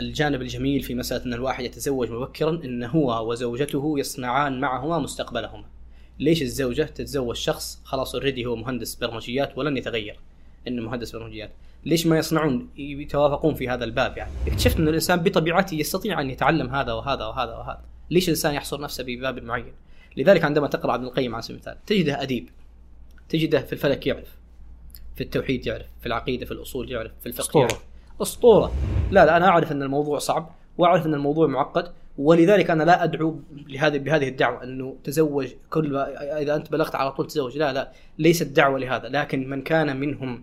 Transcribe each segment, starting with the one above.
الجانب الجميل في مسألة أن الواحد يتزوج مبكرا أن هو وزوجته يصنعان معهما مستقبلهما. ليش الزوجة تتزوج شخص خلاص اوريدي هو مهندس برمجيات ولن يتغير إنه مهندس برمجيات؟ ليش ما يصنعون يتوافقون في هذا الباب؟ يعني اكتشفت أن الإنسان بطبيعته يستطيع أن يتعلم هذا وهذا وهذا وهذا. ليش الإنسان يحصر نفسه بباب معين؟ لذلك عندما تقرأ ابن القيم على سبيل المثال تجده أديب، تجده في الفلك يعرف، في التوحيد يعرف، في العقيدة، في الأصول يعرف، في الفقه يعرف. أسطورة. لا أنا أعرف أن الموضوع صعب وأعرف أن الموضوع معقد، ولذلك أنا لا أدعو بهذه الدعوة أنه تزوج كل إذا أنت بلغت على طول تزوج. لا ليس الدعوة لهذا، لكن من كان منهم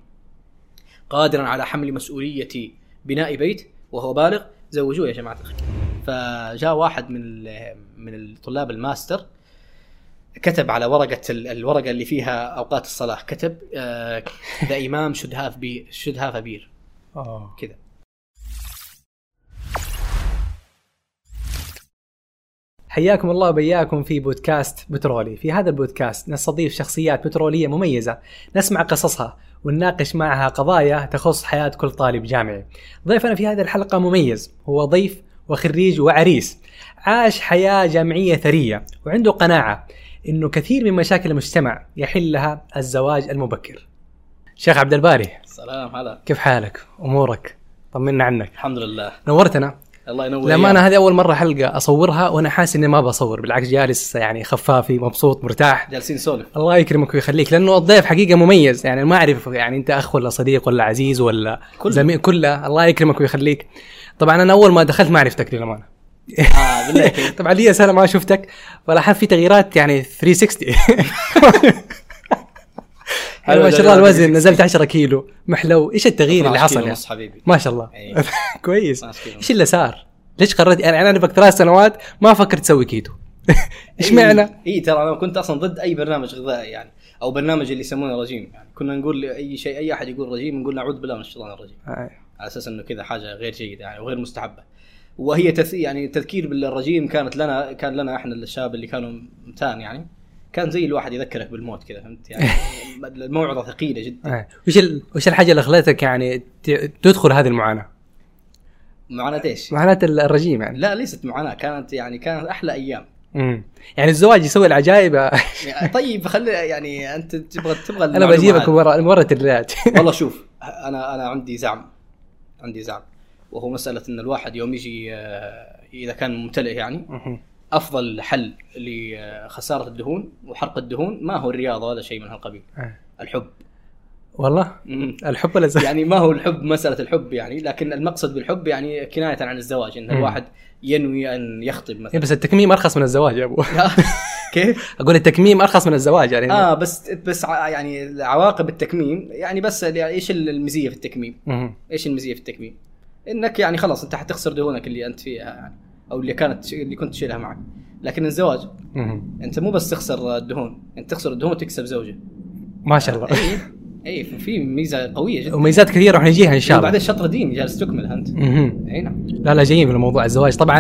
قادرا على حمل مسؤولية بناء بيت وهو بالغ زوجوه يا جماعة الخير. فجاء واحد من طلاب الماستر كتب على الورقة اللي فيها أوقات الصلاة، كتب ذا إمام شدهاف أبير كذا. حياكم الله بياكم في بودكاست بترولي. في هذا البودكاست نستضيف شخصيات بترولية مميزة، نسمع قصصها ونناقش معها قضايا تخص حياة كل طالب جامعي. ضيفنا في هذه الحلقة مميز، هو ضيف وخريج وعريس، عاش حياة جامعية ثرية وعنده قناعة إنه كثير من مشاكل المجتمع يحلها الزواج المبكر. شيخ عبد الباري، السلام عليكم، كيف حالك؟ أمورك؟ طمنا عنك. الحمد لله، نورتنا. الله ينور. لما أنا هذه أول مرة حلقة أصورها وأنا حاسس إني ما بصور، بالعكس جالس يعني خفافي مبسوط مرتاح، جالسين سولف. الله يكرمك ويخليك، لأنه الضيف حقيقة مميز، يعني ما أعرف يعني أنت أخ ولا صديق ولا عزيز ولا زميل، كله. الله يكرمك ويخليك. طبعا أنا أول ما دخلت ما عرفتك للأمانة. طبعا لي سنة ما شفتك، ولاحظت في تغييرات يعني 360. ما شاء الله الوزن نزلت 10 كيلو محلو. إيش التغيير اللي حصل يعني؟ حبيبي ما شاء الله. كويس. إيش اللي صار؟ ليش قررت يعني أنا بقى 3 سنوات ما فكرت تسوي كيتو؟ إيش معنى؟ ترى أنا كنت أصلا ضد أي برنامج غذائي يعني، أو برنامج اللي يسمونه رجيم. يعني كنا نقول أي شيء، أي أحد يقول رجيم نقول نعوذ بالله من الشيطان الرجيم، على أساس إنه كذا حاجة غير جيدة يعني وغير مستحبة. وهي يعني تذكير بالرجيم كان لنا إحنا الشباب اللي كانوا متان، يعني كان زي الواحد يذكرك بالموت كذا، فهمت يعني؟ الموعظة ثقيلة جدا. وش الحاجة اللي خلتك يعني تدخل هذه المعاناة؟ معاناة إيش؟ معاناة الرجيم يعني؟ لا ليست معاناة، كانت أحلى أيام. يعني الزواج يسوي العجائب. طيب خلي يعني أنت تبغى أنا بجيبك مرة الرات. والله شوف، أنا عندي زعم، وهو مسألة إن الواحد يوم يجي إذا كان ممتلئ يعني أفضل حل لخسارة الدهون وحرق الدهون ما هو الرياضة ولا شيء من هالقبيل. الحب. والله الحب ولا يعني ما هو الحب، مسألة الحب يعني، لكن المقصد بالحب يعني كناية عن الزواج، إن الواحد ينوي أن يخطب مثلا. بس التكميم أرخص من الزواج يا أبو. كيف؟ أقول التكميم أرخص من الزواج يعني. بس يعني عواقب التكميم يعني، بس إيش المزية في التكميم؟ إيش المزية في التكميم؟ إنك يعني خلاص أنت حتخسر دهونك اللي أنت فيها يعني، أو اللي كنت تشيلها معك. لكن الزواج أنت مو بس تخسر الدهون، أنت تخسر الدهون وتكسب زوجة. ما شاء الله. أي في ميزة قوية جدا، وميزات كثيرة راح نجيها إن شاء الله. بعد الشطر دين جالس تكمل أنت. أي نعم. لا جايين من موضوع الزواج. طبعا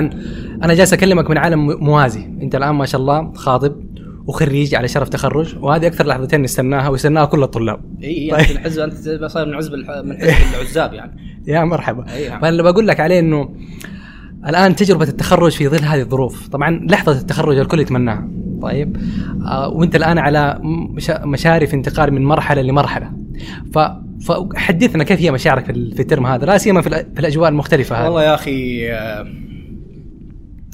أنا جالس أكلمك من عالم موازي، أنت الآن ما شاء الله خاطب وخريج على شرف تخرج، وهذه أكثر لحظتين نستناها ويستناها كل الطلاب. أي يعني الحزب أنت صار من عزب من حزب العزاب يعني. يا مرحبا. فأنا اللي بقول لك عليه إنه الآن تجربة التخرج في ظل هذه الظروف، طبعا لحظة التخرج الكل يتمناها. طيب وانت الآن على مشارف انتقال من مرحلة لمرحلة، فحدثنا كيف هي مشاعرك في الترم هذا، لا سيما في الأجواء المختلفة هذه؟ والله يا أخي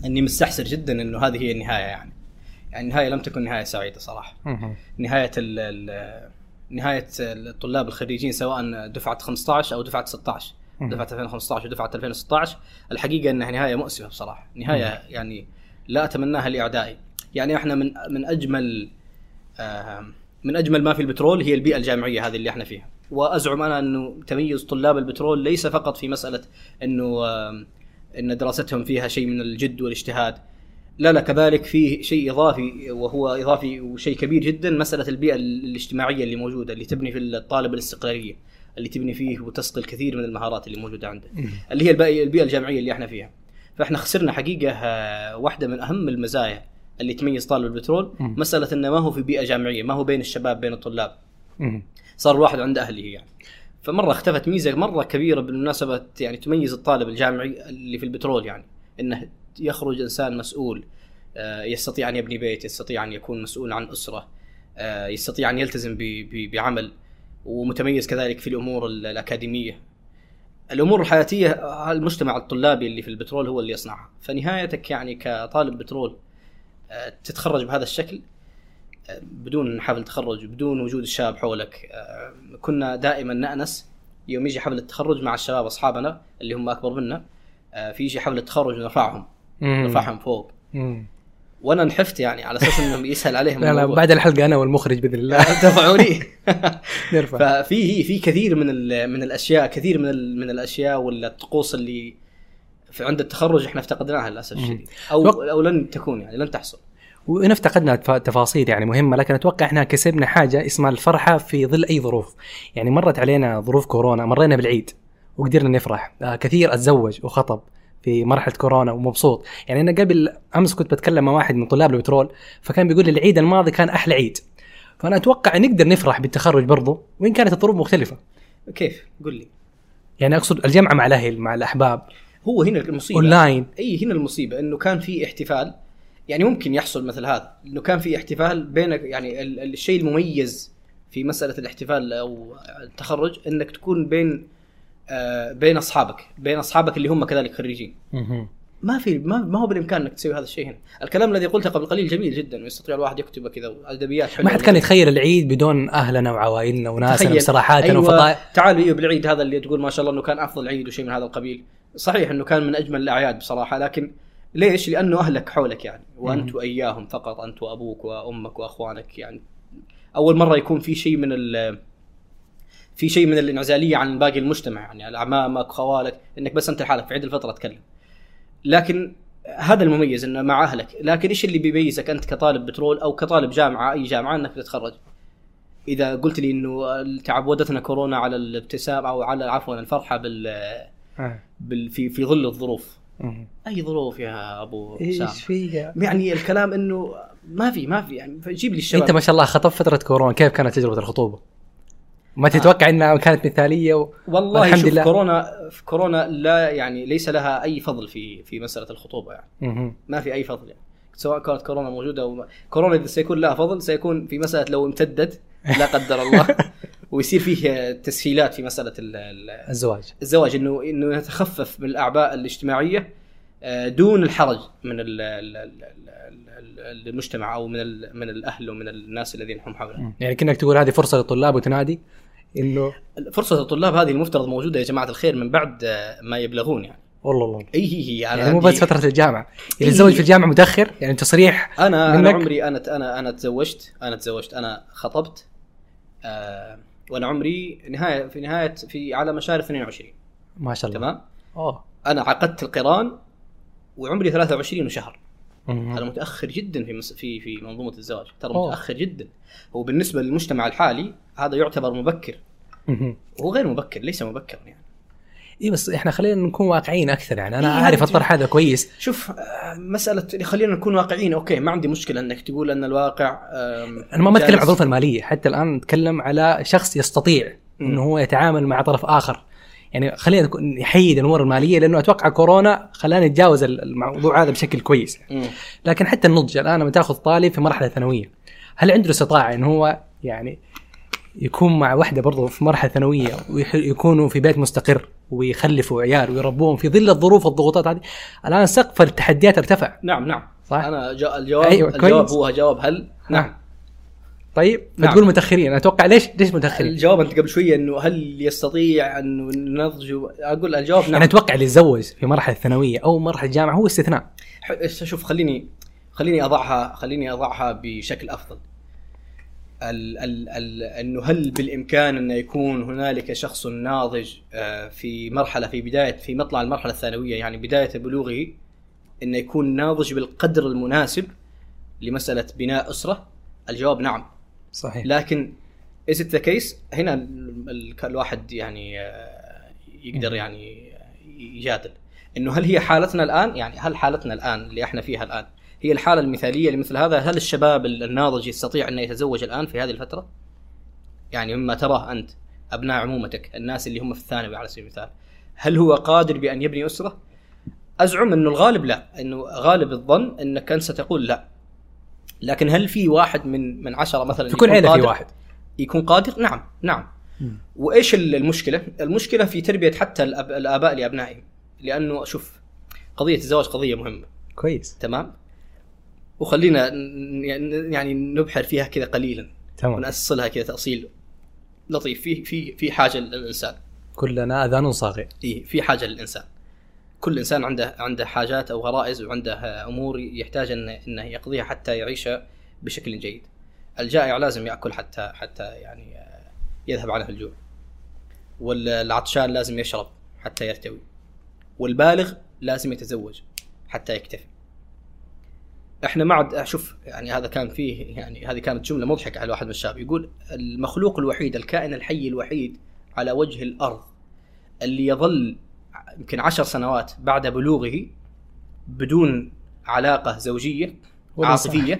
أني مستحسر جدا أنه هذه هي النهاية يعني النهاية لم تكن نهاية سعيدة صراحة. نهاية الطلاب الخريجين سواء دفعة 15 أو دفعة 16، دفعة 2015 ودفعة 2016، الحقيقة أنها نهاية مؤسفة بصراحة، نهاية يعني لا أتمناها لأعدائي. يعني إحنا من أجمل ما في البترول هي البيئة الجامعية هذه اللي إحنا فيها. وأزعم أنا أنه تميز طلاب البترول ليس فقط في مسألة أنه إن دراستهم فيها شيء من الجد والاجتهاد، لا كذلك فيه شيء إضافي، وهو إضافي وشيء كبير جدا، مسألة البيئة الاجتماعية اللي موجودة، اللي تبني في الطالب الاستقرارية، اللي تبني فيه وتسقي الكثير من المهارات اللي موجودة عنده، اللي هي البيئة الجامعية اللي احنا فيها. فاحنا خسرنا حقيقة واحدة من أهم المزايا اللي تميز طالب البترول، مسألة إنه ما هو في بيئة جامعية، ما هو بين الشباب بين الطلاب، صار الواحد عند أهله يعني. فمرة اختفت ميزة مرة كبيرة بالمناسبة يعني تميز الطالب الجامعي اللي في البترول، يعني انه يخرج انسان مسؤول، يستطيع ان يبني بيت، يستطيع ان يكون مسؤول عن أسرة، يستطيع ان يلتزم بعمل، ومتميز كذلك في الامور الأكاديمية. الامور الحياتية المجتمع الطلابي اللي في البترول هو اللي يصنعها. فنهايتك يعني كطالب بترول تتخرج بهذا الشكل بدون حفل تخرج، بدون وجود الشاب حولك. كنا دائما نأنس يوم يجي حفل التخرج مع الشباب أصحابنا اللي هم أكبر منا، في يجي حفل التخرج نرفعهم فوق. وأنا نحفت يعني على أساس إنهم يسهل عليهم. لا بعد الحلقة أنا والمخرج بإذن الله ترفعوني. ففي كثير من الأشياء، كثير من الأشياء والطقوس اللي في عند التخرج احنا افتقدناها للأسف الشديد، أو لن تكون يعني لن تحصل. وإن افتقدنا تفاصيل يعني مهمة، لكن أتوقع إحنا كسبنا حاجة اسمها الفرحة في ظل أي ظروف. يعني مرت علينا ظروف كورونا، مرينا بالعيد وقدرنا نفرح. كثير أتزوج وخطب في مرحلة كورونا ومبسوط. يعني أنا قبل أمس كنت بتكلم مع واحد من طلاب البترول، فكان بيقول لي العيد الماضي كان أحلى عيد. فأنا أتوقع نقدر نفرح بالتخرج برضه وإن كانت الظروف مختلفة. كيف؟ قل لي. يعني أقصد الجمعة مع الأهل مع الأحباب. هو هنا المصيبة. أونلاين. أي هنا المصيبة، إنه كان في احتفال. يعني ممكن يحصل مثل هذا، إنه كان في احتفال بينك. يعني الشيء المميز في مسألة الاحتفال أو التخرج إنك تكون بين أصحابك اللي هم كذلك خريجين. ما هو بالإمكان إنك تسوي هذا الشيء هنا. الكلام الذي قلته قبل قليل جميل جدا، ويستطيع الواحد يكتبه كذا وأدبيات حلوة. ما حد كان يتخيل العيد بدون أهلنا وعوائلنا وناسنا وصراحاتنا. أيوة وفضائل. تعالوا إيه بالعيد هذا اللي تقول ما شاء الله إنه كان أفضل عيد وشيء من هذا القبيل. صحيح إنه كان من أجمل الأعياد بصراحة، لكن ليش؟ لأنه أهلك حولك يعني، وأنت وإياهم فقط، أنت وأبوك وأمك وأخوانك. يعني أول مرة يكون في شيء من الانعزالية عن باقي المجتمع، يعني أعمامك خوالك، إنك بس أنت لحالك في عيد الفطرة تتكلم. لكن هذا المميز إنه مع أهلك. لكن إيش اللي بيميزك أنت كطالب بترول أو كطالب جامعة أي جامعة؟ إنك تتخرج. إذا قلت لي إنه تعودتنا كورونا على الابتسام أو على الفرحة في ظل الظروف. أي ظروف يا أبو سام؟ يعني الكلام إنه ما في يعني. جيب لي الشباب. أنت ما شاء الله خطب فترة كورونا، كيف كانت تجربة الخطوبة؟ ما تتوقع إنها كانت مثالية والله الحمد لله. كورونا لا يعني ليس لها أي فضل في مسألة الخطوبة يعني. ما في أي فضل يعني، سواء كانت كورونا موجودة أو كورونا. إذا سيكون لها فضل سيكون في مسألة لو امتدت لا قدر الله ويصير فيه تسهيلات في مسألة الزواج إنه يتخفف من الأعباء الاجتماعية دون الحرج من المجتمع أو من الأهل ومن الناس الذين هم حوله. يعني كأنك تقول هذه فرصة للطلاب وتنادي إنه فرصة الطلاب هذه المفترض موجودة يا جماعة الخير من بعد ما يبلغون يعني. والله أيه يعني مو بس فترة الجامعة. الزواج في الجامعة متأخر يعني تصريح. أنا عمري أنا تزوجت، أنا خطبت وأنا عمري في على مشارف 22. ما شاء الله. تمام. أنا عقدت القران وعمري 23 وشهر. أنا متأخر جدا في منظومة الزواج، ترى متأخر جدا. وبالنسبة للمجتمع الحالي هذا يعتبر مبكر. هو غير مبكر، ليس مبكر يعني. إيه بس إحنا خلينا نكون واقعيين أكثر يعني. أنا أعرف الطرح هذا كويس. شوف مسألة خلينا نكون واقعيين. أوكي ما عندي مشكلة إنك تقول أن الواقع. أنا ما أتكلم عن الظروف المالية حتى الآن، أتكلم على شخص يستطيع إنه هو يتعامل مع طرف آخر. يعني خلينا نحيد الأمور المالية، لأنه أتوقع كورونا خلانا نتجاوز الموضوع هذا بشكل كويس. لكن حتى النضج الآن لما تأخذ طالب في مرحلة ثانوية، هل عنده استطاعة إنه هو يعني يكون مع واحدة برضه في مرحلة ثانوية ويكونوا في بيت مستقر ويخلفوا عيال ويربوهم في ظل الظروف والضغوطات هذه؟ الآن سقف التحديات ارتفع. نعم صح؟ أنا الجواب هو جواب هل. نعم. طيب بتقول متأخرين، أتوقع ليش متأخرين؟ الجواب أنت قبل شوية إنه هل يستطيع أن نضج. أقول الجواب نعم. أنا أتوقع اللي يتزوج في مرحلة ثانوية أو مرحلة جامعة هو استثناء. شوف خليني أضعها بشكل أفضل. إنه هل بالإمكان أن يكون هنالك شخص ناضج في مطلع المرحلة الثانوية، يعني بداية بلوغه، أن يكون ناضج بالقدر المناسب لمسألة بناء أسرة؟ الجواب نعم صحيح. لكن is it the case؟ هنا الواحد يعني يقدر يعني يجادل إنه هل هي حالتنا الآن؟ يعني هل حالتنا الآن اللي إحنا فيها الآن هي الحالة المثالية لمثل هذا؟ هل الشباب الناضج يستطيع أن يتزوج الآن في هذه الفترة؟ يعني مما تراه أنت أبناء عمومتك، الناس اللي هم في الثانوي على سبيل المثال، هل هو قادر بأن يبني أسرة؟ أزعم أنه الغالب لا، أنه غالب الظن أنك أنت ستقول لا. لكن هل في واحد من 10 مثلا في كل عيلة في واحد يكون قادر؟ نعم نعم. وإيش المشكلة؟ المشكلة في تربية حتى الآباء لأبنائهم، لأنه شوف قضية الزواج قضية مهمة كويس تمام، وخلينا يعني نبحر فيها كذا قليلا ونأصلها كذا تأصيل لطيف. في حاجة للإنسان، كلنا أذان صاغي، في حاجة للإنسان، كل إنسان عنده حاجات أو غرائز وعنده أمور يحتاج إنه يقضيها حتى يعيش بشكل جيد. الجائع لازم يأكل حتى يعني يذهب عنه الجوع، والعطشان لازم يشرب حتى يرتوي، والبالغ لازم يتزوج حتى يكتفي. احنا ما عاد اشوف يعني هذا كان فيه، يعني هذه كانت جملة مضحكة على واحد من الشباب يقول المخلوق الوحيد، الكائن الحي الوحيد على وجه الأرض اللي يظل يمكن 10 سنوات بعد بلوغه بدون علاقة زوجية عاطفية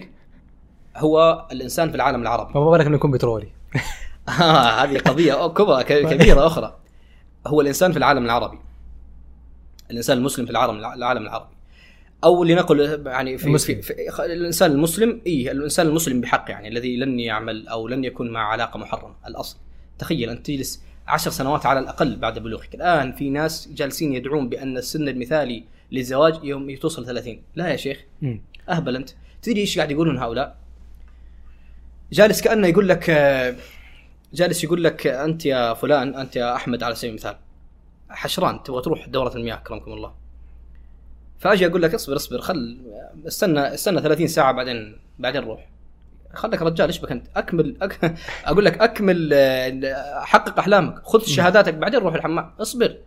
هو الإنسان في العالم العربي، فما بالك إنه يكون بترولي. هذه قضية كبرى كبيرة أخرى. هو الإنسان في العالم العربي، الإنسان المسلم في العالم العربي، أو اللي نقول يعني في الإنسان المسلم، إيه الإنسان المسلم بحق، يعني الذي لن يعمل أو لن يكون مع علاقة محرمة الأصل. تخيل أنت تجلس 10 سنوات على الأقل بعد بلوغك. الآن في ناس جالسين يدعون بأن السن المثالي للزواج يوم يتوصل 30. لا يا شيخ أهبل أنت. تدري إيش قاعد يقولون هؤلاء؟ جالس كأنه يقول لك، جالس يقول لك أنت يا فلان، أنت يا أحمد على سبيل المثال حشران، تبغى تروح دورة المياه كرمكم الله، فأجي أقول لك اصبر خل استنى 30 ساعة بعدين روح، خلك رجال إيش بك أنت، أقول لك أكمل حقق أحلامك، خذ شهاداتك بعدين روح الحمام، اصبر.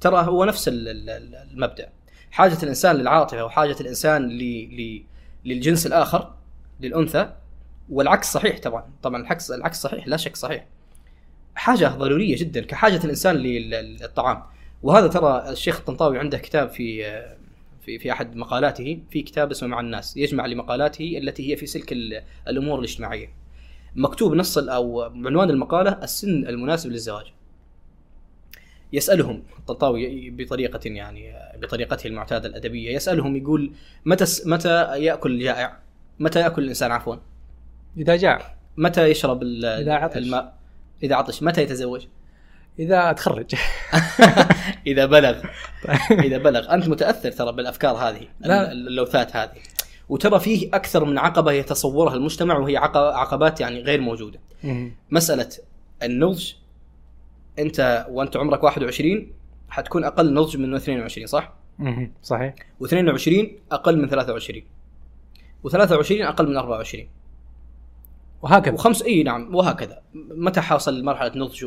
ترى هو نفس المبدأ. حاجة الإنسان للعاطفة وحاجة الإنسان للجنس الآخر للأنثى، والعكس صحيح طبعا العكس صحيح لا شك صحيح، حاجة ضرورية جدا كحاجة الإنسان للطعام. وهذا ترى الشيخ الطنطاوي عنده كتاب في أحد مقالاته، في كتاب اسمه مع الناس، يجمع لمقالاته التي هي في سلك الأمور الاجتماعية، مكتوب نص أو عنوان المقالة السن المناسب للزواج. يسألهم الطنطاوي بطريقة يعني بطريقته المعتادة الأدبية، يسألهم يقول متى يأكل الجائع، متى يأكل الإنسان عفوا إذا جاع، متى يشرب الماء إذا عطش، متى يتزوج إذا تخرج إذا بلغ. أنت متأثر ترى بالأفكار هذه، اللوثات هذه، وترى فيه أكثر من عقبة يتصورها المجتمع، وهي عقبات يعني غير موجودة. مسألة النضج، أنت عمرك 21 حتكون أقل نضج من 22 صح؟ صحيح. و22 أقل من 23، و23 أقل من 24، وهكذا وخمس اي نعم وهكذا. متى حاصل مرحله نضج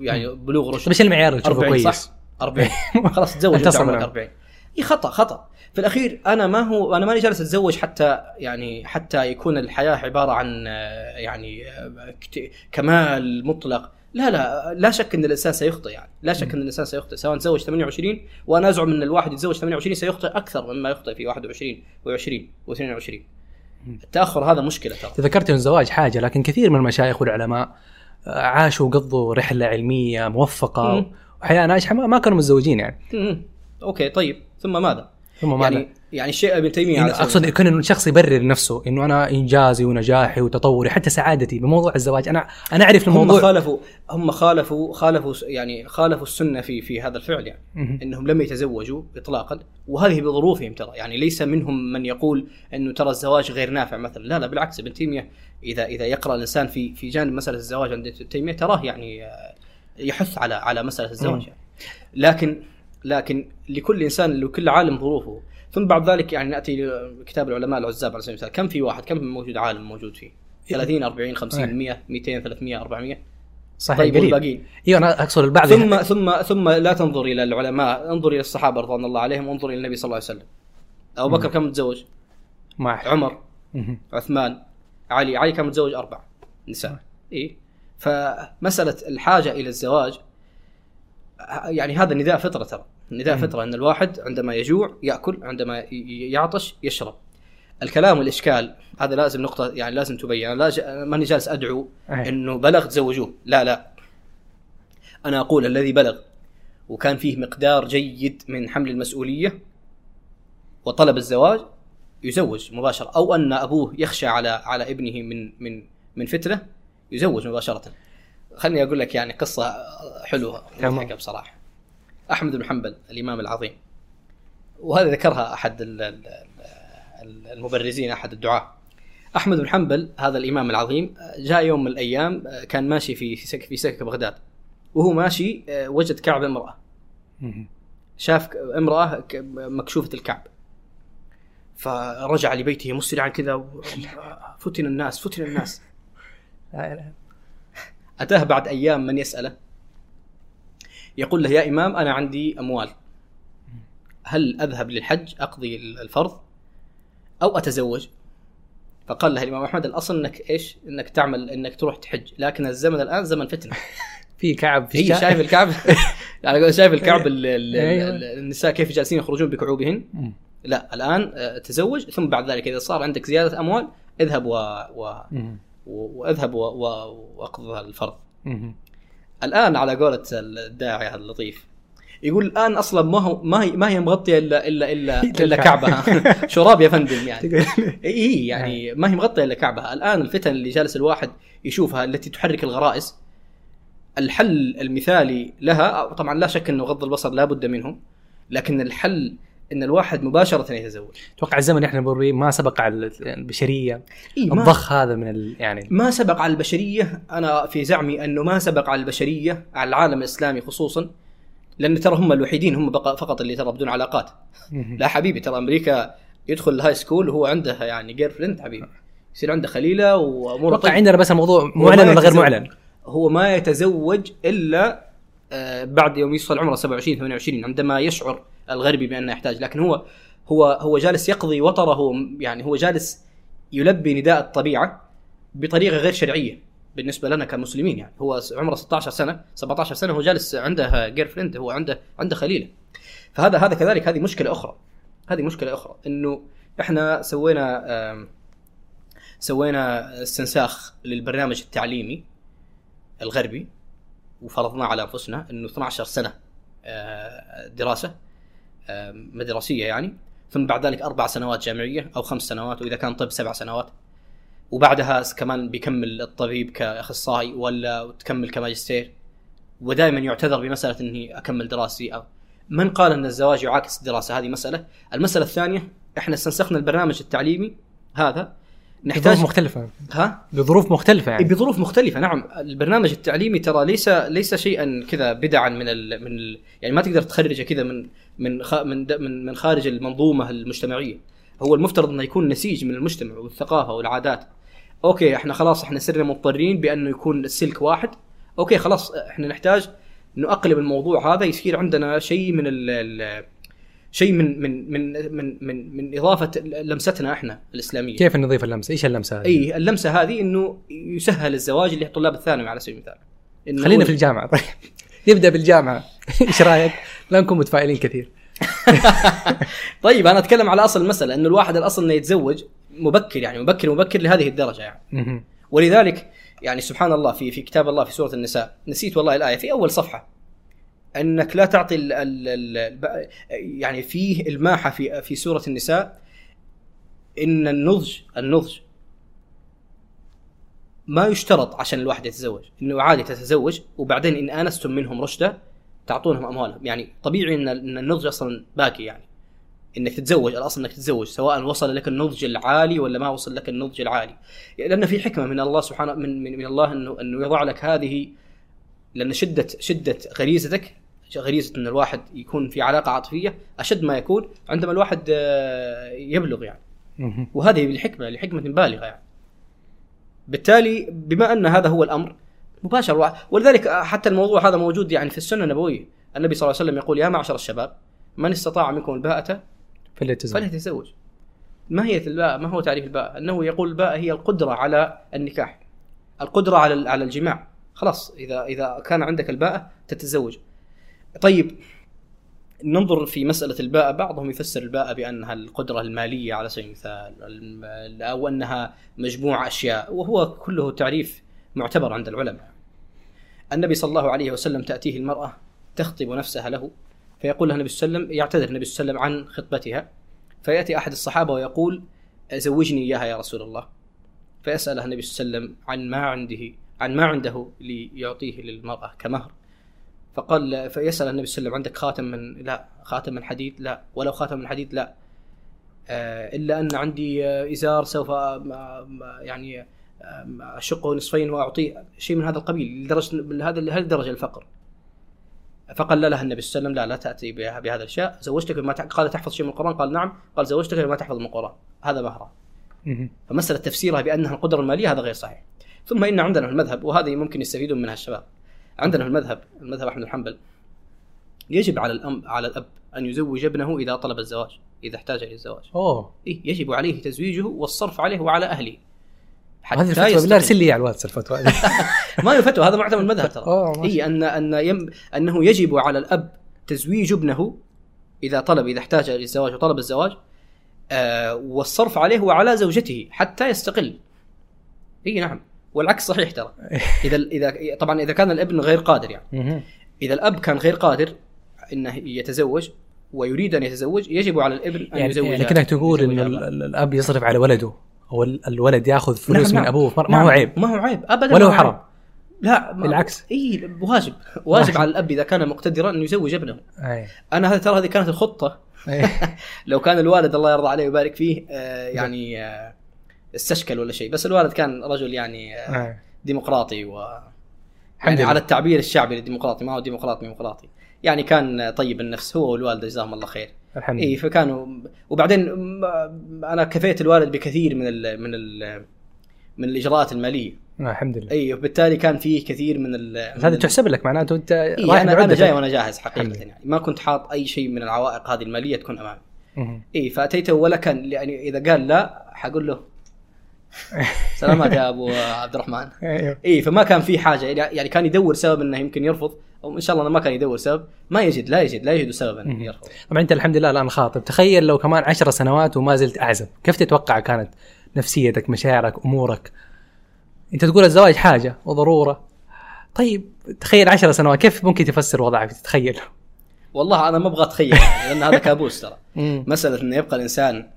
يعني بلوغ رشد؟ مش المعيار اللي تشوفه كويس 40 خلاص تزوج انت عمرك 40. اي خطا في الاخير. انا ماني جالس اتزوج حتى يكون الحياه عباره عن يعني كمال مطلق. لا شك ان الانسان سيخطئ، يعني لا شك ان الانسان سيخطئ سواء تزوج 28، وانا ازعم ان الواحد يتزوج 28 سيخطئ اكثر مما يخطئ في 21 و20 و22. التأخر هذا مشكلة ترى. تذكرت أن الزواج حاجة، لكن كثير من المشايخ والعلماء عاشوا وقضوا رحلة علمية موفقة وحياة ناجحة ما كانوا متزوجين يعني. أوكي طيب ثم ماذا؟ يعني الشيخ ابن تيمية أقصد يكون إنه الشخص يبرر نفسه إنه أنا إنجازي ونجاحي وتطوري حتى سعادتي بموضوع الزواج. أنا أعرف الموضوع. هم خالفوا يعني خالفوا السنة في هذا الفعل، يعني إنهم لم يتزوجوا إطلاقا، وهذه بظروفهم ترى. يعني ليس منهم من يقول إنه ترى الزواج غير نافع مثلا، لا بالعكس. ابن تيمية إذا يقرأ الإنسان في جانب مسألة الزواج عند ابن تيمية تراه يعني يحث على مسألة الزواج يعني. لكن لكل إنسان لكل عالم ظروفه. ثم بعد ذلك يعني نأتي لكتاب العلماء العزاب على سبيل المثال، كم في واحد، كم موجود عالم موجود فيه 30 40 50 100 200 300 400 صحيح طيب الباقيين. ايوه انا اقصد البعض. ثم لا تنظر الى العلماء، انظر الى الصحابه رضوان الله عليهم، وانظر الى النبي صلى الله عليه وسلم. ابو بكر كم متزوج؟ عمر عثمان علي كم متزوج؟ 4 نساء. ايه فمساله الحاجه الى الزواج يعني هذا نداء فطره ترى، نداء فطرة أن الواحد عندما يجوع يأكل، عندما يعطش يشرب. الكلام والإشكال هذا لازم نقطة يعني لازم تبين. أنا ماني جالس أدعو إنه بلغ تزوجوه، لا أنا أقول الذي بلغ وكان فيه مقدار جيد من حمل المسؤولية وطلب الزواج يزوج مباشرة، أو أن أبوه يخشى على ابنه من فتنة يزوج مباشرة. خلني أقول لك يعني قصة حلوة مضحكة بصراحة. أحمد بن حنبل الإمام العظيم، وهذا ذكرها أحد المبرزين أحد الدعاة، أحمد بن حنبل هذا الإمام العظيم جاء يوم من الأيام كان ماشي في سكك بغداد، وهو ماشي وجد كعب امرأة، شاف امرأة مكشوفة الكعب، فرجع لبيته مسرعا كذا، فتن الناس. أتاه بعد أيام من يسأله يقول له يا إمام أنا عندي أموال، هل أذهب للحج أقضي الفرض أو أتزوج؟ فقال له الإمام أحمد الأصل أنك إيش؟ أنك تروح تحج، لكن الزمن الآن زمن فتنة، في كعب في شايف الكعب أنا شايف الكعب النساء كيف جالسين يخرجون بكعوبهن، لا الآن تزوج، ثم بعد ذلك إذا صار عندك زيادة أموال اذهب واذهب واقضي الفرض. الآن على قولة الداعي اللطيف يقول الآن أصلا ما هي مغطية إلا كعبها شراب يا فندم يعني إيه يعني ما هي مغطية إلا كعبها. الآن الفتن اللي جالس الواحد يشوفها التي تحرك الغرائز، الحل المثالي لها طبعا لا شك أنه غض البصر لا بد منهم، لكن الحل إن الواحد مباشرة يتزوج. توقع الزمن إحنا بوري ما سبق على البشرية الضخ هذا من يعني ما سبق على البشرية. أنا في زعمي أنه ما سبق على البشرية على العالم الإسلامي خصوصا، لأن ترى هم الوحيدين هم بقى فقط اللي ترى بدون علاقات. لا حبيبي ترى أمريكا يدخل الهاي سكول وهو عندها يعني جير فريند حبيبي، يصير عنده خليلة وأمور. توقع عندنا بس الموضوع معلن ولا غير معلن، هو ما يتزوج إلا بعد يوم يوصل عمره 27-28 عندما يشعر الغربي بأنه يحتاج، لكن هو جالس يقضي وطره، يعني هو جالس يلبي نداء الطبيعة بطريقة غير شرعية بالنسبة لنا كمسلمين. يعني هو عمره 16 سنة 17 سنة هو جالس عنده جير فريند، هو عنده خليلة. فهذا كذلك هذه مشكلة أخرى إنه إحنا سوينا استنساخ للبرنامج التعليمي الغربي وفرضنا على أنفسنا إنه 12 سنة دراسة مدرسية يعني، ثم بعد ذلك 4 سنوات جامعية أو 5 سنوات، وإذا كان طب 7 سنوات، وبعدها كمان بيكمل الطبيب كأخصائي ولا تكمل كماجستير. ودائما يعتذر بمسألة إني أكمل دراستي، أو من قال أن الزواج يعاكس الدراسة؟ هذه مسألة. المسألة الثانية إحنا استنسخنا البرنامج التعليمي هذا نحتاج بظروف مختلفة، يعني بظروف مختلفة. نعم البرنامج التعليمي ترى ليس شيئا كذا بدعا من يعني ما تقدر تخرجه كذا من خارج المنظومة المجتمعية. هو المفترض أنه يكون نسيج من المجتمع والثقافة والعادات. أوكي إحنا خلاص إحنا صرنا مضطرين بأنه يكون السلك واحد، أوكي خلاص إحنا نحتاج نقلب الموضوع هذا، يصير عندنا شيء من شيء من من من من من من إضافة لمستنا إحنا الإسلامية. كيف نضيف اللمسة؟ إيش اللمسة هذه؟ أي اللمسة هذه إنه يسهل الزواج اللي طلاب الثانوي على سبيل المثال. خلينا في الجامعة طيب، نبدأ بالجامعة إيش رأيك؟ لا نكون متفائلين كثير. طيب أنا أتكلم على أصل المسألة إنه الواحد الأصل إنه يتزوج مبكر، يعني مبكر لهذه الدرجة يعني. ولذلك يعني سبحان الله في كتاب الله في سورة النساء، نسيت والله الآية في أول صفحة، أنك لا تعطي يعني فيه الماحة في سورة النساء إن النضج ما يشترط عشان الواحد يتزوج إنه عادي تتزوج، وبعدين إن آنستم منهم رشدة تعطونهم أموالهم. يعني طبيعي إن النضج أصلا باقي، يعني إنك تتزوج الأصل إنك تتزوج سواء وصل لك النضج العالي ولا ما وصل لك النضج العالي، لأن في حكمة من الله سبحانه من الله إنه يضع لك هذه، لأن شدة غريزة أن الواحد يكون في علاقة عاطفية أشد ما يكون عندما الواحد يبلغ يعني، وهذه الحكمة لحكمة بالغة يعني. بالتالي بما أن هذا هو الأمر مباشر، ولذلك حتى الموضوع هذا موجود يعني في السنة النبوية. النبي صلى الله عليه وسلم يقول يا معشر الشباب من استطاع منكم الباءة فليتزوج. ما هي الباءة؟ ما هو تعريف الباءة؟ أنه يقول الباءة هي القدرة على النكاح، القدرة على الجماع. خلاص إذا كان عندك الباءة تتزوج. طيب ننظر في مسألة الباءة، بعضهم يفسر الباءة بأنها القدرة المالية على سبيل المثال، أو أنها مجموعة أشياء، وهو كله تعريف معتبر عند العلماء. النبي صلى الله عليه وسلم تأتيه المرأة تخطب نفسها له، فيقول لها النبي صلى الله عليه وسلم، يعتذر النبي صلى الله عليه وسلم عن خطبتها، فيأتي أحد الصحابة ويقول زوجني إياها يا رسول الله، فيسألها النبي صلى الله عليه وسلم عن ما عنده ليعطيه للمرأة كمهر، فقال، فيسأل النبي صلى الله عليه وسلم عندك خاتم من؟ لا. خاتم من حديد؟ لا. ولو خاتم من حديد؟ لا. إلا أن عندي إزار سوف يعني أشقه نصفين وأعطيه، شيء من هذا القبيل، لهذه الدرجة الفقر. فقال لها النبي صلى الله عليه وسلم لا تأتي بهذا الشيء، زوجتك بما قال تحفظ شيء من القرآن؟ قال نعم. قال زوجتك بما تحفظ من القرآن، هذا مهرة. فمسألة تفسيرها بأنها القدرة المالية هذا غير صحيح. ثم إن عندنا المذهب، وهذه ممكن يستفيدون منها الشباب، عندنا المذهب أحمد بن حنبل، يجب على الأب أن يزوج ابنه إذا طلب الزواج، إذا احتاج إلى الزواج. إيه، يجب عليه تزويجه والصرف عليه وعلى أهله. هذه الفتوى بالله ارسل لي على الواتس الفتوى. ما هي فتوى، هذا معتمد المذهب ترى. إيه، أنه يجب على الأب تزويج ابنه إذا احتاج إلى الزواج وطلب الزواج، والصرف عليه وعلى زوجته حتى يستقل. إيه نعم، والعكس صحيح ترى. إذا طبعا إذا كان الابن غير قادر، يعني إذا الأب كان غير قادر أنه يتزوج ويريد أن يتزوج، يجب على الابن أن يزوج. يعني كأنك تقول أن الأب يصرف على ولده، أو الولد يأخذ فلوس من أبوه. ما هو عيب، ما هو عيب أبدا، ولا هو حرام. لا بالعكس، إيه واجب على الأب إذا كان مقتدرا أن يزوج ابنه. أنا ترى هذه كانت الخطة. لو كان الوالد الله يرضى عليه ويبارك فيه يعني استشكل ولا شيء، بس الوالد كان رجل يعني ديمقراطي، و يعني على التعبير الشعبي الديمقراطي، ما هو ديمقراطي يعني، كان طيب النفس هو والوالد جزاهم الله خير. إيه، فكانوا. وبعدين أنا كفيت الوالد بكثير من الإجراءات المالية، الحمد لله. إيه، وبالتالي كان فيه كثير من هذا تحسب لك معناته أنت. إيه، أنا جاي وأنا جاهز حقيقة، يعني ما كنت حاط أي شيء من العوائق هذه المالية تكون أمامي. إيه، فأتيته ولا كان، يعني إذا قال لا حقول له سلامات يا أبو عبد الرحمن. إيه، فما كان فيه حاجة، يعني كان يدور سبب أنه يمكن يرفض، أو إن شاء الله أنا ما كان يدور سبب، ما يجد، لا يجد سببا يرفض. طبعا أنت الحمد لله الآن خاطب، تخيل لو كمان 10 سنوات وما زلت أعزب، كيف تتوقع كانت نفسيتك، مشاعرك، أمورك؟ أنت تقول الزواج حاجة وضرورة، طيب تخيل 10 سنوات كيف ممكن تفسر وضعك؟ تتخيل؟ والله أنا ما أبغى أتخيل، لأن هذا كابوس ترى. مسألة أن يبقى الإنسان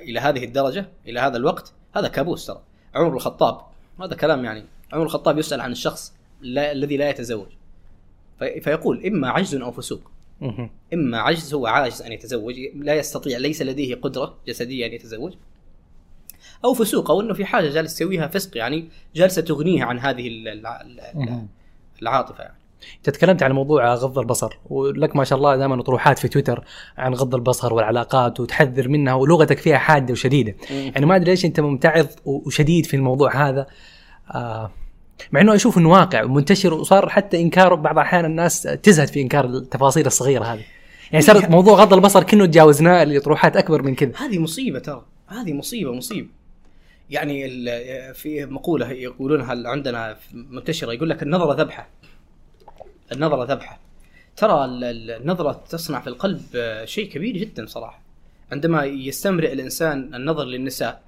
إلى هذه الدرجة إلى هذا الوقت، هذا كابوس ترى. عمر الخطاب، هذا كلام يعني، عمر الخطاب يسأل عن الشخص الذي لا يتزوج، فيقول إما عجز أو فسوق. إما عجز، هو عاجز أن يتزوج، لا يستطيع، ليس لديه قدرة جسدية أن يتزوج، أو فسوق، أو أنه في حاجة جالس تسويها فسق، يعني جالسة تغنيه عن هذه العاطفة. يعني تتكلمت عن موضوع غض البصر، ولك ما شاء الله دائما اطروحات في تويتر عن غض البصر والعلاقات، وتحذر منها، ولغتك فيها حادة وشديدة. يعني ما أدري ليش أنت ممتعض وشديد في الموضوع هذا، مع أنه أشوف أنه واقع منتشر، وصار حتى إنكاره بعض أحيان الناس تزهد في إنكار التفاصيل الصغيرة هذه. يعني صار موضوع غض البصر كأنه تجاوزناه لإطروحات أكبر من كذا. هذه مصيبة ترى، هذه مصيبة. يعني في مقولة يقولونها عندنا منتشرة، يقول لك النظرة ذبحة. ترى النظرة تصنع في القلب شيء كبير جدا صراحة. عندما يستمرئ الإنسان النظر للنساء،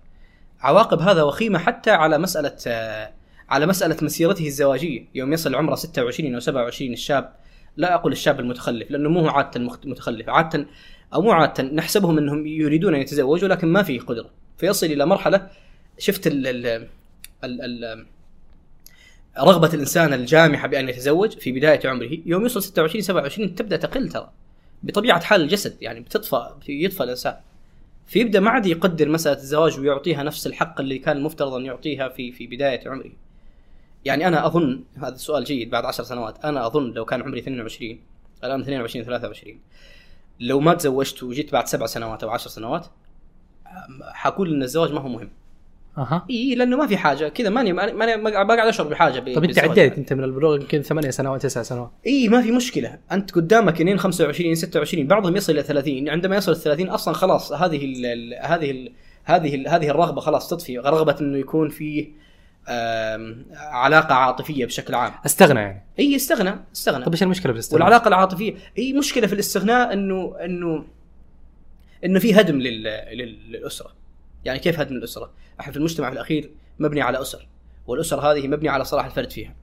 عواقب هذا وخيمة، حتى على مسألة مسيرته الزواجية. يوم يصل عمره 26 أو 27، الشاب، لا أقول الشاب المتخلف، لأنه مو عادة متخلف، عادة أو مو عادة، نحسبهم أنهم يريدون أن يتزوجوا لكن ما فيه قدرة، فيصل إلى مرحلة، شفت رغبة الإنسان الجامحة بأن يتزوج في بداية عمره، يوم يوصل 26-27 تبدأ تقل ترى، بطبيعة حال الجسد، يعني يطفى الإنسان، فيبدأ ما عاد يقدر مسألة الزواج ويعطيها نفس الحق اللي كان المفترض أن يعطيها في بداية عمره. يعني أنا أظن هذا السؤال جيد، بعد 10 سنوات أنا أظن لو كان عمري 22، الآن 22-23، لو ما تزوجت وجيت بعد 7 سنوات أو 10 سنوات، حقول إن الزواج ما هو مهم. إيه، لأنه ما في حاجة كذا، ما قاعد أشعر بحاجة. طب أنت عديت أنت من البلوغ يمكن 8 سنوات 9 سنوات. إيه، ما في مشكلة، أنت قدامك 25-26، بعضهم يصل إلى 30. عندما يصل 30 أصلا خلاص هذه الرغبة خلاص تطفي، رغبة إنه يكون فيه علاقة عاطفية بشكل عام. استغنى يعني. إيه، استغنى. طب إيش المشكلة بالاستغناء والعلاقة العاطفية؟ إيه، مشكلة في الاستغناء إنه في هدم للأسرة. يعني كيف هدم الأسرة؟ احنا في المجتمع في الأخير مبني على أسر، والأسر هذه مبني على صلاح الفرد فيها.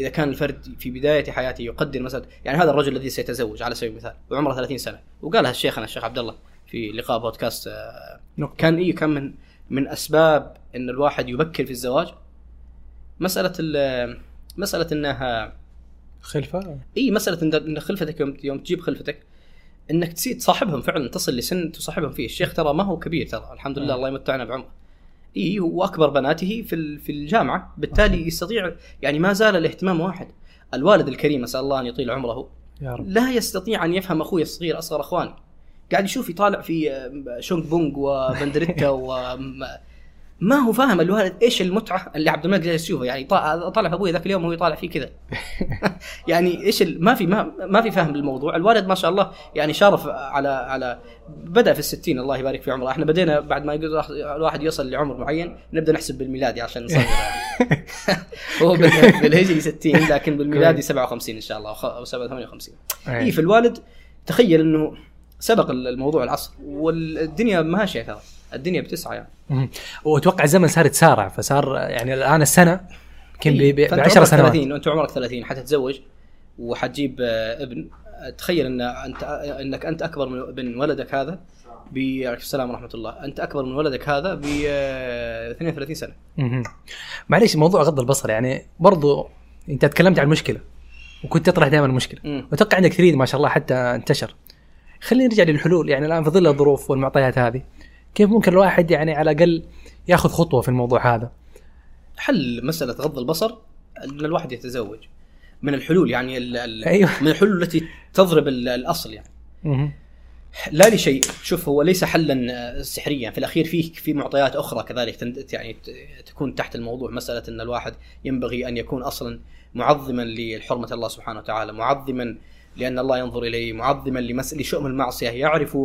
إذا كان الفرد في بداية حياته يقدر مثلا، يعني هذا الرجل الذي سيتزوج على سبيل المثال وعمره 30 سنة، وقالها الشيخنا الشيخ عبد الله في لقاء بودكاست كان كان من أسباب أن الواحد يبكر في الزواج مسألة أنها خلفة، مسألة أن خلفتك يوم تجيب خلفتك أنك تصيد صاحبهم فعلا، تصل لسن تصاحبهم فيه. الشيخ ترى ما هو كبير، ترى الحمد لله الله يمتعنا بعمره، هو أكبر بناته في الجامعة، بالتالي يستطيع، يعني ما زال الاهتمام واحد. الوالد الكريم أسأل الله أن يطيل عمره يا رب، لا يستطيع أن يفهم أخوي الصغير أصغر أخواني، قاعد يشوف يطالع في شونغ بونغ وبندريتا ما هو فاهم الوالد ايش المتعه اللي عبد الملك جالس يشوفها، يعني طالع ابوي ذاك اليوم وهو يطالع فيه كذا يعني ايش ما في فهم للموضوع. الوالد ما شاء الله يعني شارف على بدا في الستين الله يبارك في عمره. احنا بدينا بعد ما الواحد يوصل لعمر معين نبدا نحسب بالميلادي عشان نصغر يعني هو بالهجري 60 لكن بالميلادي 57 ان شاء الله او 58. في الوالد تخيل انه سبق الموضوع العصر والدنيا ماشيه، ترى الدنيا بتسعى يعني. واتوقع الزمن صار يتسارع، فصار يعني الان السنه يمكن ب10 سنوات وانت عمرك 30 حتتزوج وحتجيب ابن. تخيل ان انت اكبر من ولدك هذا عليكم السلام ورحمه الله، انت اكبر من ولدك هذا ب 32 سنه. معليش موضوع غض البصر، يعني برضو انت تكلمت عن المشكله وكنت تطرح دائما المشكله وتوقع عندك تريد ما شاء الله حتى انتشر. خلينا نرجع للحلول، يعني الآن في ظل الظروف والمعطيات هذه كيف ممكن الواحد يعني على الأقل يأخذ خطوة في الموضوع هذا؟ حل مسألة غض البصر أن الواحد يتزوج من الحلول، يعني أيوة. من الحلول التي تضرب الأصل يعني لا لشيء. شوف هو ليس حلا سحريا، في الأخير في معطيات أخرى كذلك يعني تكون تحت الموضوع. مسألة أن الواحد ينبغي أن يكون أصلا معظما لحرمة الله سبحانه وتعالى، معظما لأن الله ينظر إليه، معظما لشؤم المعصية، يعرف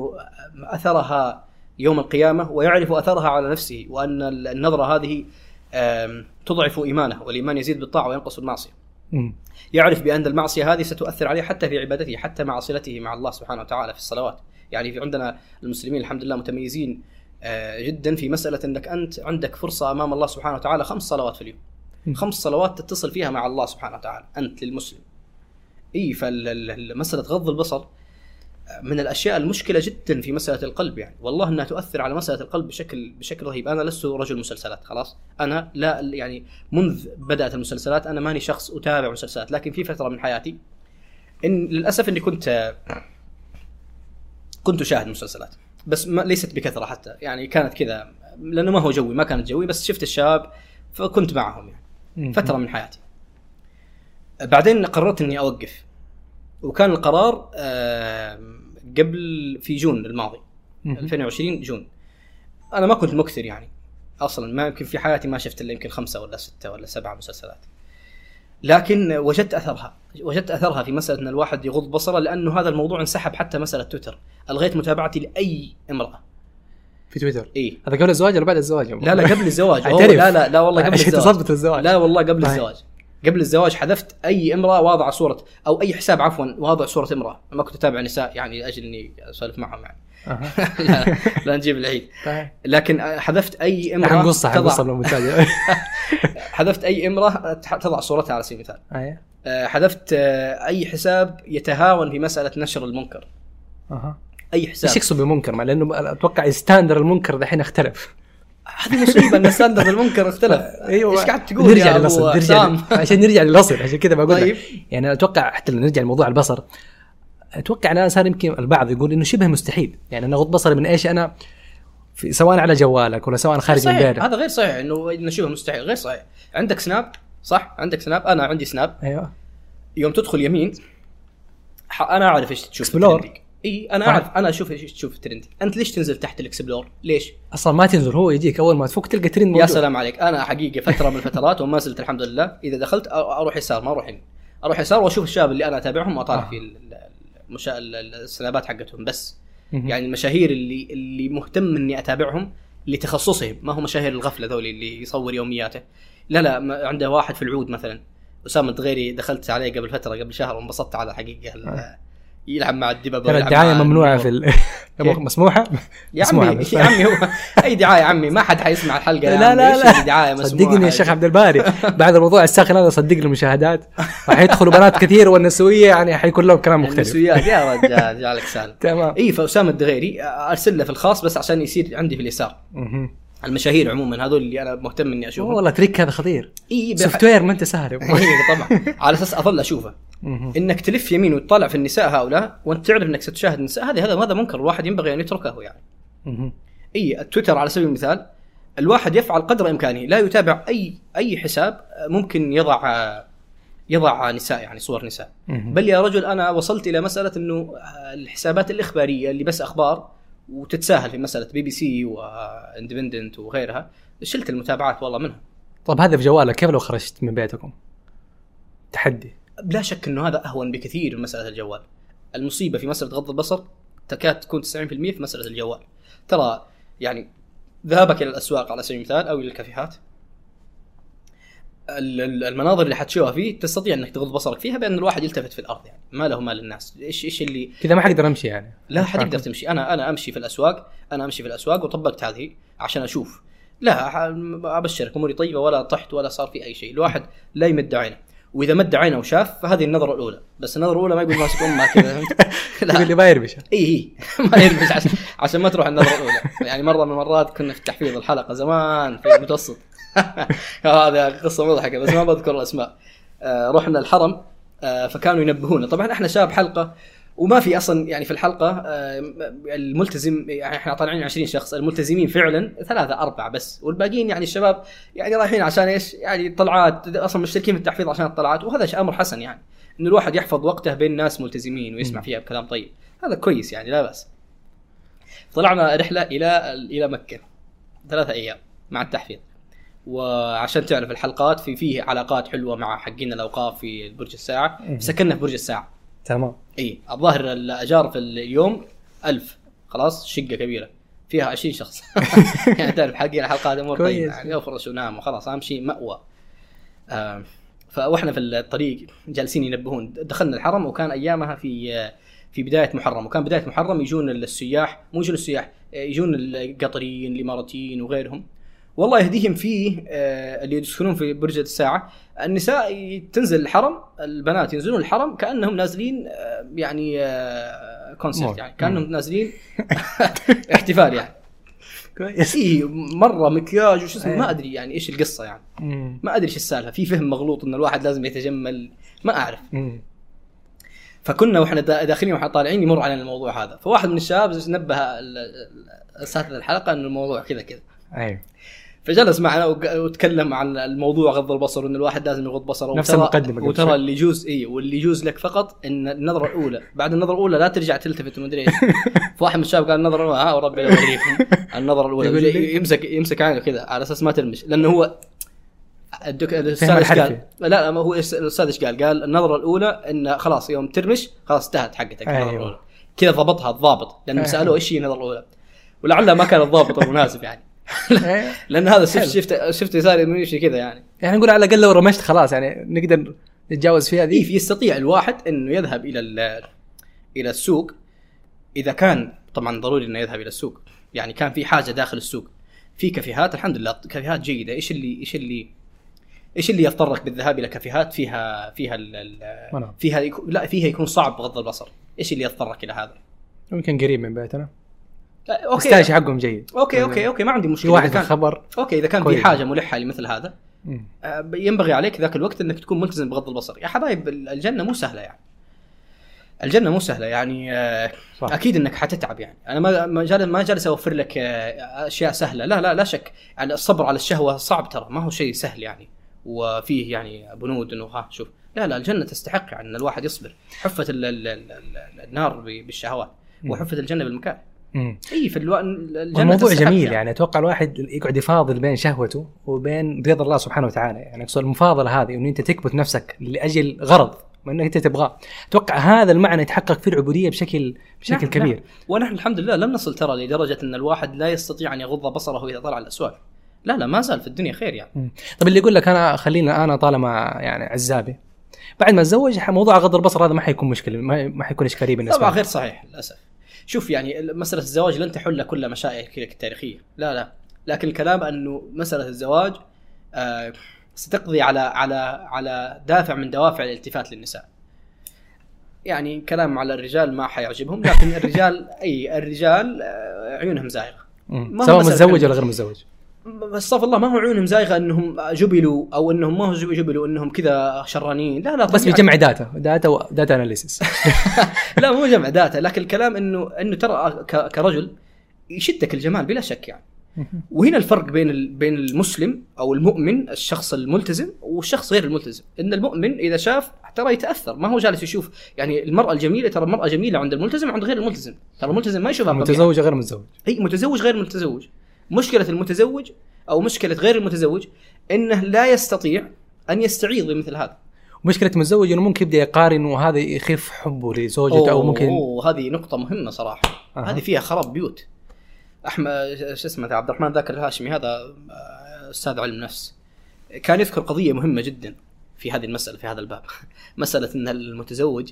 أثرها يوم القيامة ويعرف أثرها على نفسه، وأن النظرة هذه تضعف إيمانه، والإيمان يزيد بالطاعة وينقص المعصية. يعرف بأن المعصية هذه ستؤثر عليه حتى في عبادته، حتى مع صلته مع الله سبحانه وتعالى في الصلوات. يعني في عندنا المسلمين الحمد لله متميزين جدا في مسألة أنك أنت عندك فرصة أمام الله سبحانه وتعالى 5 صلوات في اليوم، 5 صلوات تتصل فيها مع الله سبحانه وتعالى أنت للمسلم. فالمسألة غض البصر من الأشياء المشكلة جدا في مسألة القلب، يعني والله أنها تؤثر على مسألة القلب بشكل رهيب. أنا لست رجل مسلسلات خلاص، أنا لا يعني منذ بدأت المسلسلات أنا ماني شخص أتابع مسلسلات، لكن في فترة من حياتي إن للأسف إني كنت أشاهد مسلسلات، بس ليست بكثرة حتى، يعني كانت كذا لأنه ما هو جوي، ما كانت جوي، بس شفت الشباب فكنت معهم يعني فترة من حياتي. بعدين قررت إني أوقف، وكان القرار قبل في جون الماضي 2020 جون. أنا ما كنت مكثر يعني أصلاً، ما يمكن في حياتي ما شفت إلا يمكن 5 ولا 6 ولا 7 مسلسلات، لكن وجدت أثرها في مسألة إن الواحد يغض بصره، لأنه هذا الموضوع انسحب حتى مسألة تويتر. ألغيت متابعتي لأي امرأة في تويتر. هذا قبل الزواج ولا بعد الزواج؟ لا قبل الزواج. لا والله قبل الزواج. لا والله قبل الزواج. قبل الزواج حذفت أي امرأة واضع صورة أو أي حساب عفواً واضع صورة امرأة. ما كنت أتابع نساء يعني لأجل إني أسولف معهم يعني. لا نجيب العيد. لكن حذفت أي امرأة. هنقصها بالمثال. حذفت أي امرأة تضع صورتها على سبيل المثال. حذفت أي حساب يتهاون في مسألة نشر المنكر. أي حساب. إيش يقصد بالمنكر؟ مع لأنه أتوقع ستاندر المنكر دحين اختلف. هذه مصيبة أن ستاندر المنكر اختلف. إيش قاعد تقول؟ نرجع للأصل. عشان نرجع للأصل، عشان كذا بقول لك. يعني أتوقع حتى لو نرجع لموضوع البصر، أتوقع أنا صار يمكن البعض يقول إنه شبه مستحيل، يعني أنا غض بصري من إيش أنا سواء على جوالك ولا سواء خارج من بيتك. هذا غير صحيح إنه شبه مستحيل، غير صحيح. عندك سناب صح؟ عندك سناب، أنا عندي سناب. يوم تدخل يمين أنا أعرف إيش تشوف. انا اعرف، انا اشوف ايش تشوف ترند. انت ليش تنزل تحت الاكسبلور؟ ليش اصلا ما تنزل؟ هو يجيك اول ما تفك تلقى ترند موجود. يا سلام عليك. انا حقيقه فتره من الفترات وما زلت الحمد لله اذا دخلت اروح يسار، ما اروح يمين، اروح يسار واشوف الشباب اللي انا اتابعهم واطالع في السنابات حقتهم بس. يعني المشاهير اللي مهتم اني اتابعهم لتخصصهم، ما هو مشاهير الغفله ذول اللي يصور يومياته. لا عنده واحد في العود مثلا أسامة الدغيري، دخلت عليه قبل فتره قبل شهر وانبسطت على حقيقه يلعب مع الدببة. الدعاية ممنوعة في مسموحه يا عمي. يا عمي هو اي دعايه عمي، ما حد حيسمع الحلقه يا عمي. لا لا دعايه مسموحه، صدقني يا شيخ عبد الباري بعد الموضوع الساخن هذا صدقني المشاهدات حيدخلوا بنات كثير والنسويه يعني حيكون لهم كلام مختلف. النسويات يا رجال جعلك سالم. تمام. اي فأسامة الدغيري ارسل له في الخاص بس عشان يصير عندي في اليسار. المشاهير عموما هذول اللي انا مهتم اني اشوفه. والله تريك هذا خطير. اي سوفت وير ما انت سهل. طبعا على اساس اظل اشوفه. انك تلف يمين وتطالع في النساء هؤلاء وانت تعرف انك ستشاهد النساء، هذا منكر الواحد ينبغي ان يتركه يعني. اي التويتر على سبيل المثال الواحد يفعل قدر امكانه، لا يتابع اي حساب ممكن يضع نساء يعني صور نساء. بل يا رجل انا وصلت الى مساله انه الحسابات الاخباريه اللي بس اخبار وتتساهل في مسألة BBC واندبندنت وغيرها شلت المتابعات والله منها. طب هذا في جوالك كيف لو خرجت من بيتكم؟ تحدي. بلا شك إنه هذا أهون بكثير من مسألة الجوال. المصيبة في مسألة غض البصر تكاد تكون 90% في مسألة الجوال. ترى يعني ذهابك إلى الأسواق على سبيل المثال أو إلى الكافيهات، المناظر اللي حتشوفها فيه تستطيع انك تغض بصرك فيها بان الواحد يلتفت في الارض يعني ما له مال الناس. ايش اللي كذا ما حقدر امشي يعني؟ لا حقدر تمشي. انا امشي في الاسواق، وطبقت هذه عشان اشوف. لا ابشرك اموري طيبه، ولا طحت ولا صار في اي شيء. الواحد لا يمد عينه، واذا مد عينه وشاف فهذه النظره الاولى بس. النظره الاولى ما يقول ماسك امك لا اللي ما يربش ما يربش عشان ما تروح النظره الاولى يعني. مره من المرات كنا في تحفيظ الحلقه زمان في المتوسط هذا قصة مضحكة بس ما بذكر الأسماء. رحنا الحرم فكانوا ينبهونا. طبعا احنا شاب حلقة وما في أصلا يعني في الحلقة الملتزم يعني احنا طالعين 20 شخص، الملتزمين فعلا 3-4 بس، والباقيين يعني الشباب يعني رايحين عشان ايش يعني طلعات، أصلا مشتركين في التحفيظ عشان الطلعات. وهذا أمر حسن يعني إن الواحد يحفظ وقته بين ناس ملتزمين ويسمع فيها بكلام طيب، هذا كويس يعني لا بأس. طلعنا رحلة إلى مكة 3 أيام مع التحفيظ، وعشان تعرف الحلقات فيه علاقات حلوه مع حقين الاوقاف في برج الساعه. سكننا في برج الساعه. تمام. اي الظاهر الاجار في اليوم 1000، خلاص شقه كبيره فيها 20 شخص يعني تعرف حقين الحلقات امور طيبه يعني، وفرش ونام وخلاص، اهم شيء مأوى. فاحنا في الطريق جالسين ينبهون. دخلنا الحرم وكان ايامها في بدايه محرم، وكان بدايه محرم يجون السياح، مو يجون السياح، يجون القطريين الاماراتيين وغيرهم، والله يهديهم فيه اللي يسكنون في برج الساعة. النساء تنزل الحرم، البنات ينزلون الحرم كأنهم نازلين يعني كونسرت يعني كأنهم نازلين احتفال يعني. إيه مرة مكياج وش اسمه ما أدري يعني إيش القصة يعني، ما أدري إيش السالفة، في فهم مغلوط إن الواحد لازم يتجمل ما أعرف. فكنا وإحنا داخلين وإحنا طالعين يمر علينا الموضوع هذا، فواحد من الشباب نبه أساتذة الحلقة إن الموضوع كذا. أيوه. فجلس معنا وتكلم عن الموضوع غض البصر، ان الواحد لازم يغض بصره، وترى اللي يجوز واللي يجوز لك فقط ان النظره الاولى، بعد النظره الاولى لا ترجع تلتفت وما ادري ايش. فواحد من الشباب قال النظره الاولى، ها وربي لا ادريكم النظره الاولى، يمسك عينه كذا على اساس ما تلمش، لانه هو الاستاذ قال لا ما هو الاستاذ ايش قال النظره الاولى ان خلاص يوم ترمش خلاص انتهت حقتك. النظره الاولى كذا ضبطها الضابط، لانه سالوه ايش هي النظره الاولى، ولعله ما كان الضابط المناسب يعني لأن هذا شفت يساري من شيء كذا يعني. يعني نقول على الأقل لو رمشت خلاص يعني نقدر نتجاوز فيها ذي. يستطيع الواحد إنه يذهب إلى السوق، إذا كان طبعا ضروري إنه يذهب إلى السوق يعني، كان في حاجة داخل السوق، في كافيهات الحمد لله كافيهات جيدة. إيش اللي يضطرك بالذهاب إلى كافيهات فيها يكون صعب غض البصر؟ إيش اللي يضطرك إلى هذا؟ يمكن قريب من بيتنا. اوكي استاش حقهم جيد. اوكي ما عندي مشكله. واحد كان خبر اوكي اذا كان في حاجه ملحه لمثل هذا ينبغي عليك ذاك الوقت انك تكون ملتزم بغض البصر. يا حبايب الجنه مو سهله يعني اكيد انك حتتعب يعني. انا ما جالس اوفر لك اشياء سهله، لا شك يعني. الصبر على الشهوه صعب ترى، ما هو شيء سهل يعني، وفيه يعني بنود انه شوف لا الجنه تستحق يعني ان الواحد يصبر. حفه النار بالشهوات وحفه الجنه بالمكان. اي في الموضوع جميل يعني. اتوقع الواحد يقعد يفاضل بين شهوته وبين رضا الله سبحانه وتعالى يعني. اقصد المفاضله هذه ان انت تكبت نفسك لاجل غرض ما انك انت تبغاه. اتوقع هذا المعنى يتحقق في العبوديه بشكل كبير. نعم. ونحن الحمد لله لم نصل ترى لدرجه ان الواحد لا يستطيع ان يغض بصره واذا طلع على الاسواق. لا ما زال في الدنيا خير يعني. طب اللي يقول لك انا خلينا انا طالما يعني عزابي بعد ما اتزوج موضوع غض البصر هذا ما حيكون مشكله، ما حيكون اشكاليه بالنسبه لي. طبعا غير صحيح للاسف. شوف يعني مسألة الزواج لن تحل كل مشاكلك التاريخية، لا لا، لكن الكلام أنه مسألة الزواج ستقضي على دافع من دوافع الالتفات للنساء. يعني كلام على الرجال ما حيعجبهم، لكن الرجال الرجال عيونهم زائغة، سواء متزوج ولا غير متزوج. بس الله، ما هو عيونهم زائغة انهم جبلوا او انهم ما هو جبلوا انهم كذا شرانين، لا لا، بس بجمع داتا اناليسيس. لا مو جمع داتا، لكن الكلام انه ترى كرجل يشدك الجمال بلا شك يعني. وهنا الفرق بين المسلم او المؤمن، الشخص الملتزم والشخص غير الملتزم. ان المؤمن اذا شاف ترى يتاثر، ما هو جالس يشوف يعني المراه الجميله، ترى المراه جميله عند الملتزم وعند غير الملتزم. ترى الملتزم ما يشوفها متزوج غير متزوج، اي متزوج غير متزوج. مشكله المتزوج او مشكله غير المتزوج انه لا يستطيع ان يستعيض بمثل هذا. مشكله المتزوج انه ممكن يبدا يقارن، وهذا يخف حبه لزوجته او ممكن هذه نقطه مهمه صراحه. هذه فيها خراب بيوت. احمد شو اسمه، عبد الرحمن ذاكر الهاشمي، هذا استاذ علم نفس، كان يذكر قضيه مهمه جدا في هذه المساله، في هذا الباب. مساله ان المتزوج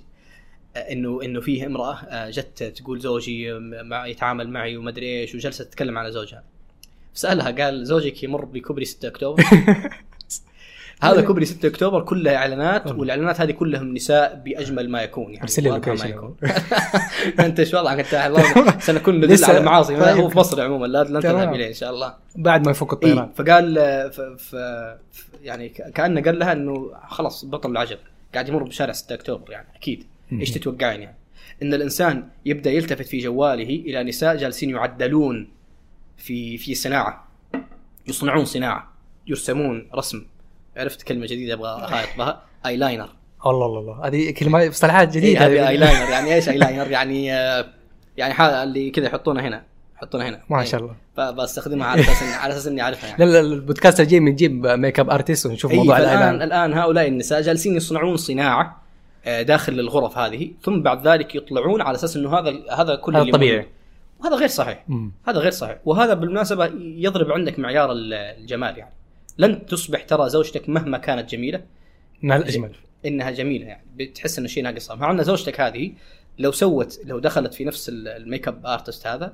انه فيه امراه جت تقول زوجي يتعامل معي وما ادري ايش، وجلسه تتكلم على زوجها. سالها قال زوجك يمر بكوبري 6 اكتوبر؟ هذا كوبري 6 اكتوبر كلها اعلانات، والاعلانات هذه كلهم نساء باجمل ما يكون. يعني ارسل لي انت ايش والله، انت الله سنكون ندل على المعاصي. هو في مصر عموما، لا تذهب اليه ان شاء الله بعد ما يفك الطيران. فقال يعني كانه قال لها انه خلاص بطل العجب، قاعد يمر بشارع 6 اكتوبر يعني اكيد ايش تتوقعين يعني. ان الانسان يبدا يلتفت في جواله الى نساء جالسين يعدلون في صناعه، يصنعون صناعه، يرسمون رسم. عرفت كلمه جديده ابغى احطها، ايلاينر. الله الله الله، هذه كلمه اصطلاحات جديده. ايلاينر يعني ايش؟ ايلاينر يعني اللي كذا يحطونه هنا ما شاء الله. فبستخدمها على اساس اني عارفها يعني. لا البودكاست الجاي بنجيب ميك اب ارتست ونشوف موضوع الايلاينر. الان هؤلاء النساء جالسين يصنعون صناعه داخل الغرف هذه، ثم بعد ذلك يطلعون على اساس انه هذا كل اللي طبيعي. وهذا غير صحيح. هذا غير صحيح، وهذا بالمناسبه يضرب عندك معيار الجمال. يعني لن تصبح ترى زوجتك مهما كانت جميله انها جميله، يعني بتحس انه شيء ناقصها. مع ان زوجتك هذه لو دخلت في نفس الميك اب ارتست هذا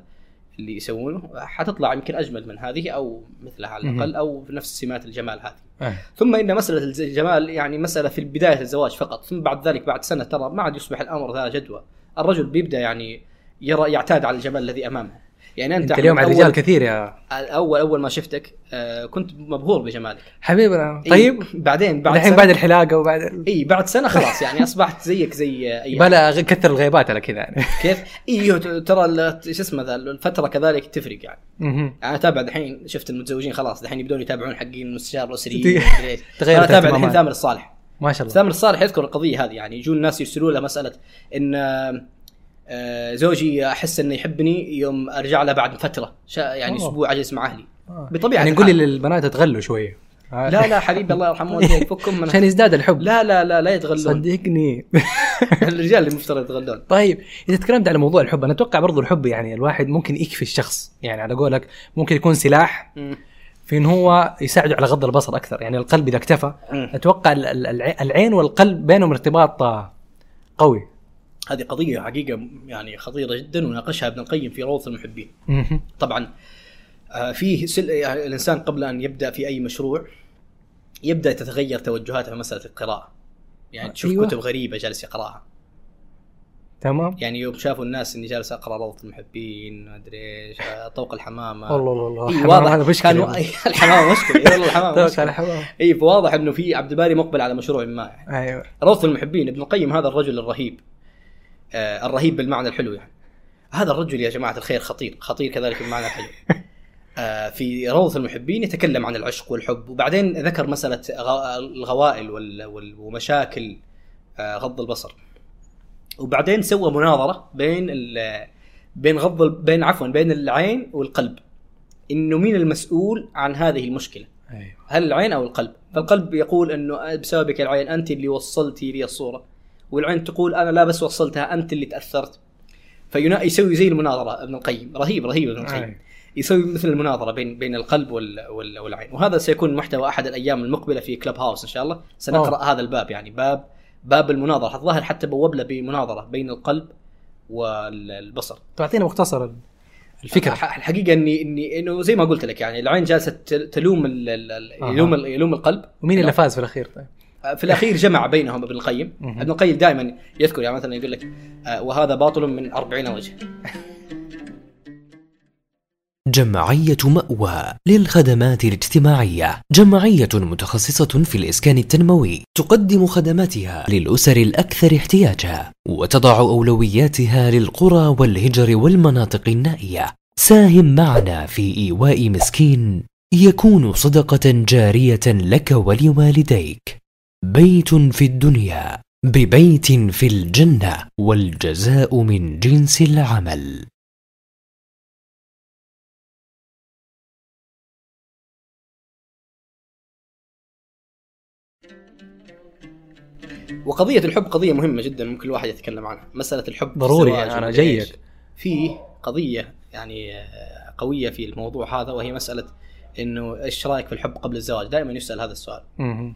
اللي يسوونه، حتطلع يمكن اجمل من هذه او مثلها على الاقل، او بنفس سمات الجمال هذه. ثم ان مساله الجمال يعني مساله في بدايه الزواج فقط، ثم بعد ذلك بعد سنه ترى ما عاد يصبح الامر ذا جدوى. الرجل بيبدا يعني يعتاد على الجمال الذي امامه. يعني انت اليوم على الرجال كثير يا اول ما شفتك كنت مبهور بجمالك حبيبنا. طيب بعدين بعد الحلاقه وبعد بعد سنه خلاص يعني اصبحت زيك زي اي. بلا كثر الغيبات على كذا يعني. كيف ترى ايش اسمه ذا الفتره كذلك تفرق يعني. انا اتابع الحين، شفت المتزوجين خلاص الحين يبدون يتابعون حقين المستشار الاسري. انا اتابع الحين ثامر الصالح ما شاء الله. ثامر الصالح يذكر القضيه هذه، يعني يجون الناس يرسلوا له مساله ان زوجي احس انه يحبني يوم ارجع له بعد فتره، يعني اسبوع اجلس مع اهلي. بطبيعه يعني نقول للبنات تغلوا شويه. لا حبيبي الله يرحمه والديك، فكم عشان يزداد الحب. لا لا لا لا يتغلون صدقني. الرجال اللي مفترض يتغلون. طيب اذا تكلمت على موضوع الحب، انا اتوقع برضو الحب يعني الواحد ممكن يكفي الشخص، يعني على قولك ممكن يكون سلاح في ان هو يساعده على غض البصر اكثر. يعني القلب اذا اكتفى اتوقع العين والقلب بينهم ارتباط قوي. هذه قضية حقيقة يعني خطيرة جدا، وناقشها ابن القيم في روضة المحبين. طبعا فيه الإنسان قبل أن يبدأ في أي مشروع يبدأ تتغير توجهاته في مسألة القراءة. يعني تشوف كتب غريبة جالس يقرأها. تمام. يعني يوم شافوا الناس إني جالس أقرأ روضة المحبين، ما أدري إيش، طوق الحمامة. والله. واضح هذا مشكلة. الحمامة مشكلة. والله الحمامة. طوق الحمامة. واضح إنه في عبد الباري مقبل على مشروع ما. أيوة. روضة المحبين، ابن القيم هذا الرجل الرهيب. الرهيب بالمعنى الحلو يعني. هذا الرجل يا جماعة الخير خطير خطير كذلك بالمعنى الحلو. في روضة المحبين يتكلم عن العشق والحب، وبعدين ذكر مسألة الغوائل ومشاكل غض البصر، وبعدين سوى مناظرة بين العين والقلب، إنه مين المسؤول عن هذه المشكلة. أيوة. هل العين أو القلب؟ فالقلب يقول إنه بسببك العين، أنت اللي وصلتي لي الصورة، والعين تقول أنا لا بس وصلتها، أنت اللي تأثرت. يسوي زي المناظرة ابن القيم، رهيب ابن القيم. يسوي مثل المناظرة بين القلب والعين. وهذا سيكون محتوى أحد الأيام المقبلة في كلب هاوس إن شاء الله. سنقرأ هذا الباب، يعني باب المناظرة. الظاهر حتى بوّب له بمناظرة بين القلب والبصر. تعطينا مختصر الفكرة. الحقيقة إنه زي ما قلت لك يعني العين جالسة تلوم يلوم القلب. ومين اللي فاز في الأخير؟ طيب في الأخير جمع بينهم ابن القيم. ابن القيم دائما يذكر يعني مثلا يقول لك وهذا باطل من 40 وجه. جمعية مأوى للخدمات الاجتماعية، جمعية متخصصة في الإسكان التنموي، تقدم خدماتها للأسر الأكثر احتياجا وتضع أولوياتها للقرى والهجر والمناطق النائية. ساهم معنا في إيواء مسكين يكون صدقة جارية لك ولوالديك. بيت في الدنيا ببيت في الجنة، والجزاء من جنس العمل. وقضية الحب قضية مهمة جدا ممكن الواحد يتكلم عنها. مسألة الحب ضروري يعني أنا جيد فيه قضية يعني قوية في الموضوع هذا، وهي مسألة إنه إيش رأيك في الحب قبل الزواج. دائما يسأل هذا السؤال،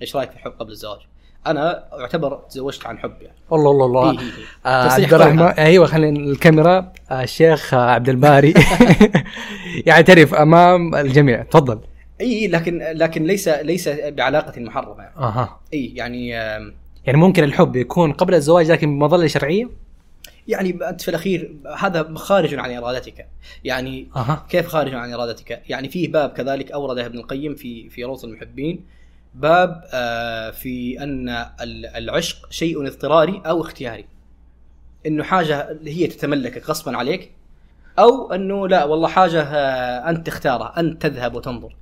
إيش رأيك في الحب قبل الزواج. أنا أعتبر تزوجت عن حب يعني. الله عبد الرحمن. أيوة خلينا الكاميرا الشيخ عبد الباري يعني تعرف أمام الجميع. تفضل. أي لكن ليس بعلاقة محرمة يعني. أي يعني ممكن الحب يكون قبل الزواج لكن بمظلة شرعية يعني. أنت في الأخير هذا خارج عن إرادتك يعني. كيف خارج عن إرادتك يعني؟ فيه باب كذلك أورده ابن القيم في روضة المحبين، باب في أن العشق شيء اضطراري أو اختياري، إنه حاجة هي تتملكك غصبا عليك، أو أنه لا والله حاجة أنت تختارها، أنت تذهب وتنظر.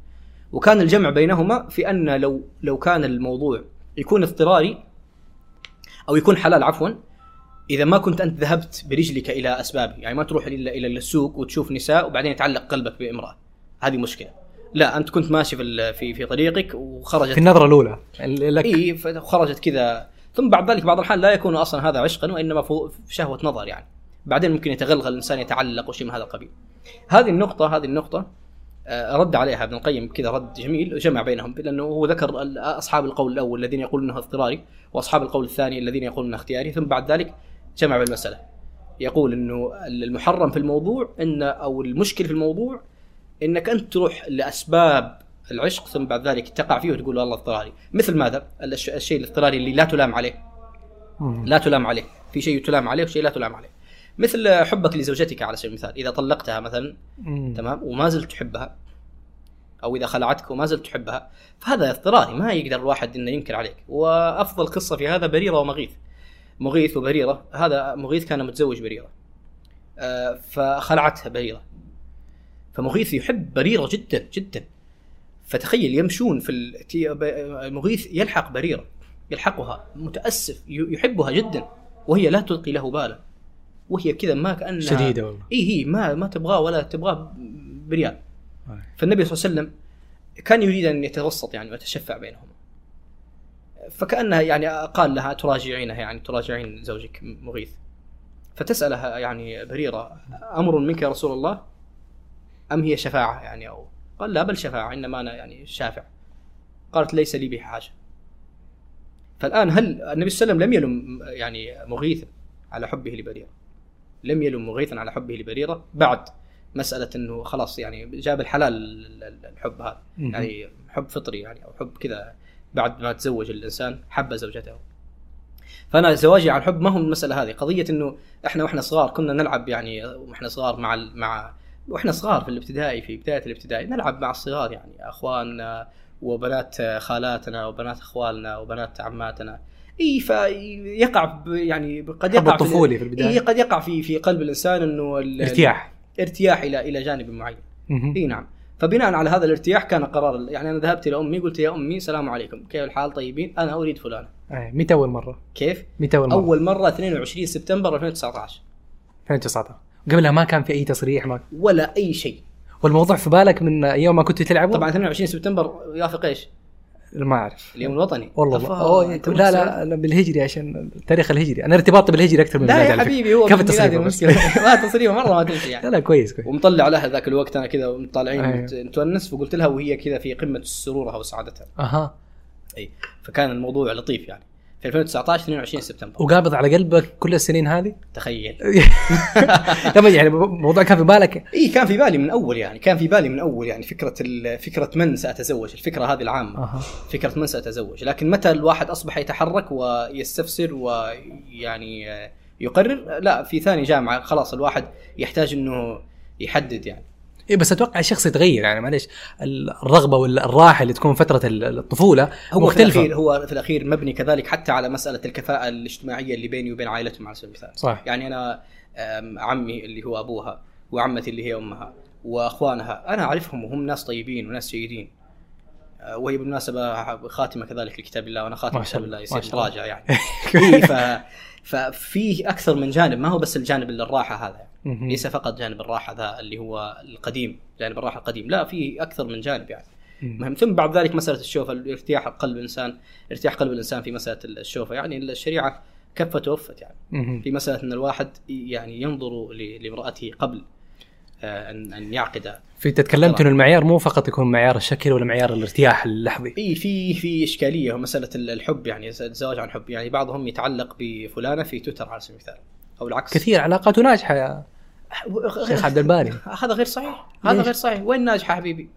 وكان الجمع بينهما في أن لو كان الموضوع يكون اضطراري أو يكون حلال عفوا، إذا ما كنت أنت ذهبت برجلك إلى أسباب يعني، ما تروح إلى السوق وتشوف نساء وبعدين يتعلق قلبك بامرأة، هذه مشكلة. لا، أنت كنت ماشي في طريقك وخرجت في النظرة الأولى لك. إيه، فخرجت كذا. ثم بعد ذلك بعض الحال لا يكون أصلا هذا عشقا، وإنما شهوة نظر يعني. بعدين ممكن يتغلغل الإنسان، يتعلق وشيء من هذا القبيل. هذه النقطة رد عليها ابن القيم كذا رد جميل، جمع بينهم، لأنه هو ذكر أصحاب القول الأول الذين يقولون أنه اضطراري، وأصحاب القول الثاني الذين يقولون أنه اختياري. ثم بعد ذلك جمع بالمسألة، يقول أنه المحرم في الموضوع أو المشكل في الموضوع أنك أنت تروح لأسباب العشق ثم بعد ذلك تقع فيه وتقول والله اضطراري. مثل ماذا؟ الشيء الاضطراري اللي لا تلام عليه، في شيء تلام عليه وشيء لا تلام عليه، مثل حبك لزوجتك على سبيل المثال. إذا طلقتها مثلا تمام وما زلت تحبها، أو إذا خلعتك وما زلت تحبها، فهذا اضطراري، ما يقدر الواحد إنه ينكر عليك. وأفضل قصة في هذا بريرة ومغيث، مغيث وبريرة. هذا مغيث كان متزوج بريرة، فخلعتها بريرة، فمغيث يحب بريرة جدا جدا. فتخيل يمشون مغيث يلحق بريرة، يلحقها متأسف، يحبها جدا وهي لا تلقي له بالا، وهي كذا ما كأنها شديدة والله. إيه ما تبغاه ولا تبغاه بريال. فالنبي صلى الله عليه وسلم كان يريد أن يتوسط يعني ويتشفع بينهم، فكأنها يعني قال لها تراجعينها يعني، تراجعين زوجك مغيث. فتسألها يعني بريرة، أمر منك يا رسول الله أم هي شفاعة يعني؟ أو قال لا بل شفاعة، إنما أنا يعني شافع. قالت ليس لي بحاجة. فالآن هل النبي صلى الله عليه وسلم لم يلم يعني مغيث على حبه لبريرة، لم يلم مغيثا على حبه لبريرة بعد مسألة أنه خلاص يعني جاب الحلال الحب هذا يعني حب فطري يعني، أو حب كذا بعد ما تزوج الإنسان حب زوجته. فأنا زواجي عن حب ما هو المسألة هذه. قضية أنه إحنا وإحنا صغار كنا نلعب يعني، وإحنا صغار مع وإحنا صغار في الابتدائي، في بداية الابتدائي نلعب مع الصغار يعني، أخواننا وبنات خالاتنا وبنات أخوالنا وبنات عماتنا. إيه، فيقع يعني قد يقع طفولي في البداية. إيه، قد يقع في قلب الإنسان إنه ارتياح إلى جانب معين. إيه نعم. فبناء على هذا الارتياح كان قرار يعني، أنا ذهبت إلى أمي قلت يا أمي السلام عليكم، كيف الحال، طيبين، أنا أريد فلانة. متى أول مرة؟ كيف؟ متى أول مرة؟ أول مرة 22 سبتمبر 2019. قبلها ما كان في أي تصريح ولا أي شيء. والموضوع في بالك من يوم ما كنت تلعبه؟ طبعا 22 سبتمبر يوافق إيش؟ ما أعرف. اليوم الوطني والله. لا بالهجري، عشان التاريخ الهجري، أنا ارتباطي بالهجري أكثر من ميلادي. لا يا حبيبي، هو كيف التصريف المشكلة؟ ما تصريف مرة ما تمشي يعني. لا كويس. ومطلع لها ذاك الوقت أنا كذا مطالعين تونس، وقلت لها وهي كذا في قمة سرورها وسعادتها. أي، فكان الموضوع لطيف يعني. في 2019 22 سبتمبر. وقابض على قلبك كل السنين هذه؟ تخيل. تمام. يعني الموضوع كان في بالك؟ إيه كان في بالي من أول، يعني كان في بالي من أول، يعني فكرة من سأتزوج، الفكرة هذه العامة. فكرة من سأتزوج، لكن متى الواحد أصبح يتحرك ويستفسر ويعني يقرر؟ لا، في ثاني جامعة خلاص الواحد يحتاج إنه يحدد يعني. إيه بس أتوقع الشخص يتغير يعني، معلش الرغبة والراحة اللي تكون فترة الطفولة هو مختلفة. هو في الأخير مبني كذلك حتى على مسألة الكفاءة الاجتماعية اللي بيني وبين عائلتهم على سبيل المثال. صح. يعني أنا عمي اللي هو أبوها وعمتي اللي هي أمها وأخوانها أنا أعرفهم وهم ناس طيبين وناس جيدين، وهي بالمناسبة خاتمة كذلك لكتاب الله وأنا خاتمة كتاب الله، يصير راجع يعني. إيه ففيه أكثر من جانب، ما هو بس الجانب للراحة هذا، ليس فقط جانب الراحة ذا اللي هو القديم، جانب الراحة القديم، لا فيه أكثر من جانب يعني. مهم. ثم بعد ذلك مسألة الشوفة، الارتياح قلب الإنسان، ارتياح قلب الإنسان في مسألة الشوفة، يعني الشريعة كفت ووفت يعني. في مسألة أن الواحد يعني ينظر لامرأته قبل أن يعقد. في تتكلمت إنه المعيار مو فقط يكون معيار الشكل ولا معيار الارتياح اللحظي. إيه في إشكالية مسألة الحب، يعني الزواج عن حب، يعني بعضهم يتعلق بفلانة في تويتر على سبيل المثال أو العكس. كثير علاقات ناجحة يا شيخ عبد الباري. هذا غير صحيح، هذا غير صحيح. وين ناجحة حبيبي؟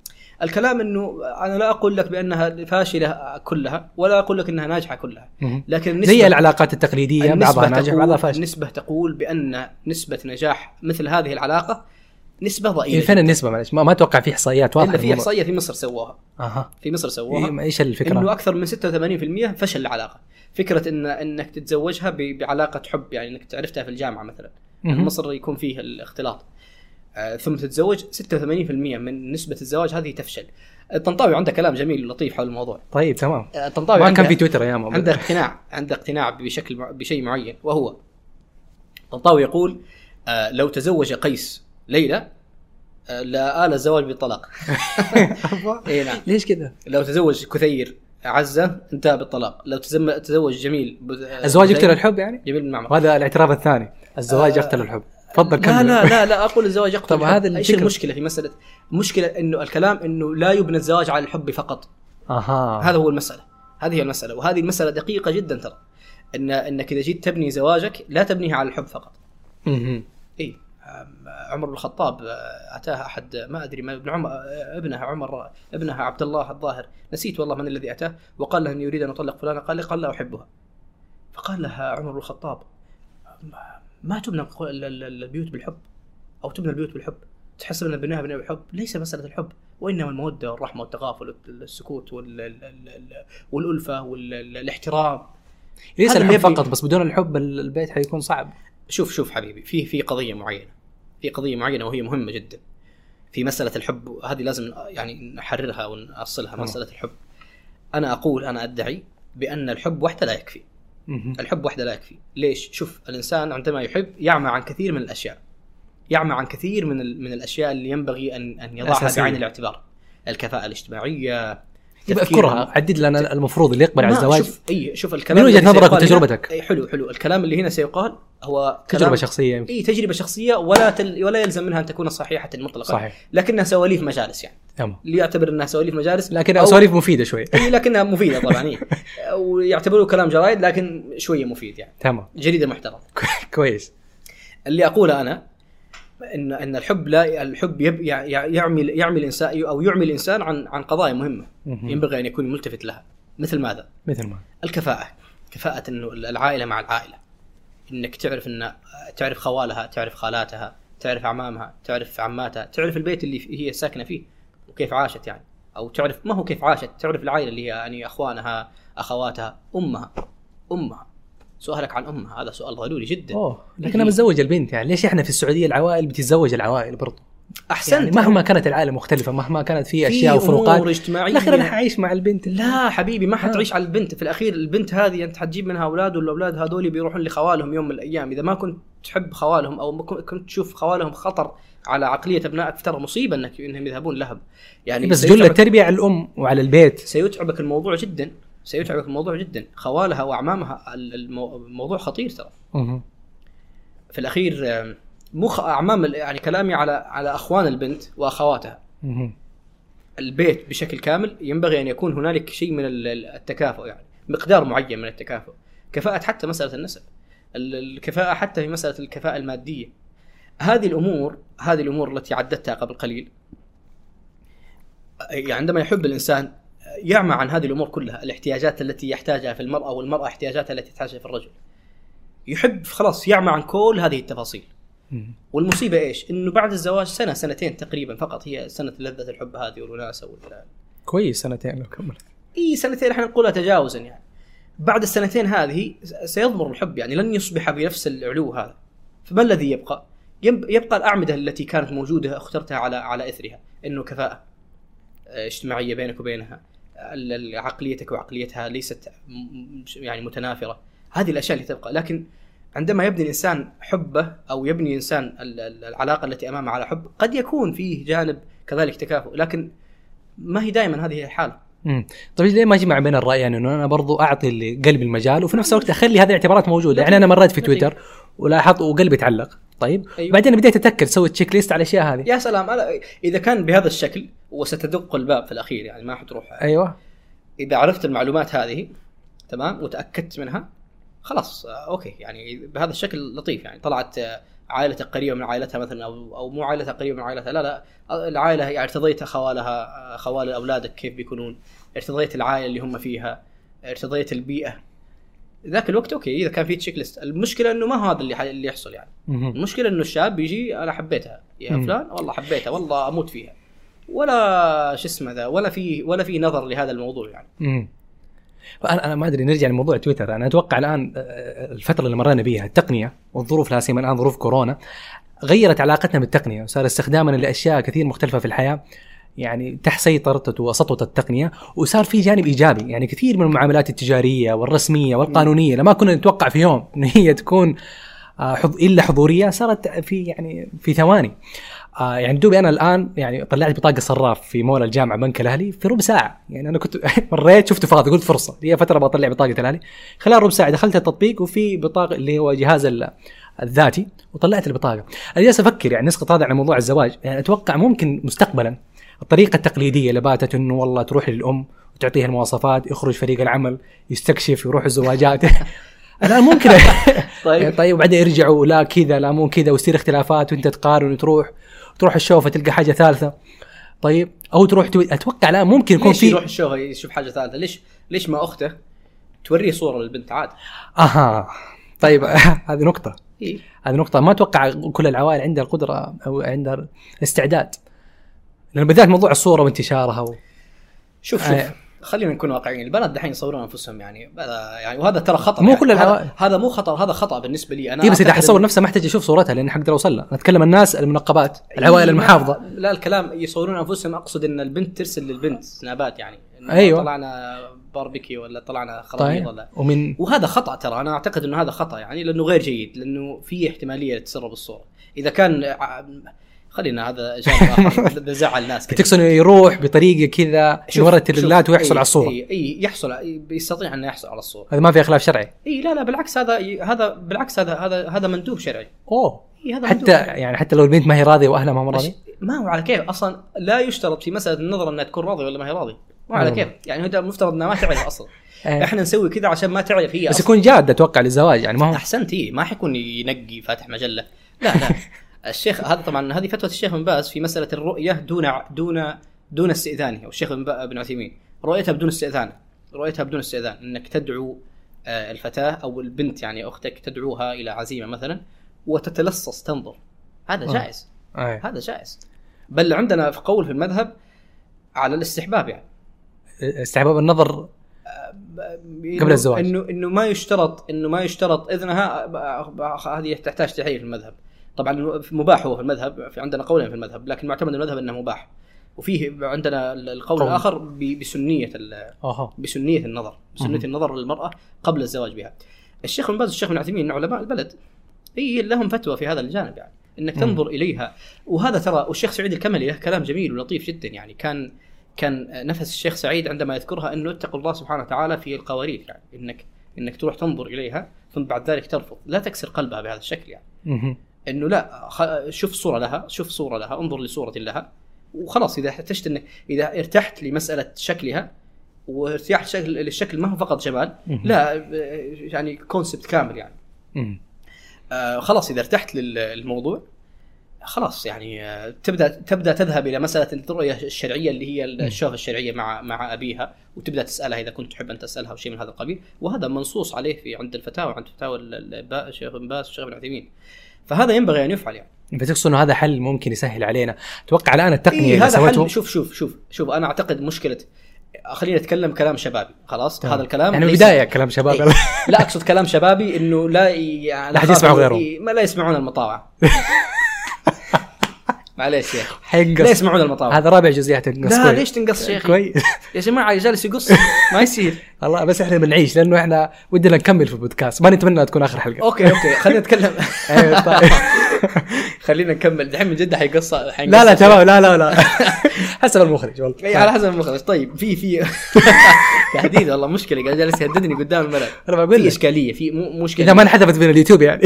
الكلام إنه أنا لا أقول لك بأنها فاشلة كلها ولا أقول لك إنها ناجحة كلها، لكن زي العلاقات التقليدية بعضها ناجح بعضها فاشل. النسبة تقول بأن نسبة نجاح مثل هذه العلاقة نسبة ضئيلة. فين النسبة؟ معلش ما توقع في إحصائيات واضحة. في إحصائية في مصر سووها. في مصر سووها. إيش الفكرة؟ إنه أكثر من 86% فشل العلاقة. فكرة إنك تتزوجها بعلاقة حب، يعني إنك تعرفتها في الجامعة مثلاً. مصر يكون فيه الاختلاط. ثم تتزوج. 86% من نسبة الزواج هذه تفشل. الطنطاوي عنده كلام جميل ولطيف حول الموضوع. طيب تمام. الطنطاوي ما كان في تويتر أيامه. عنده اقتناع بشيء معين، وهو الطنطاوي يقول لو تزوج قيس ليلى لا آل الزواج بالطلاق. إيه نعم. ليش كده؟ لو تزوج كثير عزة انتهى بالطلاق، لو تزوج جميل الزواج يقتل الحب يعني؟ جميل بالمعنى. هذا الاعتراف الثاني، الزواج يقتل الحب. تفضل كمل. لا أقول الزواج يقتل. طب هذا ايش المشكلة في مسألة؟ مشكلة إنه الكلام إنه لا يبنى الزواج على الحب فقط. هذا هو المسألة، هذه هي المسألة، وهذه المسألة دقيقة جدا ترى، إنك إذا جيت تبني زواجك لا تبنيه على الحب فقط. إيه عمر الخطاب أتاها أحد، ما أدري ما ابنها عبد الله الظاهر، نسيت والله من الذي أتاه، وقال له أن يريد أن أطلق فلانة، قال لا أحبها. فقال لها عمر الخطاب ما تبنى البيوت بالحب أو تبنى البيوت بالحب، تحسب أن بناها بناء بالحب، ليس مسألة الحب وإنما المودة والرحمة والتغافل والسكوت والألفة والاحترام. ليس الحب فقط، بس بدون الحب البيت حيكون صعب. شوف حبيبي، في قضية معينة، وهي مهمة جدا في مسألة الحب، هذه لازم يعني نحررها ونأصلها. مسألة الحب، أنا أقول، أنا أدعي بأن الحب وحده لا يكفي. الحب وحده لا يكفي. ليش؟ شوف الإنسان عندما يحب يعمى عن كثير من الأشياء، يعمى عن كثير من الأشياء اللي ينبغي أن يضعها بعين الاعتبار. الكفاءة الاجتماعية، تذكرها، عدد لنا المفروض اللي يقبل على الزواج. شوف الكلام من وجهة نظرك وتجربتك. حلو الكلام اللي هنا سيقال هو تجربة شخصية. اي تجربة شخصية، ولا يلزم منها أن تكون صحيحة مطلقا. صحيح. لكنها سواليف مجالس يعني. اللي يعتبر أنها سواليف مجالس، لكنها سواليف مفيدة شوي. اي لكنها مفيدة طبعا. ويعتبروه كلام جرايد لكن شوية مفيد يعني. تمام. جريدة محترمة. كويس. اللي أقوله أنا ان الحب لا، الحب يعمل الانسان او يعمل الانسان عن قضايا مهمه ينبغي ان يكون ملتفت لها. مثل ماذا؟ الكفاءه، كفاءه انه العائله مع العائله، انك تعرف ان تعرف خوالها، تعرف خالاتها، تعرف اعمامها، تعرف عماتها، تعرف البيت اللي هي ساكنه فيه وكيف عاشت يعني، او تعرف ما هو كيف عاشت، تعرف العائله اللي هي يعني اخوانها، اخواتها، امها سؤالك عن أمها هذا سؤال ضروري جدا. لكن أنا متزوج البنت يعني، ليش إحنا في السعودية العوائل بتتزوج العوائل برضو؟ أحسن يعني، مهما كانت العائلة مختلفة، مهما كانت فيه أشياء وفروقات، الأخير أنا حعيش مع البنت. لا حبيبي، ما حتعيش على البنت. في الأخير البنت هذه أنت حتجيب منها أولاد، والأولاد هذول بيروحون لخوالهم يوم من الأيام. إذا ما كنت تحب خوالهم أو ما كنت تشوف خوالهم خطر على عقلية أبنائك، فترى مصيبة إنهم يذهبون لهب يعني. بس جل التربية على الأم وعلى البيت سيتعبك الموضوع جدا، خوالها وأعمامها الموضوع خطير ترى. في الأخير مخ أعمام يعني، كلامي على أخوان البنت وأخواتها. البيت بشكل كامل ينبغي أن يكون هنالك شيء من التكافؤ يعني، مقدار معين من التكافؤ. كفاءة حتى مسألة النسب، الكفاءة حتى في مسألة الكفاءة المادية. هذه الأمور التي عددتها قبل قليل، عندما يحب الإنسان يعمى عن هذه الأمور كلها، الاحتياجات التي يحتاجها في المرأة والمرأة احتياجاتها التي تحتاجها في الرجل، يحب خلاص يعمى عن كل هذه التفاصيل. والمصيبة إيش؟ إنه بعد الزواج سنة سنتين تقريبا فقط هي سنة لذة الحب هذه والوناسة والفلان. كويس، سنتين لو كملت. إيه سنتين إحنا نقولها تجاوزا يعني. بعد السنتين هذه سيضمر الحب، يعني لن يصبح بنفس العلو هذا. فما الذي يبقى؟ يبقى الأعمدة التي كانت موجودة اخترتها على إثرها، إنه كفاءة اجتماعية بينك وبينها، عقليتك وعقليتها ليست يعني متنافرة. هذه الأشياء اللي تبقى. لكن عندما يبني الإنسان حبه أو يبني الإنسان العلاقة التي أمامه على حب، قد يكون فيه جانب كذلك تكافؤ، لكن ما هي دائما هذه الحالة. طيب ليه ما اجمع بين الرأي؟ يعني انه انا برضو اعطي قلبي المجال وفي نفس الوقت اخلي هذه الاعتبارات موجودة. يعني انا مرات في تويتر ولاحظت وقلبي تعلق، طيب أيوة. بعدين بديت اتاكد، سويت تشيك ليست على الاشياء هذه. يا سلام اذا كان بهذا الشكل، وستدق الباب في الاخير يعني ما حتروح. ايوه اذا عرفت المعلومات هذه تمام وتاكدت منها خلاص اوكي، يعني بهذا الشكل لطيف. يعني طلعت عائلة قريبة من عائلتها مثلا او مو عائلة قريبة من عائلتها، لا العائلة يعني ارتضيت خوال اولادك كيف بيكونون، ارتضيت العائلة اللي هم فيها، ارتضيت البيئة ذاك الوقت. اوكي اذا كان في تشيك ليست. المشكلة انه ما هذا اللي يحصل يعني. المشكلة انه الشاب يجي انا حبيتها يا فلان، والله حبيتها، والله اموت فيها، ولا شو اسمه ذا، ولا في نظر لهذا الموضوع يعني. انا ما ادري، نرجع لموضوع تويتر. انا اتوقع الان الفتره اللي مرينا بيها التقنيه والظروف الهاسمه الان، ظروف كورونا غيرت علاقتنا بالتقنيه، وصار استخدامنا لاشياء كثير مختلفه في الحياه يعني تحت سيطرة وسطوة التقنيه. وصار في جانب ايجابي، يعني كثير من المعاملات التجاريه والرسميه والقانونيه لما كنا نتوقع في يوم ان هي تكون الا حضوريه، صارت في ثواني. يعني دوبي أنا الآن يعني طلعت بطاقة صراف في مول الجامعة بنك الأهلي في ربع ساعة. يعني أنا كنت مريت شفته فاضي، قلت فرصة لي فترة بطلع بطاقة الأهلي، خلال ربع ساعة دخلت التطبيق وفي بطاقة اللي هو جهاز الذاتي وطلعت البطاقة. أنا جالس أفكر يعني نسقط هذا على موضوع الزواج. يعني أتوقع ممكن مستقبلا الطريقة التقليدية اللي باتت إنه والله تروح للأم وتعطيها المواصفات، يخرج فريق العمل يستكشف، يروح الزواجات. أنا ممكن طيب وبعدين يرجعوا لا كذا لا مو كذا، ويصير اختلافات وأنت تقارن وتروح الشوفة تلقى حاجة ثالثة. طيب أو تروح أتوقع لا ممكن يكون في يروح الشوفة يشوف حاجة ثالثة. ليش ما أخته توريه صورة للبنت عادي؟ أها طيب. هذه نقطة إيه؟ هذه نقطة ما أتوقع كل العوائل عندها القدرة أو عندها الاستعداد، لأن بالذات موضوع الصورة وانتشارها شوف خلينا نكون واقعيين. البنات دحين يصورون أنفسهم يعني وهذا ترى خطأ. مو كل العوائل، هذا مو خطأ، هذا خطأ بالنسبة لي أنا. إيه بس إذا حصور نفسه ما احتاج يشوف صورتها لأن حقدر أوصل لها. نتكلم الناس المنقبات، العوائل المحافظة. لا الكلام يصورون أنفسهم، أقصد إن البنت ترسل للبنت سنابات يعني. أيوة. طلعنا باربيكي ولا طلعنا خرابيط ولا. وهذا خطأ ترى، أنا أعتقد إنه هذا خطأ يعني، لأنه غير جيد، لأنه فيه احتمالية تسرب الصورة. إذا كان خلينا هذا جانب بزعل الناس، تقصد يروح بطريقه كذا ورا التلات ويحصل على الصوره. اي يحصل، بيستطيع انه يحصل على الصوره. هذا ما في خلاف شرعي. اي لا بالعكس، هذا بالعكس، هذا مندوب شرعي. اوه هذا حتى شرعي. يعني حتى لو البنت ما هي راضيه واهلها ما راضي، ما هو على كيف اصلا. لا يشترط في مساله النظر انها تكون راضيه ولا ما هي راضيه، ما على كيف يعني. هذا مفترض انها ما تعرف اصلا. احنا نسوي كذا عشان ما تعرف هي، بس يكون جاد اتوقع للزواج يعني. ما هو احسنت ما حيكون ينقي فاتح مجله، لا الشيخ هذا طبعا هذه فتوى الشيخ ابن باز في مسألة الرؤية دون استئذانه، أو الشيخ ابن عثيمين رؤيتها بدون استئذان، انك تدعو الفتاة او البنت يعني اختك، تدعوها الى عزيمة مثلا وتتلصص تنظر، هذا جائز. هذا جائز، بل عندنا في قول في المذهب على الاستحباب، يعني استحباب النظر قبل الزواج، انه ما يشترط اذنها. هذه تحتاج تحرير في المذهب طبعا، مباح هو في المذهب، في عندنا قولين في المذهب، لكن معتمد المذهب انه مباح، وفيه عندنا القول الاخر بسنية النظر للمرأة قبل الزواج بها. الشيخ ابن باز والشيخ ابن عثيمين علماء البلد، اي لهم فتوى في هذا الجانب، يعني انك تنظر اليها. وهذا ترى والشيخ سعيد الكملي له كلام جميل ولطيف جدا يعني. كان نفس الشيخ سعيد عندما يذكرها انه اتقوا الله سبحانه وتعالى في القوارير، يعني انك تروح تنظر اليها ثم بعد ذلك ترفض، لا تكسر قلبها بهذا الشكل يعني. انه لا شوف صورة لها، انظر لصورة لها وخلاص. اذا ارتحت لمسألة شكلها وارتياح الشكل ما هو فقط جمال لا يعني كونسبت كامل يعني خلاص إذا ارتحت للموضوع خلاص يعني تبدا تذهب الى مساله الرؤيه الشرعيه اللي هي الشوفه الشرعيه مع ابيها وتبدا تسالها اذا كنت تحب ان تسالها وشيء من هذا القبيل وهذا منصوص عليه في عند الفتاوى عند فتاوى الشيخ ابن باز والشيخ ابن عثيمين فهذا ينبغي ان يفعل يعني بتقصد انه هذا حل ممكن يسهل علينا اتوقع الان التقنيه إيه اللي سوته شوف انا اعتقد مشكله خلينا نتكلم كلام شبابي خلاص طبعا. هذا الكلام يعني بدايه كلام شبابي إيه. لا اقصد كلام شبابي انه لا يعني لا يسمعوا غيرهم ما لا يسمعون المطاوع معليش يا اخي لا يسمعون المطاوع هذا رابع جزئيه تنقص لا ليش تنقص يا اخي يا جماعه جالس يقص ما يصير والله بس احنا بنعيش لانه احنا ودنا نكمل في البودكاست ما نتمنى تكون اخر حلقه اوكي خلينا نتكلم خلينا نكمل الحين من جد حيقص لا تمام لا حسب المخرج والله اي على حسب المخرج طيب في تحديد والله مشكله قاعد جالس يهددني قدام الملأ انا بقول اشكاليه في مشكله اذا ما انحذفت من اليوتيوب يعني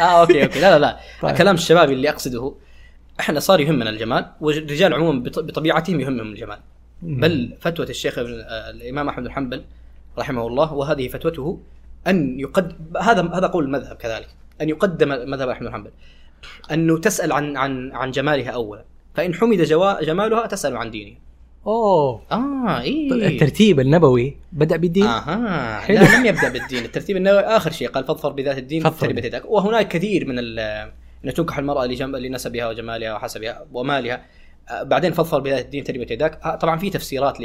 اوكي لا كلام الشباب اللي اقصده احنا صار يهمنا الجمال والرجال عموما بطبيعتهم يهمهم الجمال بل فتوى الشيخ الامام احمد بن حنبل رحمه الله وهذه فتوته ان يقدم هذا قول المذهب كذلك ان يقدم مذهب احمد بن حنبل انه تسال عن جمالها اولا فان حمد جمالها تسال عن دينها إيه. الترتيب النبوي بدأ بالدين لا لم يبدأ بالدين الترتيب النبوي اخر شيء قال فاظفر بذات الدين تربت يدك وهناك كثير من أن تنكح المرأة لنسبها وجمالها وحسبها ومالها بعدين فضفر بذات الدين تربية يداك طبعا في تفسيرات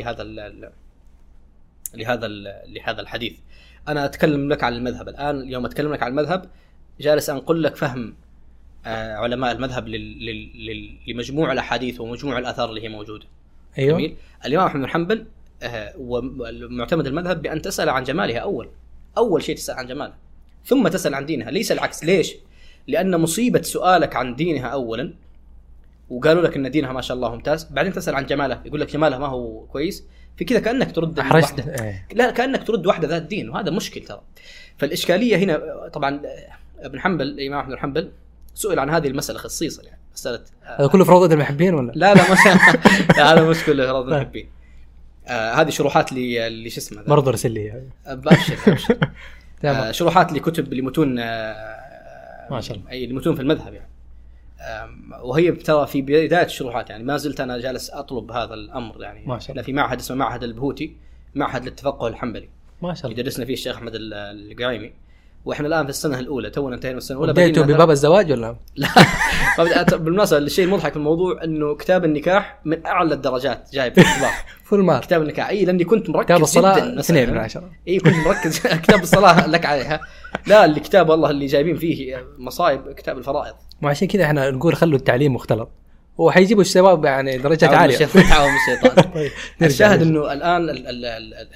لهذا الحديث أنا أتكلم لك عن المذهب الآن اليوم أتكلم لك عن المذهب جالس أنقل لك فهم علماء المذهب لمجموع الأحاديث ومجموع الأثار اللي هي موجودة أيوة. جميل الإمام أحمد بن حنبل ومعتمد المذهب بأن تسأل عن جمالها أول شيء تسأل عن جمالها ثم تسأل عن دينها ليس العكس ليش؟ لأن مصيبة سؤالك عن دينها أولا وقالوا لك أن دينها ما شاء الله ممتاز بعدين تسأل عن جمالها يقول لك جمالها ما هو كويس في كذا كأنك ترد واحدة لا كأنك ترد واحدة ذات دين وهذا مشكل ترى فالإشكالية هنا طبعا ابن حنبل الإمام أحمد بن حنبل سئل عن هذه المسألة خصيصا يعني مسألة هذا كله في روضة المحبين ولا لا هذا مش كله روضة المحبين هذه شروحات لي شو اسمه برضه ارسل لي ابشر شروحات لكتب لمتون ما شاء الله. أي المتون في المذهب يعني وهي ترى في بداية الشروحات يعني ما زلت أنا جالس أطلب هذا الأمر يعني أنا في معهد اسمه معهد البهوتي معهد للتفقه الحنبلي ما شاء الله يدرسنا فيه الشيخ أحمد القايمي وإحنا الآن في السنة الأولى تونا انتهينا من السنة الأولى بديتوا بباب الزواج ولا لا بالمناسبة الشيء المضحك في الموضوع إنه كتاب النكاح من أعلى الدرجات جايب في الطلاب فول مار كتاب النكاح أي لأني كنت مركز كتاب الصلاة 2/10 أي كنت مركز كتاب الصلاة لك عليها لا الكتاب والله اللي جايبين فيه مصايب كتاب الفرائض وعشان كذا إحنا نقول خلوا التعليم مختلط وحيجيبوا الشباب يعني درجات عالية عوام الشيطان الشاهد إنه الآن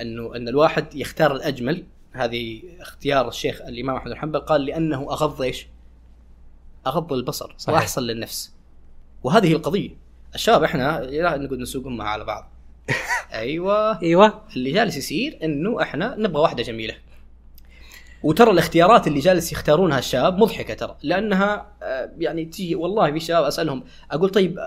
إنه إن الواحد يختار الأجمل هذه اختيار الشيخ الإمام أحمد بن حنبل قال لأنه أغض البصر وأحصل للنفس وهذه القضية الشباب إحنا لا نقول نسوقهم مع على بعض أيوة اللي جالس يصير إنه إحنا نبغى واحدة جميلة وترى الاختيارات اللي جالس يختارونها الشباب مضحكة ترى لأنها يعني تيجي والله في شباب أسألهم أقول طيب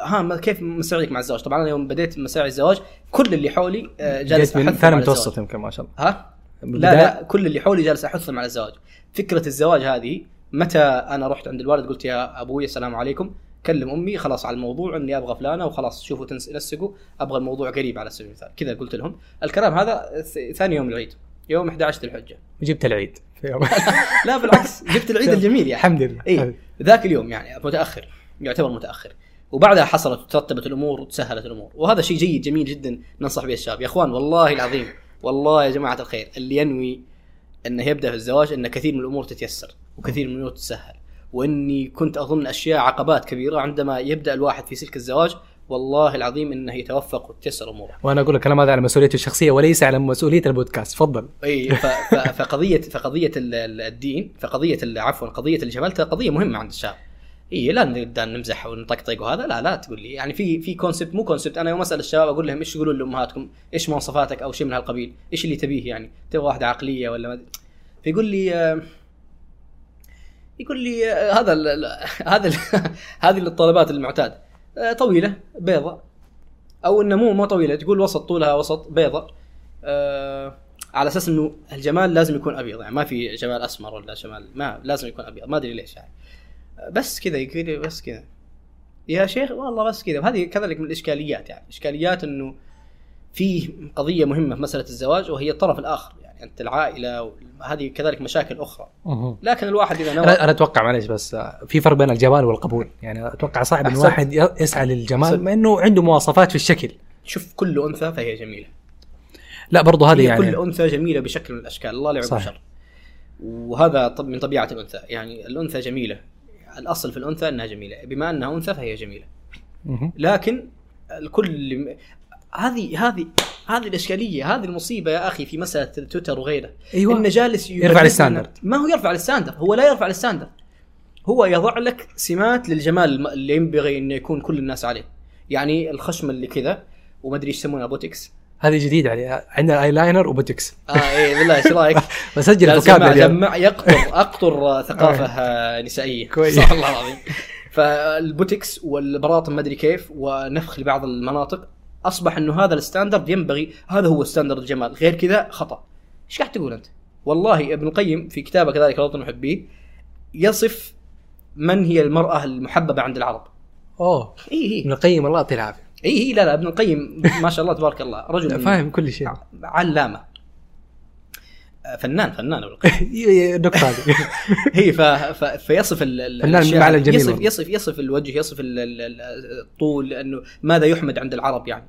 كيف مساعدك مع الزواج طبعا أنا يوم بديت مساعي الزواج كل اللي حولي جالس أحثهم على الزواج يمكن ما شاء الله لا كل اللي حولي جالس أحثهم على الزواج فكرة الزواج هذه متى أنا رحت عند الوالد قلت يا أبوي السلام عليكم كلم أمي خلاص على الموضوع أني أبغى فلانة وخلاص شوفوا تنسقوا أبغى الموضوع قريب على سبيل المثال كذا قلت لهم الكلام هذا ثاني يوم العيد يوم 11 ذي الحجة وجبت العيد لا بالعكس جبت العيد الجميل يعني الحمد لله إيه ذاك اليوم يعني متأخر يعتبر متأخر وبعدها حصلت وترتبت الأمور وتسهلت الأمور وهذا شيء جيد جميل جدا ننصح به الشباب يا إخوان والله العظيم والله يا جماعة الخير اللي ينوي أنه يبدأ في الزواج أن كثير من الأمور تتيسر وكثير من الأمور تتسهل وإني كنت أظن أشياء عقبات كبيرة عندما يبدأ الواحد في سلك الزواج والله العظيم إنه يتوفق وتيسر أموره وأنا أقول الكلام هذا على مسؤوليته الشخصية وليس على مسؤولية البودكاست تفضل أي فقضية الدين فقضية العفو قضية الجمال قضية مهمة عند الشاب إيه لا نقدر نمزح ونطقطق وهذا لا تقول لي يعني في كونسبت مو كونسبت أنا يوم أسأل الشباب أقول لهم إيش يقولون لأمهاتكم إيش مواصفاتك أو شيء من هالقبيل إيش اللي تبيه يعني تبغى واحدة عقلية ولا ما فيقول لي هذا هذه الطلبات المعتاد طويلة بيضة أو إنه مو طويلة تقول وسط طولها وسط بيضة على اساس انه الجمال لازم يكون ابيض، يعني ما في جمال اسمر ولا جمال، ما لازم يكون ابيض، ما ادري ليش يعني. بس كذا يقول لي بس كذا يا شيخ والله بس كذا. وهذه كذلك من الاشكاليات، يعني اشكاليات انه فيه قضيه مهمه في مساله الزواج وهي الطرف الاخر، يعني انت العائله، هذه كذلك مشاكل اخرى. لكن الواحد اذا نوى، انا اتوقع معليش بس في فرق بين الجمال والقبول، يعني اتوقع صعب ان واحد يسعى للجمال مع انه عنده مواصفات في الشكل. شوف كل انثى فهي جميله، لا برضو هذه يعني كل أنثى جميلة بشكل من الأشكال، الله لا يعيب الشر، وهذا من طبيعة الأنثى، يعني الأنثى جميلة، الأصل في الأنثى أنها جميلة، بما أنها أنثى فهي جميلة. لكن الكل هذه الإشكالية، هذه المصيبة يا أخي في مسألة تويتر وغيره. أيوة. إن جالس يرفع الستاندرد، ما هو يرفع الستاندرد، هو لا يرفع الستاندرد، هو يضع لك سمات للجمال اللي ينبغي أن يكون كل الناس عليه، يعني الخشمة اللي كذا وما أدري إيش يسمونها، بوتكس، هذه جديد عليه، عندنا ايلاينر وبوتكس. اي والله ايش رايك؟ بسجل الفكابل جمع يقطر ثقافه نسائيه صح الله العظيم. فالبوتكس والبراطم ما ادري كيف ونفخ لبعض المناطق، اصبح انه هذا الستاندرد ينبغي، هذا هو الستاندرد الجمال، غير كذا خطا. ايش قاعد تقول انت؟ والله ابن القيم في كتابه كذلك الوطن المحبي يصف من هي المراه المحببه عند العرب. اوه اي ابن القيم الله يعطيه العافيه. اي لا ابن القيم ما شاء الله تبارك الله، رجل فاهم كل شيء، علامه، فنان ابن القيم النقطه هذه هي فيصف يصف الوجه، يصف الطول، انه ماذا يحمد عند العرب يعني.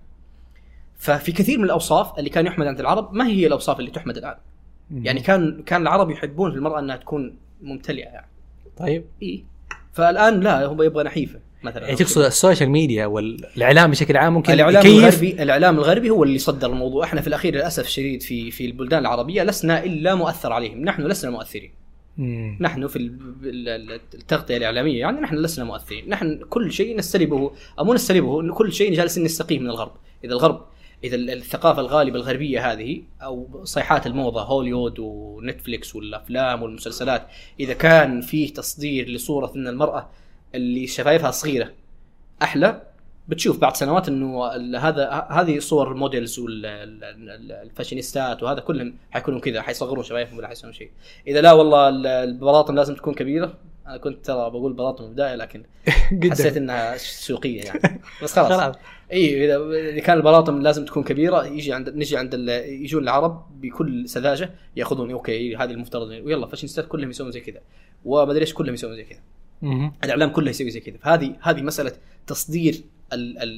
ففي كثير من الاوصاف اللي كان يحمد عند العرب ما هي الاوصاف اللي تحمد الان، يعني كان العرب يحبون في المراه انها تكون ممتلئه يعني. طيب اي فالان لا، هم يبغى نحيفه مثلا، يعني تقصد السوشيال ميديا والإعلام بشكل عام ممكن الإعلام الغربي هو اللي صدر الموضوع. احنا في الأخير للأسف الشديد في البلدان العربية لسنا إلا مؤثر عليهم، نحن لسنا مؤثرين. نحن في التغطية الإعلامية يعني نحن لسنا مؤثرين، نحن كل شيء نستلبه أو نستلبه، إنه كل شيء جالسين نستقيه من الغرب. إذا الثقافة الغالبة الغربية هذه أو صيحات الموضة هوليوود ونتفليكس والأفلام والمسلسلات، إذا كان فيه تصدير لصورة إن المرأة اللي شفايفها صغيرة أحلى، بتشوف بعد سنوات إنه هذه صور موديلز والفاشينيستات وهذا كلهم حيكونوا كذا، حيصغرون شفايفهم ولا حيسوون شيء. إذا لا والله البراطم لازم تكون كبيرة. أنا كنت ترى بقول بلاطم في البداية لكن حسيت إنها سوقية يعني، بس خلاص. أي إذا كان البلاطم لازم تكون كبيرة، يجون العرب بكل سذاجة يأخذون أوكي هذه المفترض، ويلا فاشينيستات كلهم يسوون زي كذا، وما أدري إيش كلهم يسوون زي كذا. الإعلام كله يسوي زي كذا. هذه مسألة تصدير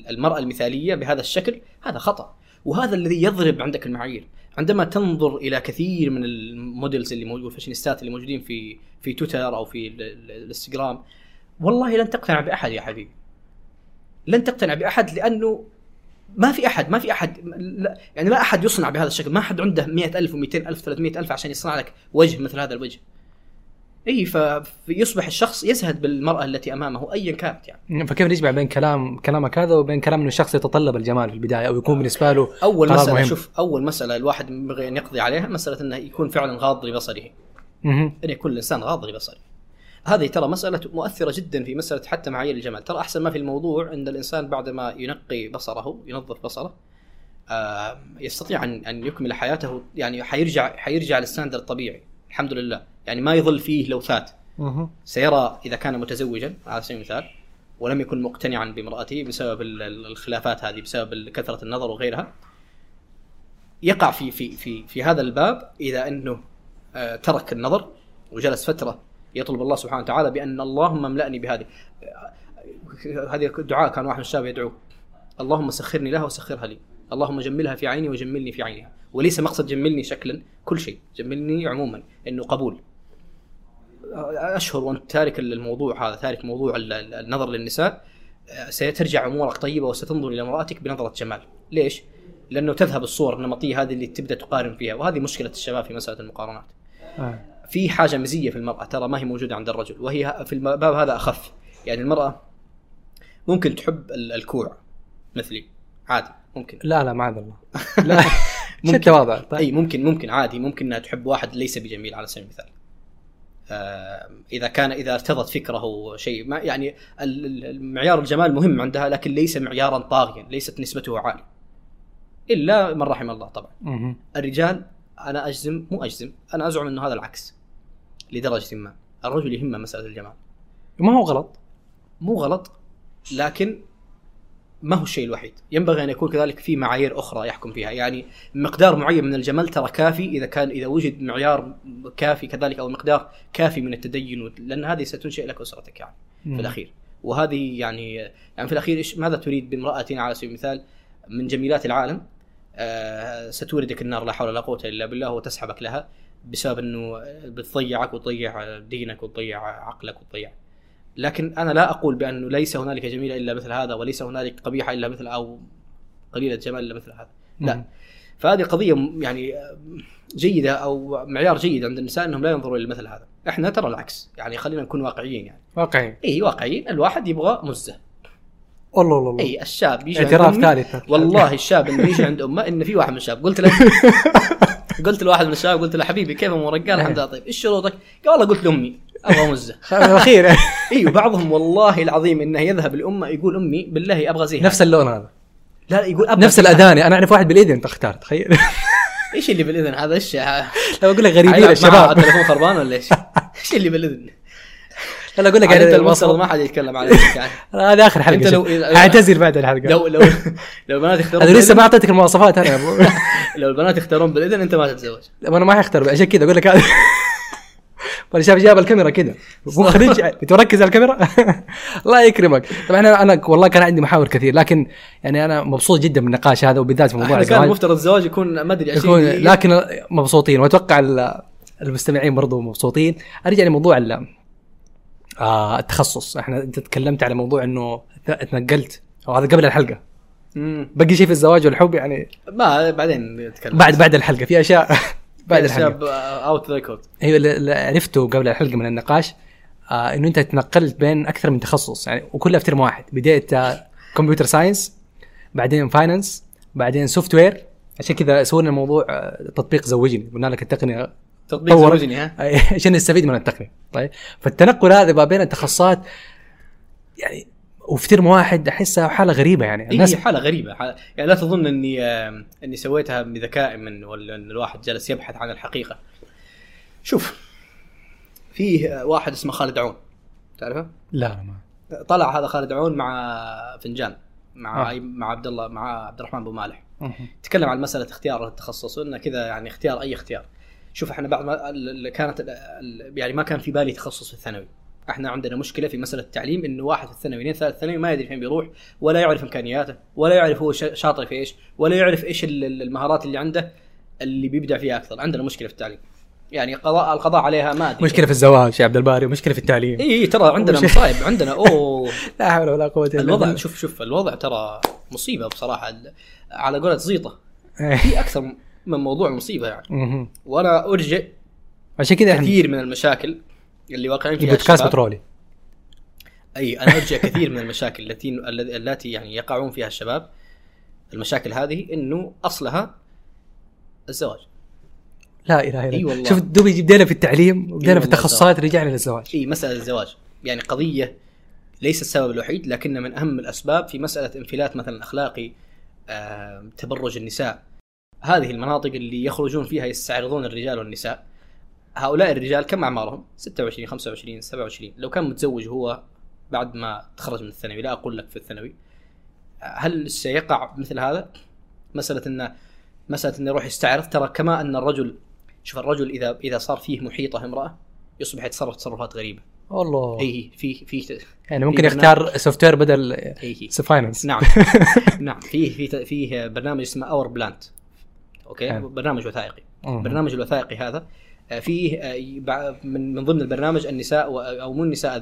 المرأة المثالية بهذا الشكل، هذا خطأ، وهذا الذي يضرب عندك المعايير. عندما تنظر إلى كثير من الموديلز اللي موجود، الفاشينيستات اللي موجودين في تويتر أو في الانستغرام، والله لن تقتنع بأحد يا حبيبي، لن تقتنع بأحد، لأنه ما في أحد يعني لا أحد يصنع بهذا الشكل، ما أحد عنده 100,000 و200,000 300,000 عشان يصنع لك وجه مثل هذا الوجه. اي فيصبح الشخص يزهد بالمرأة التي امامه ايا كانت يعني. فكيف نجمع بين كلامك هذا وبين كلام انه الشخص يتطلب الجمال في البداية او يكون بالنسبة له اول مسألة مهم. شوف اول مسألة الواحد ينبغي ان يقضي عليها مسألة انه يكون فعلا غاض لبصره، ان يكون الانسان غاض لبصره. هذه ترى مسألة مؤثرة جدا في مسألة حتى معايير الجمال. ترى احسن ما في الموضوع ان الانسان بعدما ينقي بصره، ينظف بصره، يستطيع ان يكمل حياته، يعني حيرجع للستاندرد الطبيعي الحمد لله، يعني ما يظل فيه لوثات. سيرى إذا كان متزوجا على سبيل المثال ولم يكن مقتنعا بامرأته بسبب الخلافات هذه، بسبب كثرة النظر وغيرها، يقع في في في في هذا الباب. إذا أنه ترك النظر وجلس فترة يطلب الله سبحانه وتعالى بأن اللهم املأني بهذه، هذه الدعاء كان واحد من الشباب يدعوه، اللهم سخرني لها وسخرها لي، اللهم جملها في عيني وجملني في عينها. وليس مقصد جملني شكلا، كل شيء جملني عموما، انه قبول. اشهر وانت تارك الموضوع هذا، تارك موضوع النظر للنساء، سيترجع امورك طيبه وستنظر الى امراتك بنظره جمال. ليش؟ لانه تذهب الصور النمطيه هذه اللي تبدا تقارن فيها، وهذه مشكله الشباب في مساله المقارنات. في حاجه مزيه في المراه ترى ما هي موجوده عند الرجل، وهي في الباب هذا اخف. يعني المراه ممكن تحب الكوع مثلي عادي، ممكن لا معاذ الله لا ممكن واضح. طيب. اي ممكن عادي، ممكن انها تحب واحد ليس بجميل على سبيل المثال، اذا ارتضت فكره شيء ما، يعني معيار الجمال مهم عندها لكن ليس معيارا طاغيا، ليست نسبته عاليه. إلا من رحم الله طبعا. الرجال أنا أجزم، مو أجزم، أنا أزعم أنه هذا العكس لدرجة ما. الرجل يهمه مسألة الجمال، ما هو غلط، مو غلط، لكن ما هو الشيء الوحيد. ينبغي أن يكون كذلك في معايير أخرى يحكم فيها، يعني مقدار معين من الجمال ترى كافي، إذا وجد معيار كافي كذلك أو مقدار كافي من التدين، لأن هذه ستنشئ لك أسرتك يعني في الأخير. وهذه يعني في الأخير إيش، ماذا تريد بامرأة على سبيل المثال من جميلات العالم؟ ستوردك النار، لا حول ولا قوة إلا بالله، وتسحبك لها بسبب أنه بتضيعك وتضيع دينك وتضيع عقلك وتضيع. لكن أنا لا أقول بأنه ليس هنالك جميلة إلا مثل هذا، وليس هنالك قبيحة إلا مثل، أو قليلة جمال إلا مثل هذا، لا. فهذه قضية يعني جيدة أو معيار جيد عند النساء أنهم لا ينظروا إلى مثل هذا. إحنا ترى العكس يعني، خلينا نكون واقعيين يعني. واقعيين، إيه واقعيين. الواحد يبغى مزة، والله أي الشاب يجي اعتراف ثالث، والله الشاب اللي يجي عند أمه إن في واحد من الشاب، قلت له قلت لواحد من الشباب، قلت له حبيبي كيف مرجال الحمد لله، طيب إيش شروطك؟ قال والله قلت لأمي أبغى مزة أخيرا. أيوة بعضهم والله العظيم إنه يذهب الأمة يقول أمي بالله أبغى زيها نفس اللون هذا، لا يقول أبغى نفس الأذاني. أنا أعرف واحد بالإذن تختار، تخيل إيش اللي بالإذن هذا، إيش لو أقول لك غريبين الشباب التليفون خربان ولا إيش، إيش اللي بالإذن؟ لا أقول لك أنت المفروض ما حد يتكلم على يعني. هذا آخر حلقة، أعتذر بعد الحلقة. لو البنات يختارون، أنا لسه ما أعطيتك المواصفات أنا يا أبو. لو البنات يختارون بالإذن أنت ما تتزوج. أنا ما حختار عشان كذا أقول لك هذا. ولا شاف جاب الكاميرا كده مخرج بتركز على الكاميرا. الله يكرمك. طبعا انا والله كان عندي محاور كثير، لكن يعني انا مبسوط جدا بالنقاش هذا، وبالذات في موضوع الزواج. كان مفترض الزواج يكون ما ادري 20، لكن مبسوطين، واتوقع المستمعين برضو مبسوطين. ارجع لموضوع التخصص. احنا انت تكلمت على موضوع انه تنقلت، وهذا قبل الحلقه. بقي شيء في الزواج والحب يعني، ما بعدين نتكلم، بعد الحلقه في اشياء بعد الحلقة اوت ريكورد. ايوه اللي عرفته قبل الحلقه من النقاش انه انت تنقلت بين اكثر من تخصص يعني، وكلها في ترم واحد. بدايه كمبيوتر ساينس، بعدين فاينانس، بعدين سوفت وير. عشان كذا سوينا الموضوع تطبيق زوجني، قلنا لك التقنيه تطبيق زوجني، ها عشان نستفيد من التقنيه. طيب فالتنقل هذا ما بين التخصصات يعني، وفي ترم واحد أحسها حالة غريبة يعني. الناس حالة غريبة يعني، لا تظن إني سويتها بذكاء من، ولا إن الواحد جلس يبحث عن الحقيقة. شوف، فيه واحد اسمه خالد عون، تعرفه؟ لا ما. طلع هذا خالد عون مع فنجان، مع عبد الله، مع عبد الرحمن أبو مالح. تكلم عن مسألة اختيار التخصص، وإنه كذا يعني اختيار أي اختيار. شوف إحنا بعد ما كانت يعني ما كان في بالي تخصص في الثانوي. احنا عندنا مشكله في مساله التعليم، انه واحد في الثانوي اثنين ثالث ثانوي ما يدري فين بيروح، ولا يعرف امكانياته، ولا يعرف هو شاطر في ايش، ولا يعرف ايش المهارات اللي عنده اللي بيبدع فيها اكثر. عندنا مشكله في التعليم يعني، القضاء عليها ما أدري. مشكله في الزواج يا عبد الباري، ومشكله في التعليم. اي ترى عندنا مصايب عندنا. اوه لا حول ولا قوه الا بالله. الوضع شوف الوضع ترى مصيبه بصراحه، على قولة زيطه. في اكثر من موضوع مصيبه يعني، وانا ارجئ عشان كذا كثير من المشاكل اللي واقعين فيها بودكاست بترولي. اي انا ارجع كثير من المشاكل التي يعني يقعون فيها الشباب، المشاكل هذه انه اصلها الزواج. لا اله الا الله. شوف دوبي بدينا في التعليم وبدينا في التخصصات، رجعنا للزواج. اي مساله الزواج يعني قضيه ليس السبب الوحيد، لكنه من اهم الاسباب في مساله انفلات مثلا اخلاقي، تبرج النساء، هذه المناطق اللي يخرجون فيها يستعرضون الرجال والنساء. هؤلاء الرجال كم أعمارهم؟ 26 25 27. لو كان متزوج هو بعد ما تخرج من الثانوي، لا أقول لك في الثانوي، هل سيقع مثل هذا؟ مسألة أنه يروح يستعرض. ترى كما أن الرجل، شوف الرجل إذا صار فيه محيطة امرأة يصبح يتصرف تصرفات غريبة. والله إيه في يعني ممكن يختار سوفت وير بدل فاينانس. نعم نعم. فيه برنامج اسمه اور بلانت، أوكي يعني. برنامج وثائقي. برنامج الوثائقي هذا فيه من ضمن البرنامج النساء، أو مو النساء،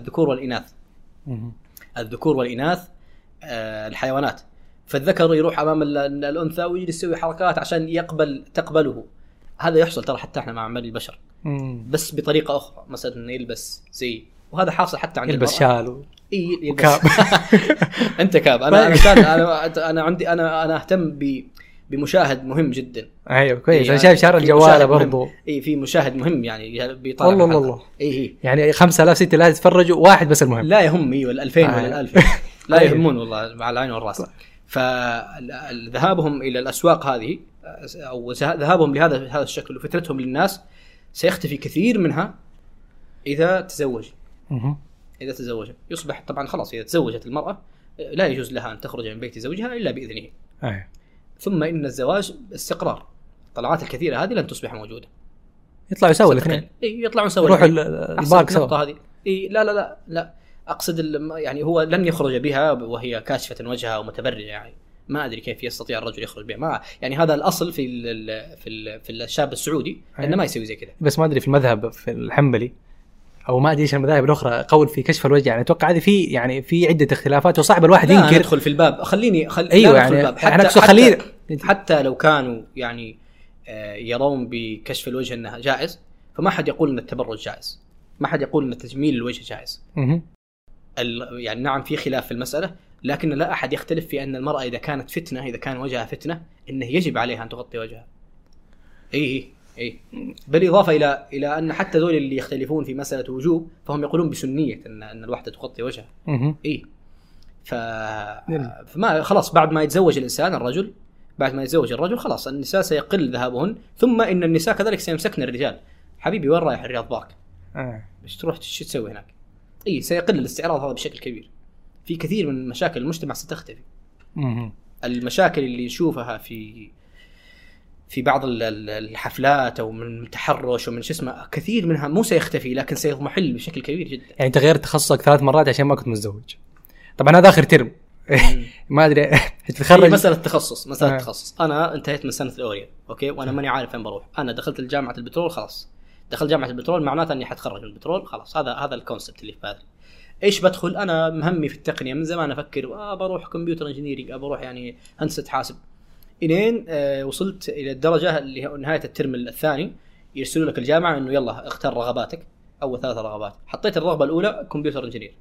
الذكور والإناث الحيوانات. فالذكر يروح أمام الأنثى ويجلس يسوي حركات عشان تقبله. هذا يحصل ترى حتى احنا مع عمال البشر، بس بطريقة أخرى. مثلا إنه يلبس زي، وهذا حاصل حتى عند يلبس شال يلبس أنت كاب. أنا أهتم بمشاهد مهم جدا. ايوه كويس. انا شايف شعر الجواله برضو. اي في مشاهد مهم يعني بيطلع. والله اي يعني 5000 6000 يتفرجوا، واحد بس المهم. لا يهم. ايوه ال2000 ولا ال1000 لا يهمون والله، مع العين والراس. فذهابهم إلى الأسواق هذه أو ذهابهم لهذا الشكل وفترتهم للناس سيختفي كثير منها إذا تزوج. إذا تزوج يصبح طبعا خلاص، إذا تزوجت المرأة لا يجوز لها أن تخرج من بيت زوجها إلا بإذنه. ثم إن الزواج استقرار، طلعات الكثيرة هذه لن تصبح موجودة. يطلعوا سوا الاثنين، يطلعوا سوا، يروحوا البارك سوا. هذه لا لا لا لا، أقصد يعني هو لن يخرج بها وهي كاشفة وجهها ومتبرجة، يعني ما أدري كيف يستطيع الرجل يخرج بها. ما يعني هذا الأصل في الشاب السعودي إنه ما يسوي زي كذا. بس ما أدري في المذهب في الحنبلي أو ما أدري إيش المذاهب الأخرى قول في كشف الوجه، يعني أتوقع هذه في يعني في عدة اختلافات وصعب الواحد ينكر. لا ندخل في الباب، خليني أيوة يعني الباب. حتى لو كانوا يعني يرون بكشف الوجه أنها جائز، فما حد يقول أن التبرج جائز، ما حد يقول أن تجميل الوجه جائز. يعني نعم في خلاف في المسألة، لكن لا أحد يختلف في أن المرأة إذا كانت فتنة، إذا كان وجهها فتنة، إنه يجب عليها أن تغطي وجهها. إيه بالإضافة إلى أن حتى ذول اللي يختلفون في مسألة وجوب فهم يقولون بسنية أن الوحدة تغطي وجهها. فما خلاص بعد ما يتزوج الإنسان الرجل، بعد ما يتزوج الرجل خلاص النساء سيقل ذهابهن، ثم إن النساء كذلك سيمسكن الرجال. حبيبي وين رايح؟ الرياض بارك، مش تروح تسوي هناك. سيقل الاستعراض هذا بشكل كبير. في كثير من مشاكل المجتمع ستختفي. المشاكل اللي نشوفها في بعض الحفلات أو من تحرش ومن شو اسمه، كثير منها مو سيختفي لكن سيضمحل بشكل كبير جدا. يعني تغير تخصصك 3 مرات عشان ما كنت متزوج. طبعا هذا آخر ترم. ما أدري تتخرج. مسألة تخصص، مسألة تخصص. أنا انتهيت من سنة الأورية، أوكي، وأنا ماني عارف وين بروح. أنا دخلت الجامعة البترول، خلاص دخل جامعة البترول معناته أني حتخرج من البترول، خلاص هذا الكونسبت اللي في بالي. إيش بدخل؟ أنا مهمي في التقنية من زمان، أفكر بروح كمبيوتر إنجينيرينج، بروح يعني هندسة حاسب. إلين وصلت إلى الدرجة اللي نهاية الترم الثاني يرسلوا لك الجامعة إنه يلا اختار رغباتك. أول 3 رغبات، حطيت الرغبة الأولى كمبيوتر إنجينير،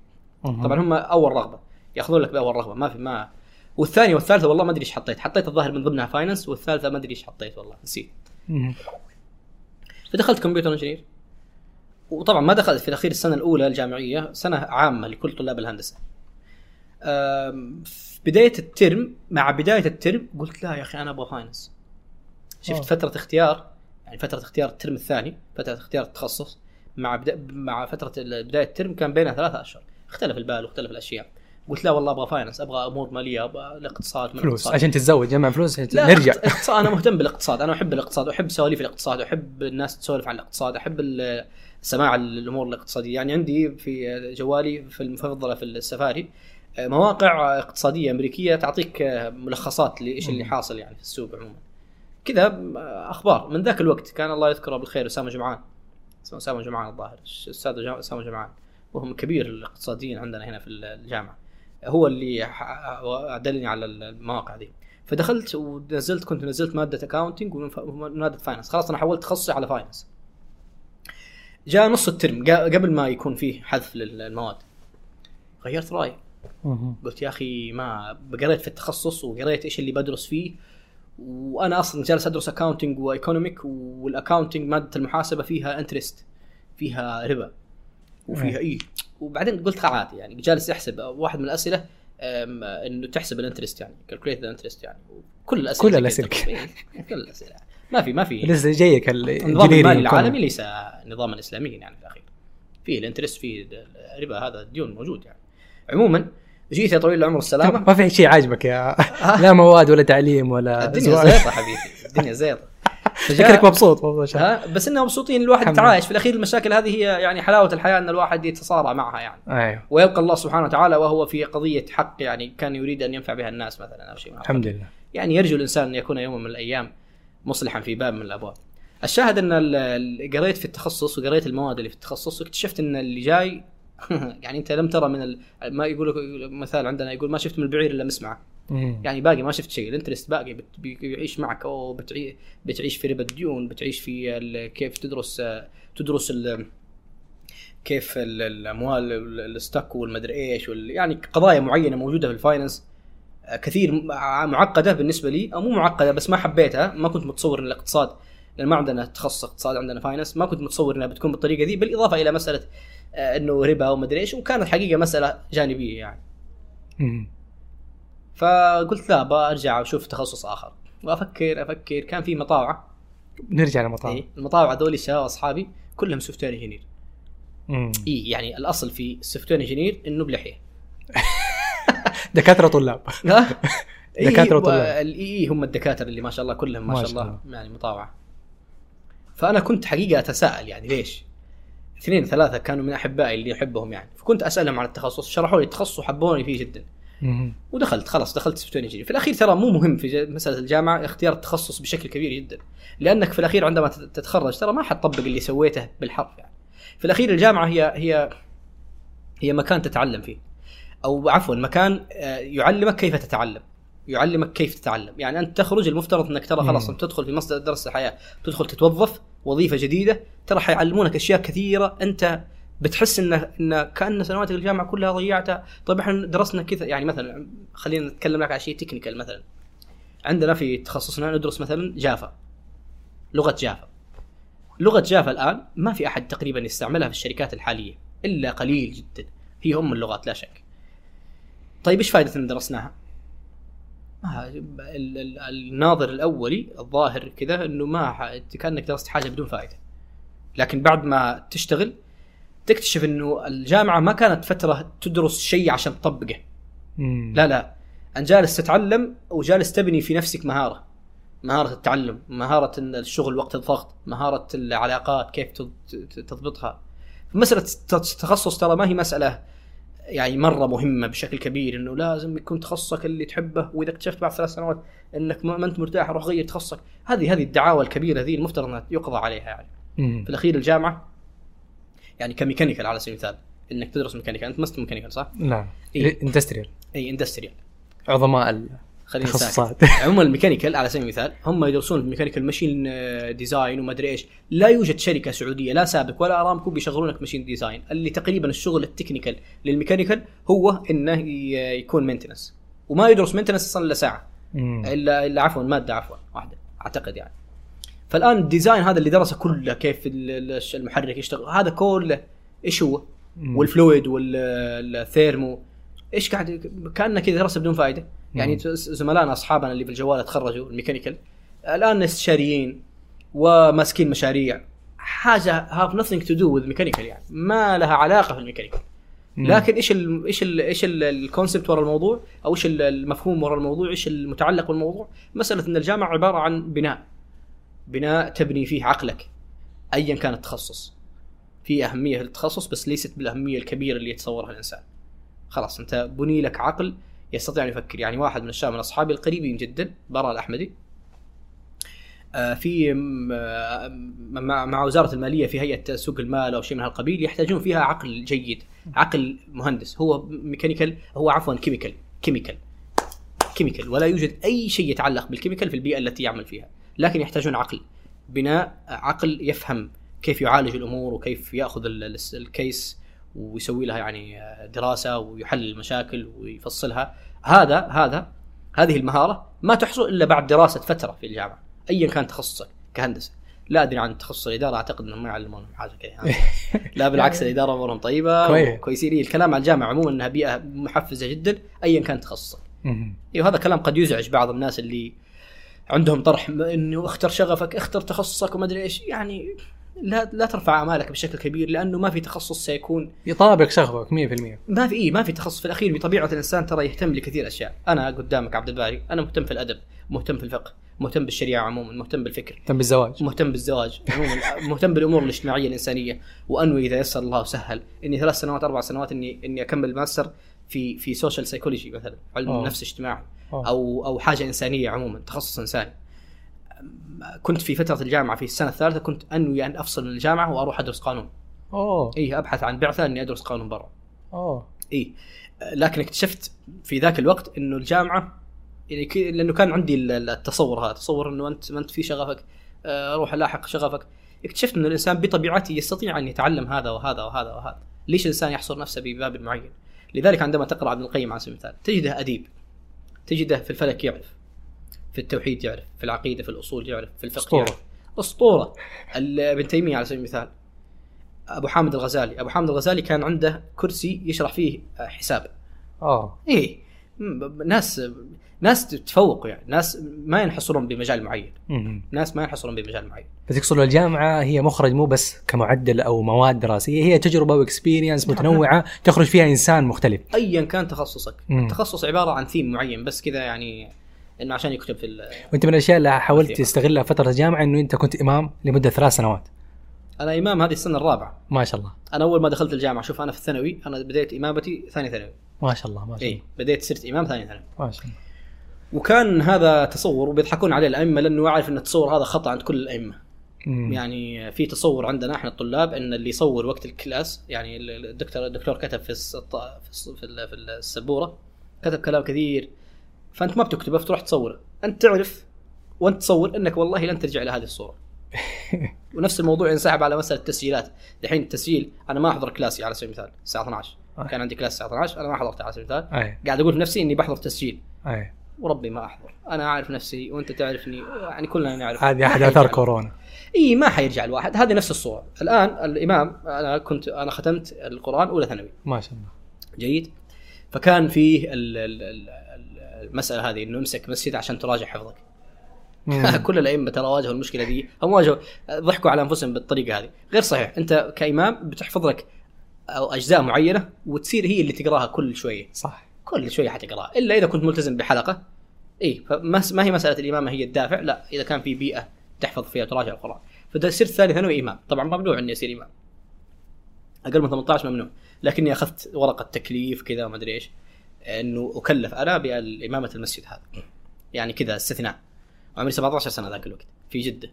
طبعا هم أول رغبة يأخذون لك بأول رغبة، ما في ما، والثانية والثالثة والله ما أدري إيش حطيت الظاهر من ضمنها فاينانس، والثالثة ما أدري إيش حطيت والله نسيت. فدخلت كمبيوتر إنجينير، وطبعا ما دخلت في الأخير السنة الأولى الجامعية، سنة عامة لكل طلاب الهندسة. مع بداية الترم قلت لا يا أخي أنا أبغى فاينانس. شفت فترة اختيار، يعني فترة اختيار الترم الثاني، فترة اختيار التخصص مع فترة بداية الترم كان بينها 3 أشهر. اختلف البال واختلف الأشياء، قلت لا والله أبغى فاينانس، أبغى أمور مالية، أبغى الاقتصاد، فلوس عشان تتزوج جمع فلوس نرجع. أنا مهتم بالاقتصاد، أنا أحب الاقتصاد، أحب سواليف الاقتصاد، أحب الناس تسولف عن الاقتصاد، أحب سماع الأمور الاقتصادية. يعني عندي في جوالي في المفضلة في السفاري مواقع اقتصادية أمريكية تعطيك ملخصات لإيش اللي حاصل يعني في السوق عموما كذا، أخبار من ذاك الوقت. كان الله يذكره بالخير أسامة جمعان الظاهر، الأستاذ أسامة جمعان، وهم كبير الاقتصاديين عندنا هنا في الجامعة، هو اللي أدلني على المواقع دي. فدخلت ونزلت، كنت نزلت مادة أكاونتينج ومادة فاينانس، خلاص أنا حولت تخصصي على فاينانس. جاء نص الترم قبل ما يكون فيه حذف للمواد، غيرت رأيي. قلت يا أخي ما قريت في التخصص وقريت إيش اللي بدرس فيه، وأنا أصلا جالس أدرس أكاونتينج وإيكونوميك، والأكاونتينج مادة المحاسبة فيها انترست، فيها ربا، وفيها وبعدين قلت عادي يعني جالس أحسب واحد من الأسئلة إنه تحسب الانترست، يعني calculate the interest، يعني كل الأسئلة ما في لسه جايك النظام المالي العالمي ليس نظاما إسلاميا، يعني في الأخير فيه الانترست، فيه ربا، هذا الديون موجود. يعني عموما جيت يا طويل العمر السلامة، ما في شيء عاجبك يا لا مواد ولا تعليم ولا الدنيا زيطة حبيبي، الدنيا زيطة. شكلك مبسوط بس إنه مبسوطين الواحد تعايش في الأخير. المشاكل هذه هي يعني حلاوة الحياة، إن الواحد يتصارع معها يعني. ويبقى الله سبحانه وتعالى وهو في قضية حق، يعني كان يريد أن ينفع بها الناس مثلا أو شيء، الحمد لله. يعني يرجو الإنسان أن يكون يوما من الأيام مصلحا في باب من الأبواب. الشاهد أن قريت في التخصص وقريت المواد اللي في التخصص، واكتشفت أن اللي جاي يعني انت لم ترى من ما يقولوا مثال عندنا يقول ما شفت من البعير الا مسمعه، يعني باقي ما شفت شيء. الانترست باقي بيعيش معك، او بتعيش في ربا الديون، بتعيش في كيف تدرس كيف الاموال الاستك والمدري ايش، يعني قضايا معينه موجوده في الفاينانس كثير معقده بالنسبه لي، او مو معقده بس ما حبيتها. ما كنت متصور ان الاقتصاد، لان ما عندنا تخصص اقتصاد، عندنا فاينانس، ما كنت متصور انها بتكون بالطريقه دي، بالاضافه الى مساله انه ربا وما ادري ايش، وكانت حقيقه مساله جانبيه يعني. فقلت لا برجع وشوف تخصص آخر. وأفكر كان في مطاوعة، نرجع للمطاوعة. المطاوعة دولي شباب أصحابي كلهم سوفتوير انجينير. إيه يعني الأصل في سوفتوير انجينير إنه بلحية. دكاترة طلاب. دكاترة طلاب. إيه هم الدكاترة اللي ما شاء الله كلهم ما شاء الله يعني مطاوعة. فأنا كنت حقيقة أتساءل يعني ليش؟ 2-3 كانوا من أحبائي اللي أحبهم يعني، فكنت أسألهم عن التخصص، شرحوا لي التخصص وحبوني فيه جدا. ودخلت خلاص دخلت سوفتوير انجينير. في الأخير ترى مو مهم في مسألة الجامعة اختيار التخصص بشكل كبير جدا، لأنك في الأخير عندما تتخرج ترى ما حتطبق اللي سويته بالحرف يعني. في الأخير الجامعة هي مكان تتعلم فيه، أو عفوا مكان يعلمك كيف تتعلم، يعلمك كيف تتعلم. يعني أنت تخرج المفترض أنك ترى خلاص أنت تدخل في مصدر درس الحياة، تدخل تتوظف وظيفة جديدة، ترى حيعلمونك أشياء كثيرة أنت بتحس إن كأن سنوات الجامعة كلها ضيعتها. طيب إحنا درسنا كذا يعني، مثلا خلينا نتكلم لك عن شيء تكنيكال. مثلا عندنا في تخصصنا ندرس مثلا جافا، لغة جافا الآن ما في أحد تقريبا يستعملها في الشركات الحالية إلا قليل جدا، هي أم اللغات لا شك. طيب إيش فائدة إن درسناها؟ الناظر الأولي الظاهر كذا إنه ما كأنك درست حاجة بدون فائدة، لكن بعد ما تشتغل تكتشف إنه الجامعة ما كانت فترة تدرس شيء عشان تطبقه. لا أنت جالس تتعلم وجالس تبني في نفسك مهارة التعلم، مهارة الشغل وقت الضغط، مهارة العلاقات كيف تضبطها. مسألة التخصص ترى ما هي مسألة يعني مرة مهمة بشكل كبير إنه لازم يكون تخصصك اللي تحبه، وإذا اكتشفت بعد 3 سنوات إنك ما أنت مرتاح روح غير تخصصك. هذه الدعاوى الكبيرة هذه المفترض أن يقضى عليها يعني. في الأخير الجامعة يعني كميكانيكال على سبيل المثال إنك تدرس ميكانيكا، أنت مست ميكانيكال صح؟ نعم. إندستريال عظماء التخصصات. عموما الميكانيكال على سبيل المثال هم يدرسون الميكانيكال ماشين ديزاين وما أدري إيش. لا يوجد شركة سعودية لا سابق ولا أرامكو بيشغلونك ماشين ديزاين. اللي تقريبا الشغل التكنيكال للميكانيكال هو إنه يكون مينتنس، وما يدرس مينتنس أصلا إلا ساعة إلا عفوا مادة واحدة أعتقد يعني. فالآن الديزاين هذا اللي درسه كله كيف المحرك يشتغل هذا كله إيش هو، والفلويد والثيرمو إيش قاعد كأنه كذا درسه بدون فائدة يعني. زملائنا أصحابنا اللي في الجوالة تخرجوا الميكانيكال الآن استشاريين وماسكين مشاريع حاجة have nothing to do with mechanical يعني ما لها علاقة في الميكانيكال. لكن إيش الكونسبت وراء الموضوع، أو إيش المفهوم وراء الموضوع، إيش المتعلق بالموضوع. مسألة إن الجامعة عبارة عن بناء تبني فيه عقلك أيا كان التخصص. في أهمية للتخصص بس ليست بالأهمية الكبيرة اللي يتصورها الإنسان. خلاص أنت بني لك عقل يستطيع أن يفكر يعني. واحد من الشباب من أصحابي القريبين جدا برا الأحمدي في مع وزارة المالية في هيئة سوق المال أو شيء من هالقبيل، يحتاجون فيها عقل جيد، عقل مهندس. هو ميكانيكال هو عفوا كيميكال ولا يوجد أي شيء يتعلق بالكيميكال في البيئة التي يعمل فيها، لكن يحتاجون عقل، بناء عقل يفهم كيف يعالج الأمور وكيف يأخذ الكيس ويسوي لها يعني دراسة ويحل المشاكل ويفصلها. هذه المهارة ما تحصل إلا بعد دراسة فترة في الجامعة أيا كان تخصصك كهندسة. لا أدري عن تخصص الإدارة، أعتقد أنهم ما يعلمون حاجة كذا. لا بالعكس الإدارة أمورهم طيبة وكويسين. الكلام على الجامعة عموما أنها بيئة محفزة جدا أيا كان تخصصك. وهذا كلام قد يزعج بعض الناس اللي عندهم طرح إنه اختر شغفك، اختر تخصصك وما أدري إيش يعني. لا ترفع أمالك بشكل كبير، لأنه ما في تخصص سيكون يطابق شغفك 100%. ما في تخصص في الأخير. بطبيعة الإنسان ترى يهتم لكثير أشياء. أنا قدامك عبد الباري، أنا مهتم في الأدب، مهتم في الفقه، مهتم بالشريعة عموما، مهتم بالفكر، مهتم بالزواج عموما، مهتم بالأمور الاجتماعية الإنسانية. وأنوي إذا يسر الله وسهل إني 3-4 سنوات إني أكمل ماستر في سوشيال سايكولوجي مثلا، علم النفس الاجتماعي أو حاجة إنسانية عموما، تخصص إنساني. كنت في فترة الجامعة في السنة الثالثة كنت أنوي أن أفصل من الجامعة وأروح أدرس قانون. أبحث عن بعثة إني أدرس قانون برا. لكن اكتشفت في ذاك الوقت إنه الجامعة يعني لأنه كان عندي التصور هذا، تصور إنه أنت ما أنت في شغفك روح لاحق شغفك. اكتشفت إنه الإنسان بطبيعته يستطيع أن يتعلم هذا وهذا وهذا وهذا. ليش الإنسان يحصر نفسه بباب معين؟ لذلك عندما تقرأ ابن القيم على سبيل المثال تجده أديب، تجده في الفلك يعرف، في التوحيد يعرف، في العقيدة، في الأصول يعرف، في الفقه يعرف. أسطورة. ابن تيمية على سبيل المثال، أبو حامد الغزالي كان عنده كرسي يشرح فيه حساب. ناس تتفوق يعني، ناس ما ينحصرون بمجال معين. ناس ما ينحصرون بمجال معين. فتقصد الجامعة هي مخرج مو بس كمعدل أو مواد دراسية، هي تجربة واكسبيرينس متنوعة تخرج فيها إنسان مختلف أيا كان تخصصك. التخصص عبارة عن ثيم معين بس كذا، يعني إنه عشان يكتب في. وأنت من الأشياء اللي حاولت تستغلها فترة الجامعة إنه أنت كنت إمام لمدة 3 سنوات. أنا إمام هذه السنة الرابعة ما شاء الله. أنا أول ما دخلت الجامعة، شوف أنا في الثانوي أنا بديت إمامتي ثاني ثانوي ما شاء الله. ما شاء الله. بديت صرت إمام ثاني ثانوي ما شاء الله. وكان هذا تصور وبيضحكون عليه الأئمة، لأنه أعرف أن التصور هذا خطأ عند كل الأئمة. يعني في تصور عندنا إحنا الطلاب أن اللي يصور وقت الكلاس، يعني الدكتور كتب في السبورة كتب كلام كثير، فأنت ما بتكتبه فتروح تصوره. أنت تعرف وأنت تصور أنك والله لن ترجع إلى هذه الصورة. ونفس الموضوع ينسحب على مسألة التسجيلات. الحين التسجيل، أنا ما أحضر كلاسي على سبيل المثال الساعة 12، كان عندي كلاس الساعة 12 أنا ما حضرت على سبيل المثال. قاعد أقول في نفسي إني بحضر تسجيل، وربي ما أحضر. أنا أعرف نفسي وأنت تعرفني، يعني كلنا نعرف. هذه أحد آثار كورونا. إيه ما حيرجع الواحد. هذه نفس الصورة الآن. الإمام أنا ختمت القرآن أولى ثانوي ما شاء الله. جيد. فكان فيه المسألة هذه إنه امسك مسجد عشان تراجع حفظك. كل الأئمة ترى واجهوا المشكلة دي، هم واجهوا ضحكوا على أنفسهم بالطريقة هذه. غير صحيح. أنت كإمام بتحفظ لك أو أجزاء معينة وتصير هي اللي تقراها كل شوية. صح. كل شوية حتقرأ إلا إذا كنت ملتزم بحلقة. إيه. فما هي مسألة الإمامة هي الدافع، لا، إذا كان في بيئة تحفظ فيها تراجع القرآن. فده صرت ثاني ثانوي إمام. طبعا ممنوع إني أصير إمام، أقل من 18 ممنوع، لكني أخذت ورقة تكليف كذا ما أدري إيش، إنه أكلف أنا بإمامة المسجد هذا، يعني كذا استثناء. عمري 17 سنة ذاك الوقت في جدة،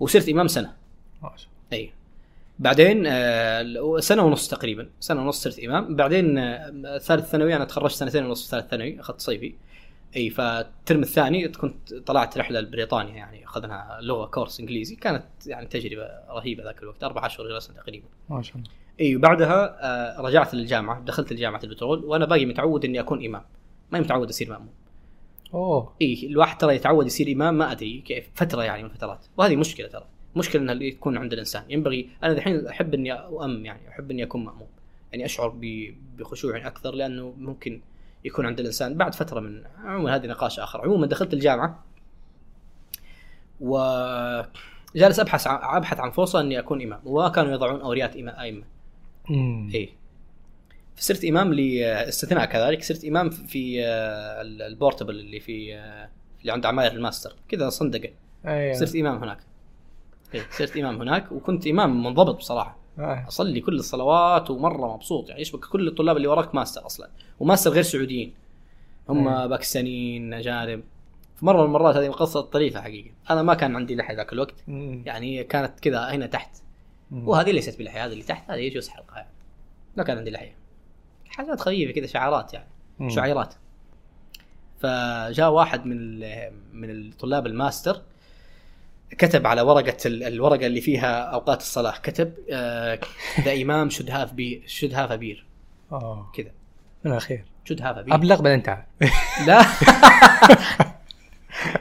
وصرت إمام سنة. أي بعدين سنة ونص تقريبا، سنة ونص صرت إمام. بعدين ثالث ثانوي أنا تخرجت 2.5 سنة ثالث ثانوي، أخذت صيفي. أي فالترم الثاني كنت طلعت رحلة لبريطانيا، يعني أخذنا لغة كورس إنجليزي، كانت يعني تجربة رهيبة ذاك الوقت. 4 أشهر جلسنا تقريبا ما شاء الله. أي وبعدها رجعت للجامعة، دخلت لجامعة البترول، وأنا باقي متعود إني أكون إمام، ما متعود أصير مأمون. إيه الواحد ترى يتعود يصير إمام ما أدري كيف فترة، يعني من فترات. وهذه مشكلة ترى، مشكلة إنها اللي تكون عند الإنسان. ينبغي أنا الحين أحب إني أؤم، يعني أحب إني أكون مأموم، يعني أشعر بخشوع أكثر، لأنه ممكن يكون عند الإنسان بعد فترة من عموما. هذه نقاش آخر. عموما دخلت الجامعة وجالس أبحث عن فرصة إني أكون إمام، وكانوا يضعون أوريات أئمة. إيه فصرت إمام لاستثناء كذلك. صرت إمام في البورتبل اللي في اللي عند عماير الماستر كذا صندقة. صرت إمام هناك. صرت إمام هناك، وكنت إمام منضبط بصراحة. أصلي كل الصلوات ومرة مبسوط، يعني يشبك كل الطلاب اللي وراك ماستر أصلا، وماستر غير سعوديين، هم باكستانيين أجانب. في مرة من المرات هذه قصة طريفة حقيقة، أنا ما كان عندي لحية ذاك الوقت، يعني كانت كذا هنا تحت، وهذه ليست بلحية، هذه اللي تحت هذه يجوز حلقة يعني. لا كان عندي لحية، حاجات خفيفة كذا، شعارات يعني شعيرات. فجاء واحد من الطلاب الماستر كتب على ورقة الورقة اللي فيها أوقات الصلاة، كتب ذا إمام شد هاف أبير كذا من الأخير شد هاف أبير أبلغ بل أنت لا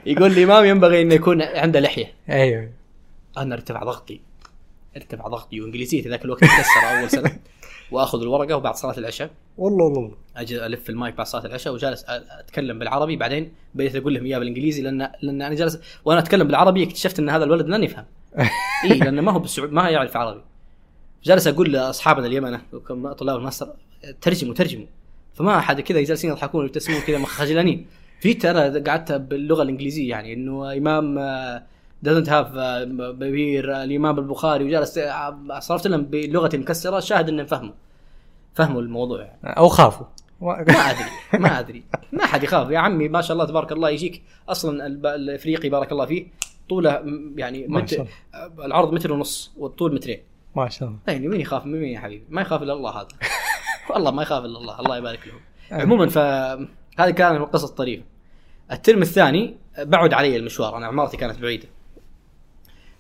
يقول الإمام ينبغي أن يكون عنده لحية. أيوة. أنا ارتفع ضغطي وإنجليزيتي ذاك الوقت تكسر أول سنة. وأخذ الورقة وبعد صلاة العشاء والله أجي ألف المايك بعد صلاة العشاء وجالس أتكلم بالعربي. بعدين بديت أقول لهم إياه بالإنجليزي، لأن أنا جالس وأنا أتكلم بالعربي اكتشفت أن هذا الولد لن يفهم. إيه لأنه ما هو بالسعودي، ما يعرف عربي. جالس أقول لأصحابنا اليمنة طلاب الماستر ترجموا، فما أحد كذا جالسين يضحكون ويبتسمون كذا مخجلانين. في ترى قعدت باللغة الإنجليزية، يعني إنه إمام doesn't have ببير الإمام البخاري، وجالس صرفت لهم بلغة مكسرة. شاهد إنهم فهموا الموضوع يعني. أو خافوا ما أدري ما حد يخاف يا عمي، ما شاء الله تبارك الله. يجيك أصلا الإفريقي بارك الله فيه طوله يعني العرض 1.5 متر والطول 2 متر ما شاء الله. يعني مين يخاف من مين يا حبيبي؟ ما يخاف إلا الله هذا. والله ما يخاف إلا الله، الله يبارك لهم. عموما فهذه كانت القصة الطريفة. الترم الثاني بعد علي المشوار، أنا عمارتي كانت بعيدة،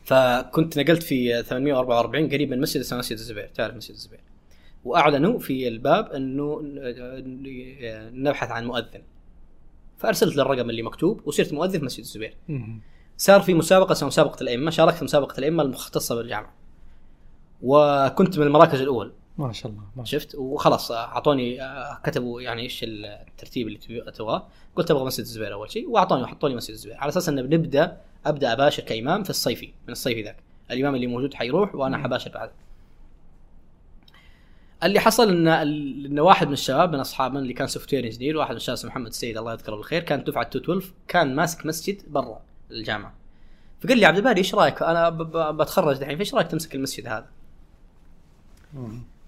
فكنت نقلت في 844 قريب من مسجد أنس الزبير. تعرف مسجد الزبير؟ وأعلنوا في الباب أنه نبحث عن مؤذن، فأرسلت للرقم اللي مكتوب وصرت مؤذن في مسجد الزبير. صار في مسابقة اسمها مسابقة الأئمة، شاركت في مسابقة الأئمة المختصة بالجامعة، وكنت من المراكز الأول. ما شاء الله ما. شفت وخلاص اعطوني كتبوا يعني ايش الترتيب اللي تبغاه. قلت ابغى مسجد الزبير اول شيء، واعطوني وحطوا لي مسجد الزبير على اساس انه ابدا اباشر كامام في الصيفي، من الصيفي ذاك الامام اللي موجود حيروح وانا حباشر بعد. اللي حصل ان واحد من الشباب من اصحابنا اللي كان سوفت وير انجينير، واحد من الشباب اسمه محمد السيد الله يذكره بالخير، كان دفعه 212، كان ماسك مسجد برا الجامعه. فقال لي عبد الباري ايش رايك انا بتخرج دحين، ايش رايك تمسك المسجد هذا؟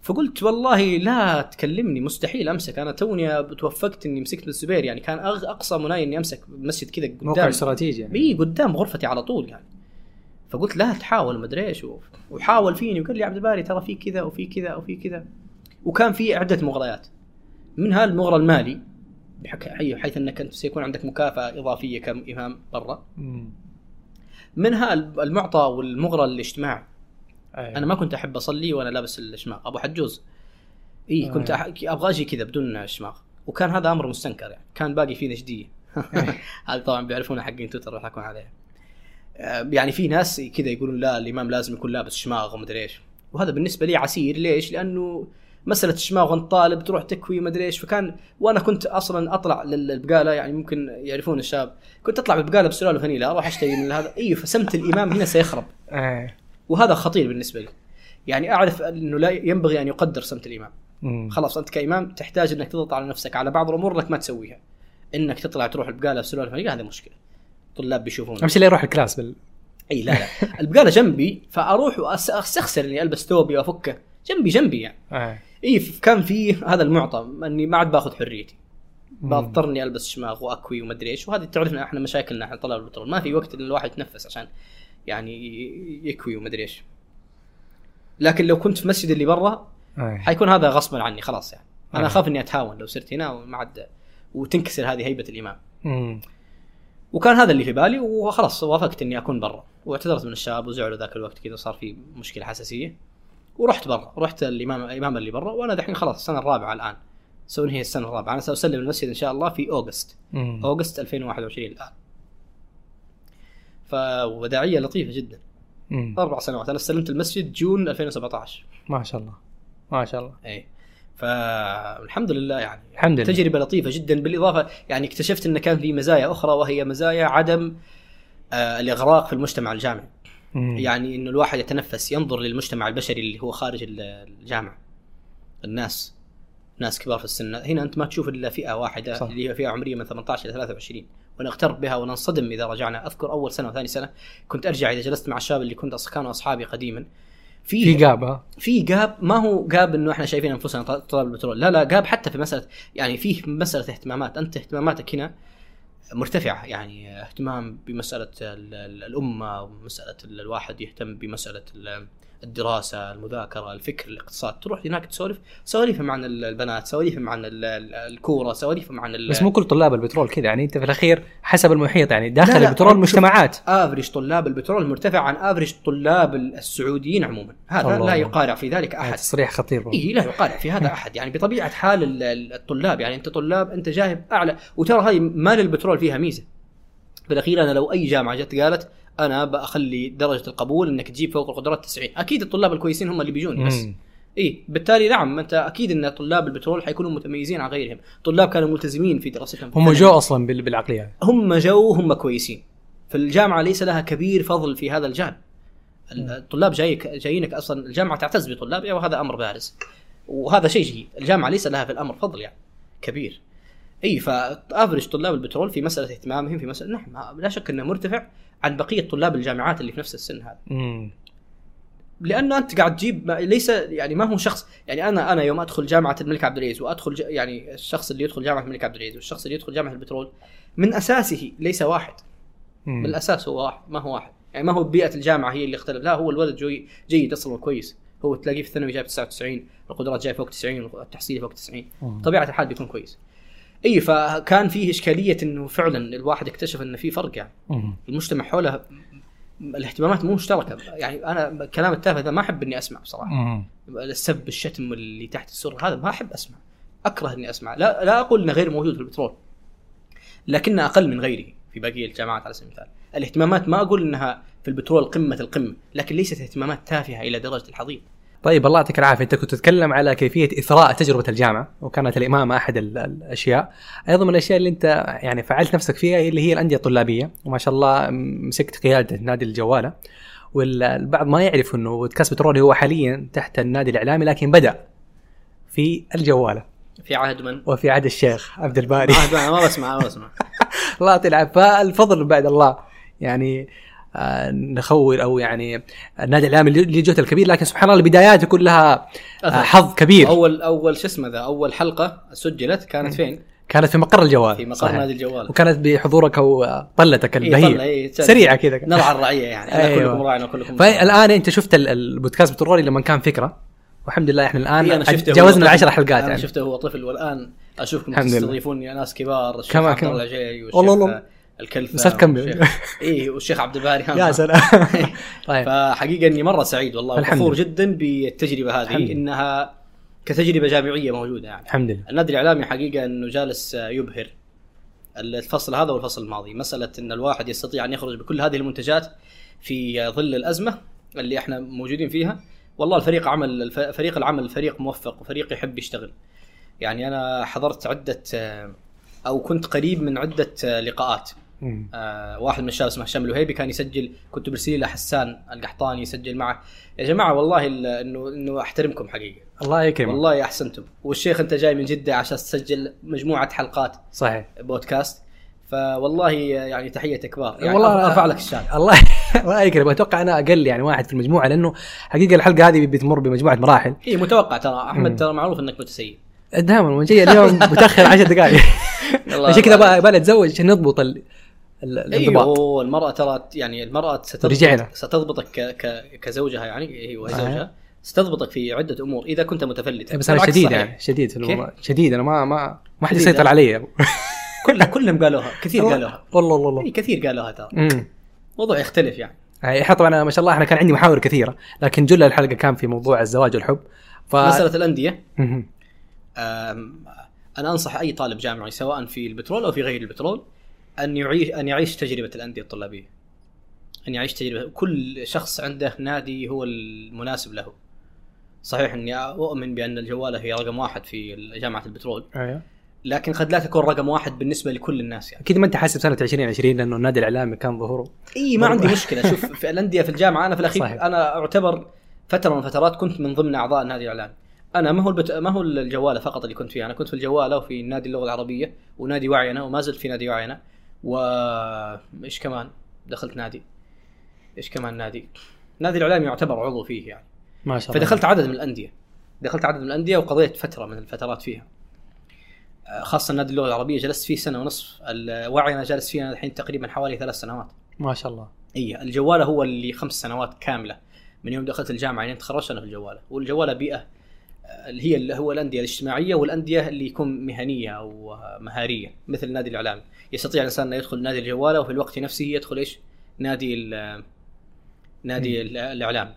فقلت والله لا تكلمني، مستحيل امسك، انا توني توفقت اني مسكت الزبير، يعني كان اقصى مناي اني امسك مسجد كذا قدام موقع استراتيجي يعني. بي قدام غرفتي على طول يعني. فقلت لا تحاول ما ادري ايش، وحاول فيني وقال لي عبد الباري ترى في كذا وفي كذا وفي كذا، وكان في عده مغريات، منها المغرى المالي بحيث انك انت سيكون عندك مكافاه اضافيه كامام برا، منها المعطى والمغرى الاجتماعي. أيوة. انا ما كنت احب اصلي وانا لابس الشماغ ابو حجوز، اي كنت ابغى اجي كذا بدون شماغ، وكان هذا امر مستنكر يعني، كان باقي فيه نجديه هذا طبعا بيعرفونه حقين تويتر راح اكون عليه. يعني في ناس كذا يقولون لا الامام لازم يكون لابس شماغ ومدري ايش، وهذا بالنسبه لي عسير. ليش؟ لانه مساله الشماغ وانت طالب تروح تكوي مدري ايش، فكان وانا كنت اصلا اطلع للبقاله، يعني ممكن يعرفون الشاب، كنت اطلع بالبقاله بسلال وفنيله اروح اشتري من هذا، اي فسمت الامام هنا سيخرب وهذا خطير بالنسبه لي. يعني اعرف انه لا ينبغي ان يقدر سمت الامام. خلاص انت كامام تحتاج انك تضغط على نفسك على بعض الامور انك ما تسويها، انك تطلع تروح البقاله بسلال وفنيله هذا مشكله، طلاب بيشوفون امشي لي اروح الكلاس اي لا البقاله جنبي، فاروح واستخسر اني البس ثوبي وافكه جنبي يعني. اي كان في هذا المعطى اني ما عاد باخذ حريتي، بضطرني البس شماغ واكوي وما ادري ايش، وهذه تعرفنا احنا مشاكلنا احنا طلاب البترول، ما في وقت ان الواحد يتنفس عشان يعني يكوي وما ادري ايش. لكن لو كنت في مسجد اللي برا حيكون هذا غصبا عني خلاص يعني. انا اخاف اني اتهاون لو صرت هنا وما عاد وتنكسر هذه هيبه الامام. وكان هذا اللي في بالي، وخلاص وافقت اني اكون برا، واعتذرت من الشباب وزعلوا ذاك الوقت كذا، صار في مشكله حساسيه ورحت برا، رحت الامام اللي برا. وانا دحين خلاص السنه الرابعه الان، سوي هي السنه الرابعه، انا سأسلم المسجد ان شاء الله في اوغست 2021 الان. فوداعيه لطيفه جدا. 4 سنوات انا استلمت المسجد جون 2017. ما شاء الله ما شاء الله. اي فالحمد لله يعني الحمد لله. تجربه لطيفه جدا، بالاضافه يعني اكتشفت ان كان في مزايا اخرى، وهي مزايا عدم الاغراق في المجتمع الجامعي. يعني انه الواحد يتنفس، ينظر للمجتمع البشري اللي هو خارج الجامعه، الناس ناس كبار في السن. هنا انت ما تشوف الا فئه واحده صح. اللي هي فئه عمريه من 18 الى 23، ونغترب بها وننصدم اذا رجعنا. اذكر اول سنه وثاني سنه كنت ارجع اذا جلست مع الشباب اللي كنت كانوا اصحابي قديما، في جاب ما هو جاب انه احنا شايفين انفسنا طلاب البترول، لا جاب حتى في مساله، يعني فيه مساله اهتمامات. انت اهتماماتك هنا مرتفعه، يعني اهتمام بمساله الامه، ومساله الواحد يهتم بمساله الدراسه، المذاكره، الفكر، الاقتصاد. تروح هناك تسولف سواليفهم عن البنات، سواليفهم عن الكوره، سواليفهم عن بس مو كل طلاب البترول كذا يعني، انت في الاخير حسب المحيط يعني داخل لا البترول مجتمعات. افريج طلاب البترول مرتفع عن افريج طلاب السعوديين عموما، هذا لا يقارع في ذلك احد. تصريح خطير. اي لا يقارع في هذا احد، يعني بطبيعه حال الطلاب، يعني انت طلاب انت جايب اعلى. وترى هاي مال البترول فيها ميزه بالاخير، انا لو اي جامعه جت قالت انا باخلي درجه القبول انك تجيب فوق القدرات 90، اكيد الطلاب الكويسين هم اللي بيجون بس. اي بالتالي نعم انت اكيد ان طلاب البترول حيكونوا متميزين عن غيرهم، طلاب كانوا ملتزمين في دراستهم، هم جو اصلا بالعقليه، هم جو، هم كويسين. فالجامعه ليس لها كبير فضل في هذا الجانب، الطلاب جايينك اصلا، الجامعه تعتز بطلابها وهذا امر بارز، وهذا شيء جيد، الجامعه ليس لها في الامر فضل يعني كبير. اي فافرج طلاب البترول في مساله اهتمامهم في مساله نعم لا شك انه مرتفع عن بقيه طلاب الجامعات اللي في نفس السن هذا. لانه انت قاعد تجيب ليس يعني ما هو شخص، يعني انا يوم ادخل جامعه الملك عبد العزيز وادخل يعني الشخص اللي يدخل جامعه الملك عبد العزيز والشخص اللي يدخل جامعه البترول من اساسه ليس واحد. من الاساس هو واحد، ما هو واحد يعني، ما هو بيئه الجامعه هي اللي اختلف، لا هو الولد جيد اصلا كويس، هو تلاقيه في الثانوي جايب 99، القدرات جايب فوق 90، التحصيل فوق 90، طبيعه الحال بيكون كويس. اي فكان فيه اشكاليه انه فعلا الواحد اكتشف انه في فرق يعني. المجتمع حوله الاهتمامات مو مشتركه، يعني انا كلام التافه هذا ما احب اني اسمع بصراحه، السب الشتم اللي تحت السور هذا ما احب اسمع، اكره اني اسمع. لا اقول انه غير موجود في البترول، لكنه اقل من غيره في باقي الجامعات. على سبيل المثال الاهتمامات ما اقول انها في البترول قمه القمه، لكن ليست اهتمامات تافهه الى درجه الحضيض. طيب الله يعطيك العافية. أنت كنت تتكلم على كيفية إثراء تجربة الجامعة، وكانت الإمامة أحد الأشياء. أيضا من الأشياء اللي أنت يعني فعلت نفسك فيها اللي هي الأندية الطلابية، وما شاء الله مسكت قيادة نادي الجوالة. والبعض ما يعرف أنه بودكاست بترولي هو حاليا تحت النادي الإعلامي، لكن بدأ في الجوالة في عهد من؟ وفي عهد الشيخ عبد الباري. أنا ما بسمع الله تلعب. فالفضل بعد الله يعني نخول أو يعني النادي الإعلامي اللي جهته الكبير، لكن سبحان الله البدايات كلها حظ كبير. أول شو اسمه ذا، أول حلقة سجلت كانت فين؟ كانت في مقر الجوال، في مقر صحيح. نادي الجوال، وكانت بحضورك وطلتك البهية سريعة كذا، نرعى الرعية يعني. أيوة. كلكم راعينا كلكم. فالآن أنت شفت البودكاست بترولي لما كان فكرة، والحمد لله إحنا الآن جاوزنا 10 حلقات. أنا يعني شفته هو طفل، والآن أشوفكم تستضيفوني ناس كبار. كما كنا والله الكلفة كمل إيه، والشيخ عبد الباري يا سلام. طيب فحقيقة إني مرة سعيد والله، وفخور جدا بالتجربة هذه، إنها كتجربة جامعية موجودة يعني الحمد لله. النادي الإعلامي حقيقة إنه جالس يبهر الفصل هذا والفصل الماضي، مسألة إن الواحد يستطيع أن يخرج بكل هذه المنتجات في ظل الأزمة اللي إحنا موجودين فيها. والله فريق العمل فريق موفق، وفريق يحب يشتغل يعني. أنا حضرت عدة أو كنت قريب من عدة لقاءات. واحد من الشباب اسمه هشام الوهيبي كان يسجل، كنت برسيله لحسان القحطاني يسجل معه. يا جماعة والله إنه أحترمكم حقيقة، الله يكرمك والله أحسنتم. والشيخ أنت جاي من جدة عشان تسجل مجموعة حلقات صحيح بودكاست، فوالله يعني تحية كبار يعني، والله أرفع لك الشان. الله يكرمك. أتوقع أنا أقل يعني واحد في المجموعة، لأنه حقيقة الحلقة هذه بتمر بمجموعة مراحل. إيه متوقع، ترى أحمد ترى معروف إنك متسيب دائما، وجاي اليوم متأخر 10 دقائق. عشان كذا بقى أتزوج عشان نضبط الانضباط. أيوه المرأة ترى يعني المرأة ستضبطك كزوجها يعني، هي زوجها ستضبطك في عدة أمور إذا كنت متفلت. بس أنا شديد يعني شديد أنا ما حد يسيطر علي. كلهم قالوها، كثير قالوها والله يعني كثير قالوها. ترى موضوع يختلف يعني. اي طبعا ما شاء الله احنا كان عندي محاور كثيرة، لكن جل الحلقة كان في موضوع الزواج والحب. مسألة الأندية أنا أنصح أي طالب جامعي سواء في البترول أو في غير البترول أن يعيش تجربة الأندية الطلابية، أن يعيش تجربة. كل شخص عنده نادي هو المناسب له. صحيح أني أؤمن بأن الجوالة هي رقم 1 في جامعة البترول، لكن قد لا تكون رقم 1 بالنسبة لكل الناس يعني. أكيد ما أنت حاسب سنة 2020 لأنه النادي الإعلامي كان ظهوره. إيه ما عندي مشكلة. شوف في الأندية في الجامعة أنا في الأخير صحيح. أنا أعتبر فترة من فترات كنت من ضمن أعضاء النادي الإعلامي. أنا ما هو الجوالة فقط اللي كنت فيها، أنا كنت في الجوالة وفي نادي اللغة العربية ونادي وعينا، وما زلت في نادي وعينا. وإيش كمان دخلت نادي، إيش كمان نادي الإعلامي يعتبر عضو فيه يعني ما شاء الله. فدخلت عدد من الأندية، وقضيت فترة من الفترات فيها، خاصة نادي اللغة العربية جلست فيه 1.5 سنة، الوعينا جالس فيه الحين تقريبا حوالي 3 سنوات ما شاء الله. إيه الجوالة هو اللي 5 سنوات كاملة من يوم دخلت الجامعة لين تخرجت أنا في الجوالة. والجوالة بيئة اللي هو الأندية الاجتماعية، والأندية اللي يكون مهنية أو مهارية مثل نادي الإعلام. يستطيع الإنسان أن يدخل نادي الجوالة وفي الوقت نفسه يدخل إيش نادي الإعلام.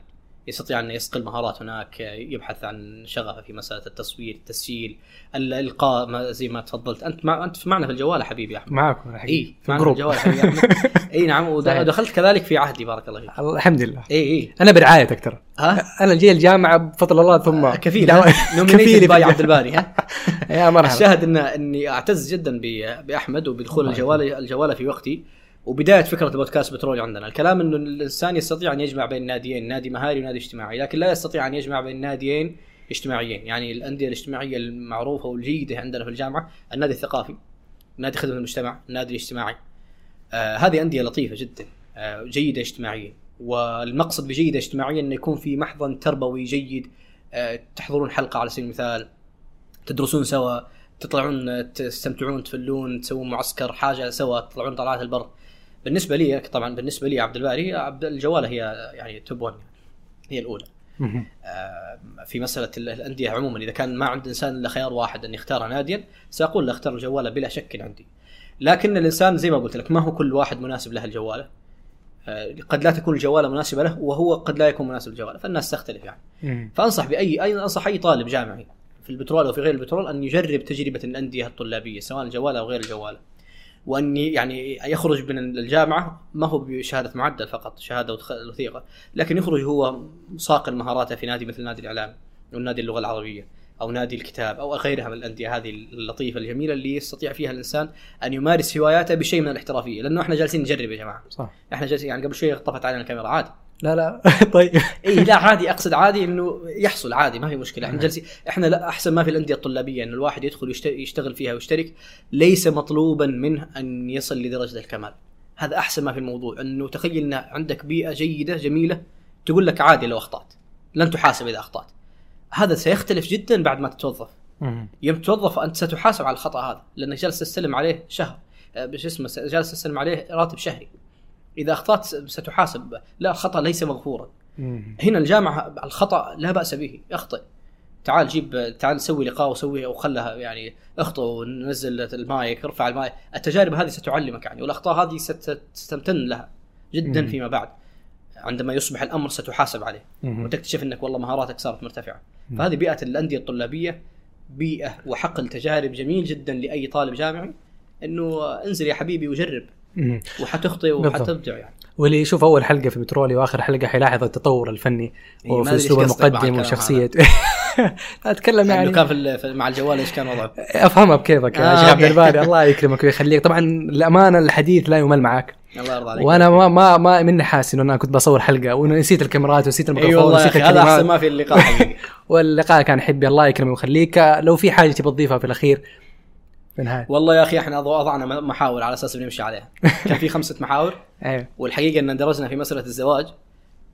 يستطيع أن يصقل مهارات هناك، يبحث عن شغفه في مسألة التصوير، التسجيل، الإلقاء زي ما تفضلت أنت. أنت معنا في الجوالة حبيبي أحمد، معكم حبيبي معنا في الجوالة حبيبي أحمد. أي نعم، ودخلت كذلك في عهدي بركة الله فيك الحمد لله. إيه أنا برعايتك أكثر، أنا جاي الجامعة بفضل الله ثم كفيل نومينيت باي عبد الباري. يا مرحبا. الشاهد إني أعتز جدا بأحمد وبدخول الجوالة في وقتي، وبداية فكرة بودكاست بترولي عندنا. الكلام إنه الإنسان يستطيع أن يجمع بين ناديين، نادي مهاري ونادي اجتماعي، لكن لا يستطيع أن يجمع بين ناديين اجتماعيين. يعني الأندية الاجتماعية المعروفة والجيدة عندنا في الجامعة النادي الثقافي، نادي خدمة المجتمع، نادي الاجتماعي. هذه أندية لطيفة جدا، جيدة اجتماعيا. والمقصد بجيدة اجتماعيا أن يكون في محضن تربوي جيد، تحضرون حلقة على سبيل المثال، تدرسون سوا، تطلعون تستمتعون، تفلون، تسوون معسكر حاجة سوا، تطلعون طلعات البر. بالنسبة لي طبعا، بالنسبة لي عبد الباري الجوالة هي يعني توب 1، هي الأولى. في مسألة الأندية عموما إذا كان ما عند إنسان إلا خيار واحد أن يختار ناديا، سأقول له اختار الجوالة بلا شك عندي. لكن الإنسان زي ما قلت لك ما هو كل واحد مناسب له الجوالة، قد لا تكون الجوالة مناسبة له وهو قد لا يكون مناسب الجوالة، فالناس تختلف يعني. فأنصح أي طالب جامعي في البترول أو في غير البترول أن يجرب تجربة الأندية الطلابية سواء الجوالة أو غير الجوالة. وأن يعني يخرج من الجامعة ما هو بشهادة معدل فقط، شهادة وثيقة، لكن يخرج هو صاقل مهاراته في نادي مثل نادي الإعلامي أو نادي اللغة العربية أو نادي الكتاب أو غيرها من الأندية هذه اللطيفة الجميلة اللي يستطيع فيها الإنسان أن يمارس هواياته بشيء من الاحترافية. لأنه إحنا جالسين نجرب يا جماعة، صح. إحنا جالسين يعني قبل شوي طفت علينا الكاميرا عادي. لا طيب إيه لا عادي، أقصد عادي إنه يحصل عادي ما في مشكلة. إحنا جالسين إحنا لا أحسن ما في الأندية الطلابية إن الواحد يدخل يشتغل فيها ويشترك، ليس مطلوبا منه أن يصل لدرجة الكمال. هذا أحسن ما في الموضوع، إنه تخيل عندك بيئة جيدة جميلة تقول لك عادي لو أخطأت، لن تحاسب إذا أخطأت. هذا سيختلف جدا بعد ما تتوظف. يوم تتوظف أنت ستحاسب على الخطأ هذا، لأنك جالس تستلم عليه شهر جالس تستلم عليه راتب شهري. إذا أخطأت ستحاسب، لا الخطأ ليس مغفورا. هنا الجامعة الخطأ لا بأس به، أخطئ تعال جيب تعال سوي لقاء وسوي أو خلها يعني أخطأ ونزل المايك رفع المايك. التجارب هذه ستعلمك يعني، والأخطاء هذه ستستمتن لها جدا فيما بعد. عندما يصبح الأمر ستحاسب عليه وتكتشف أنك والله مهاراتك صارت مرتفعة. فهذه بيئة الأندية الطلابية بيئة وحقل تجارب جميل جدا لأي طالب جامعي، أنه انزل يا حبيبي وجرب وحتخطئ وحتبدع يعني. واللي يشوف أول حلقة في بترولي وآخر حلقة حيلاحظ التطور الفني وفي أسلوب المقدم وشخصية. أتكلم يعني كان في مع الجوال إيش كان وضعه، أفهمها بكيفك يا شيخ عبد الباري الله يكرمك ويخليك. طبعا الأمانة الحديث لا يمل معك، الله يرضى عليك. وانا ما مني حاسس انه انا كنت بصور حلقه ونسيت الكاميرات ونسيت الميكروفون ونسيت الكلمات. هذا احسن ما في اللقاء حقيقي. واللقاء كان حبي الله يكرمه ويخليك. لو في حاجه تبي تضيفها في الاخير في النهايه؟ والله يا اخي احنا وضعنا محاور على اساس بنمشي عليها، كان في 5 محاور والحقيقه ان درسنا في مساله الزواج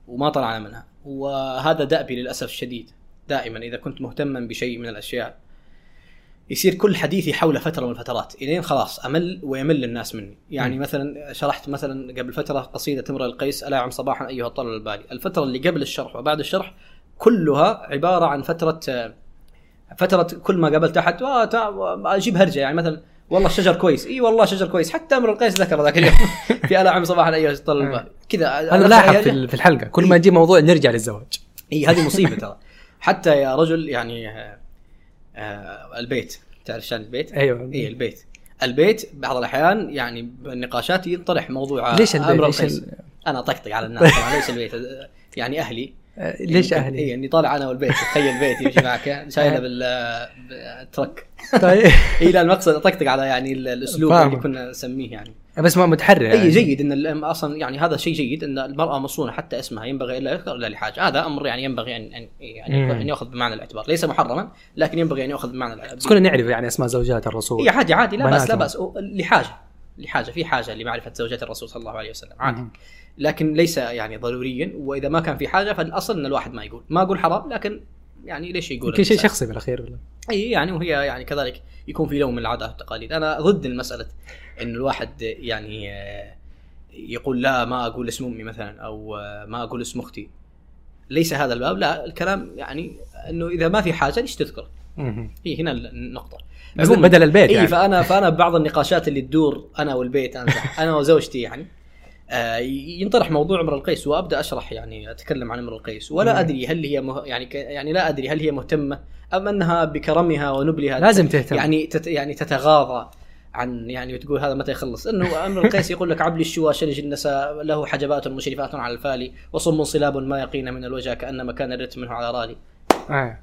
وما طلعنا منها، وهذا دأبي للاسف الشديد. دائما اذا كنت مهتما بشيء من الاشياء يصير كل حديثي حول فترة من الفترات إلين خلاص أمل ويمل الناس مني يعني. مثلا شرحت مثلا قبل فترة قصيدة امرؤ القيس ألا يعم صباحا أيها الطالب البالي. الفترة اللي قبل الشرح وبعد الشرح كلها عبارة عن فترة كل ما قبل تحت أجيب هرجة يعني. مثلا والله الشجر كويس، إيه والله شجر كويس، حتى امرؤ القيس ذكر ذاك اليوم في ألا يعم صباحا أيها الطالب البالي كذا. أنا لاحظ في الحلقة كل ما أجيب موضوع نرجع للزواج. إيه هذه مصيبة ترى. حتى يا رجل يعني البيت، تعرف شان البيت؟ أيوة. إيه البيت بعض الأحيان يعني بالنقاشات ينطرح موضوع ليش البيت. أنا طقطق على الناس ليش البيت يعني أهلي ليش يعني أهلي إيه إني طالع أنا والبيت تخيل بيتي يجي معك شايله بالترك. طيب إيه لا المقصد طقطق على يعني الأسلوب اللي كنا نسميه يعني، بس ما متحرر يعني. أي جيد إن أصلا يعني هذا شيء جيد إن المرأة مصونة حتى اسمها ينبغي إلا لحاجة. هذا أمر يعني ينبغي أن يأخذ بمعنى الاعتبار، ليس محرما لكن ينبغي أن يأخذ بمعنى الاعتبار. بس كنا نعرف يعني أسماء زوجات الرسول. أي عادي عادي لا بس لا بس لحاجة في حاجة لمعرفة زوجات الرسول صلى الله عليه وسلم عادي، لكن ليس يعني ضروريا. وإذا ما كان في حاجة فالأصل إن الواحد ما أقول حرام، للكن يعني ليش يقول كل شيء شخصي بالأخير ولا أي يعني. وهي يعني كذلك يكون في لوم العادات والتقاليد. أنا ضد المسألة إن الواحد يعني يقول لا ما أقول اسم أمي مثلا أو ما أقول اسم أختي، ليس هذا الباب. لا الكلام يعني إنه إذا ما في حاجة ليش تذكر. هي هنا النقطة بدل البيت يعني. فأنا بعض النقاشات اللي تدور أنا والبيت أنا وزوجتي يعني ينطرح موضوع امرؤ القيس وابدا اشرح يعني اتكلم عن امرؤ القيس ولا ادري هل هي يعني لا ادري هل هي مهتمه ام انها بكرمها ونبلها لازم تهتم يعني يعني تتغاضى عن يعني وتقول هذا متى يخلص. انه امرؤ القيس يقول لك عبلي الشوا شرج النساء له حجبات مشرفات على الفالي وصم صلاب ما يقين من الوجه كأن مكان الرت منه على رالي.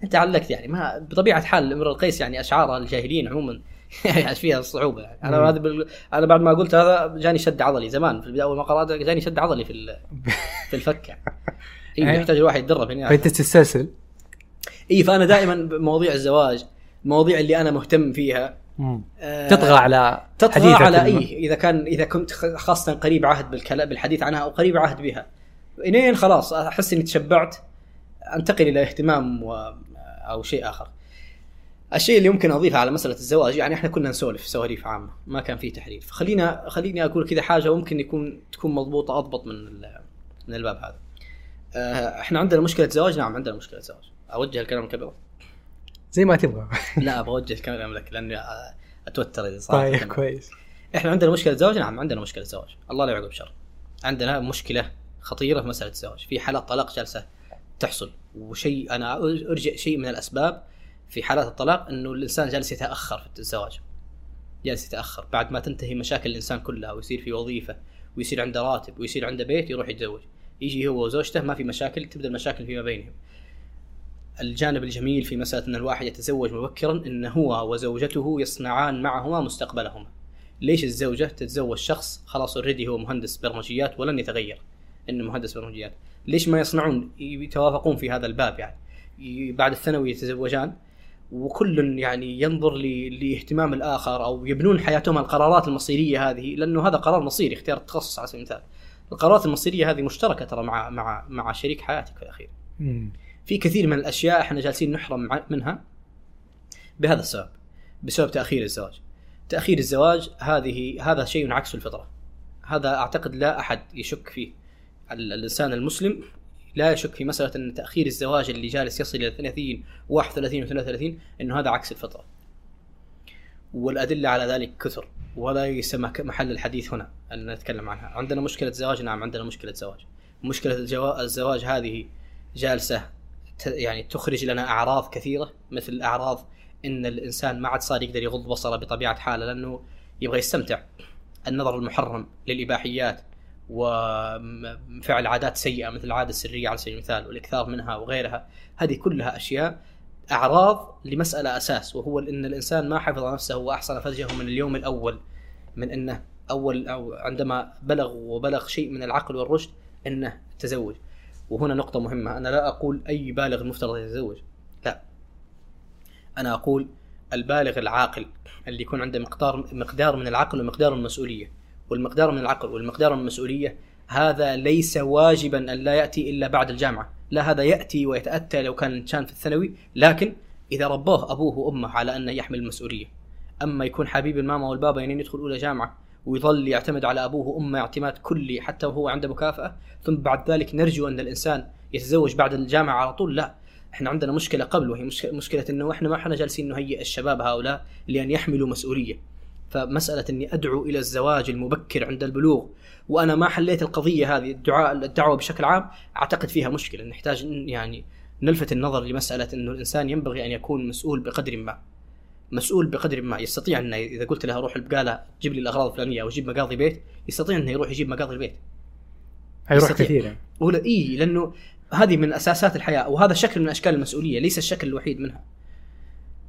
انت علقت يعني ما بطبيعه حال امرؤ القيس يعني اشعار الجاهلين عموما يعني فيها صعوبة يعني. أنا بعد ما قلت هذا جاني شد عضلي زمان في البداية أول ما قرأت جاني شد عضلي في الفكة. إيه يحتاج الواحد يتدرب هنا. فأنت تستسهل. إيه فأنا دائما مواضيع الزواج مواضيع اللي أنا مهتم فيها تطغى على إيه إذا كنت خاصة قريب عهد بالحديث عنها أو قريب عهد بها إنين خلاص أحس إني تشبعت أنتقل إلى اهتمام أو شيء آخر. الشيء اللي يمكن أضيفه على مسألة الزواج يعني إحنا كنا نسولف سواليف عامة ما كان فيه تحريف. خليني أقول كذا حاجة ممكن تكون مضبوطة أضبط من الباب هذا. إحنا عندنا مشكلة زواج. نعم عندنا مشكلة زواج. أوجه الكلام الكبير زي ما تبغى. لا أوجه الكلام لك لأني أتوتر إذا صار. طيب كويس. إحنا عندنا مشكلة زواج. نعم عندنا مشكلة زواج. الله لا يعقب شر. عندنا مشكلة خطيرة في مسألة الزواج. في حالات طلاق جالسة تحصل، وشيء أنا أرجع شيء من الأسباب في حالات الطلاق انه الانسان جالس يتاخر في الزواج. جالس يتأخر. بعد ما تنتهي مشاكل الإنسان كلها ويصير في وظيفة ويصير عنده راتب ويصير عنده بيت يروح يتزوج، يجي هو وزوجته ما في مشاكل، تبدأ المشاكل فيما بينهم. الجانب الجميل في مسألة أن الواحد يتزوج مبكرا أن هو وزوجته يصنعان معهما مستقبلهما. ليش الزوجة تتزوج شخص خلاص أوريدي هو مهندس برمجيات ولن يتغير إنه مهندس برمجيات؟ ليش ما يصنعون يتوافقون في هذا الباب؟ يعني بعد الثانوي يتزوجان وكل يعني ينظر لاهتمام الآخر أو يبنون حياتهم. القرارات المصيرية هذه، لأنه هذا قرار مصيري، اختيار التخصص على سبيل المثال، القرارات المصيرية هذه مشتركة ترى مع شريك حياتك في الأخير. في كثير من الأشياء احنا جالسين نحرم منها بهذا السبب، بسبب تأخير الزواج. تأخير الزواج هذا شيء ينعكس الفطرة، هذا أعتقد لا أحد يشك فيه. الإنسان المسلم لا يشك في مسألة أن تأخير الزواج اللي جالس يصل إلى 30 31 و33 أنه هذا عكس الفطرة، والأدلة على ذلك كثر ولا يسمى محل الحديث هنا أن نتكلم عنها. عندنا مشكلة زواج، نعم عندنا مشكلة زواج. مشكلة الزواج هذه جالسة يعني تخرج لنا أعراض كثيرة، مثل أعراض إن الإنسان ما عاد صار يقدر يغض بصره بطبيعة حاله لأنه يبغى يستمتع، النظر المحرم للإباحيات وفعل عادات سيئة مثل العادة السرية على سبيل المثال والإكثار منها وغيرها. هذه كلها أشياء أعراض لمسألة أساس، وهو أن الإنسان ما حفظ نفسه وأحصن فرجه من اليوم الأول، من أنه أول أو عندما وبلغ شيء من العقل والرشد أنه تزوج. وهنا نقطة مهمة، أنا لا أقول أي بالغ المفترض يتزوج، لا، أنا أقول البالغ العاقل اللي يكون عنده مقدار من العقل ومقدار من المسؤولية. والمقدار من العقل والمقدار من المسؤولية هذا ليس واجبا أن لا يأتي إلا بعد الجامعة، لا، هذا يأتي ويتأتى لو كان في الثانوي، لكن إذا رباه أبوه وأمه على أنه يحمل المسؤولية. أما يكون حبيب الماما والبابا يعني يدخل أولى جامعة ويظل يعتمد على أبوه وأمه اعتماد كلي حتى وهو عنده مكافأة، ثم بعد ذلك نرجو أن الإنسان يتزوج بعد الجامعة على طول، لا، إحنا عندنا مشكلة قبل، وهي مشكلة إنه إحنا ما إحنا جالسين نهيئ الشباب هؤلاء لأن يحملوا مسؤولية. فمسألة إني أدعو إلى الزواج المبكر عند البلوغ وأنا ما حليت القضية هذه، الدعوة بشكل عام أعتقد فيها مشكلة. نحتاج يعني نلفت النظر لمسألة إنه الإنسان ينبغي أن يكون مسؤول بقدر ما يستطيع أنه إذا قلت له روح البقالة جيب لي الأغراض الفلانية أو جيب مقاضي بيت، يستطيع أنه يروح يجيب مقاضي البيت، هيروح كثيرا ولا إيه، لأنه هذه من أساسات الحياة وهذا شكل من أشكال المسؤولية، ليس الشكل الوحيد منها.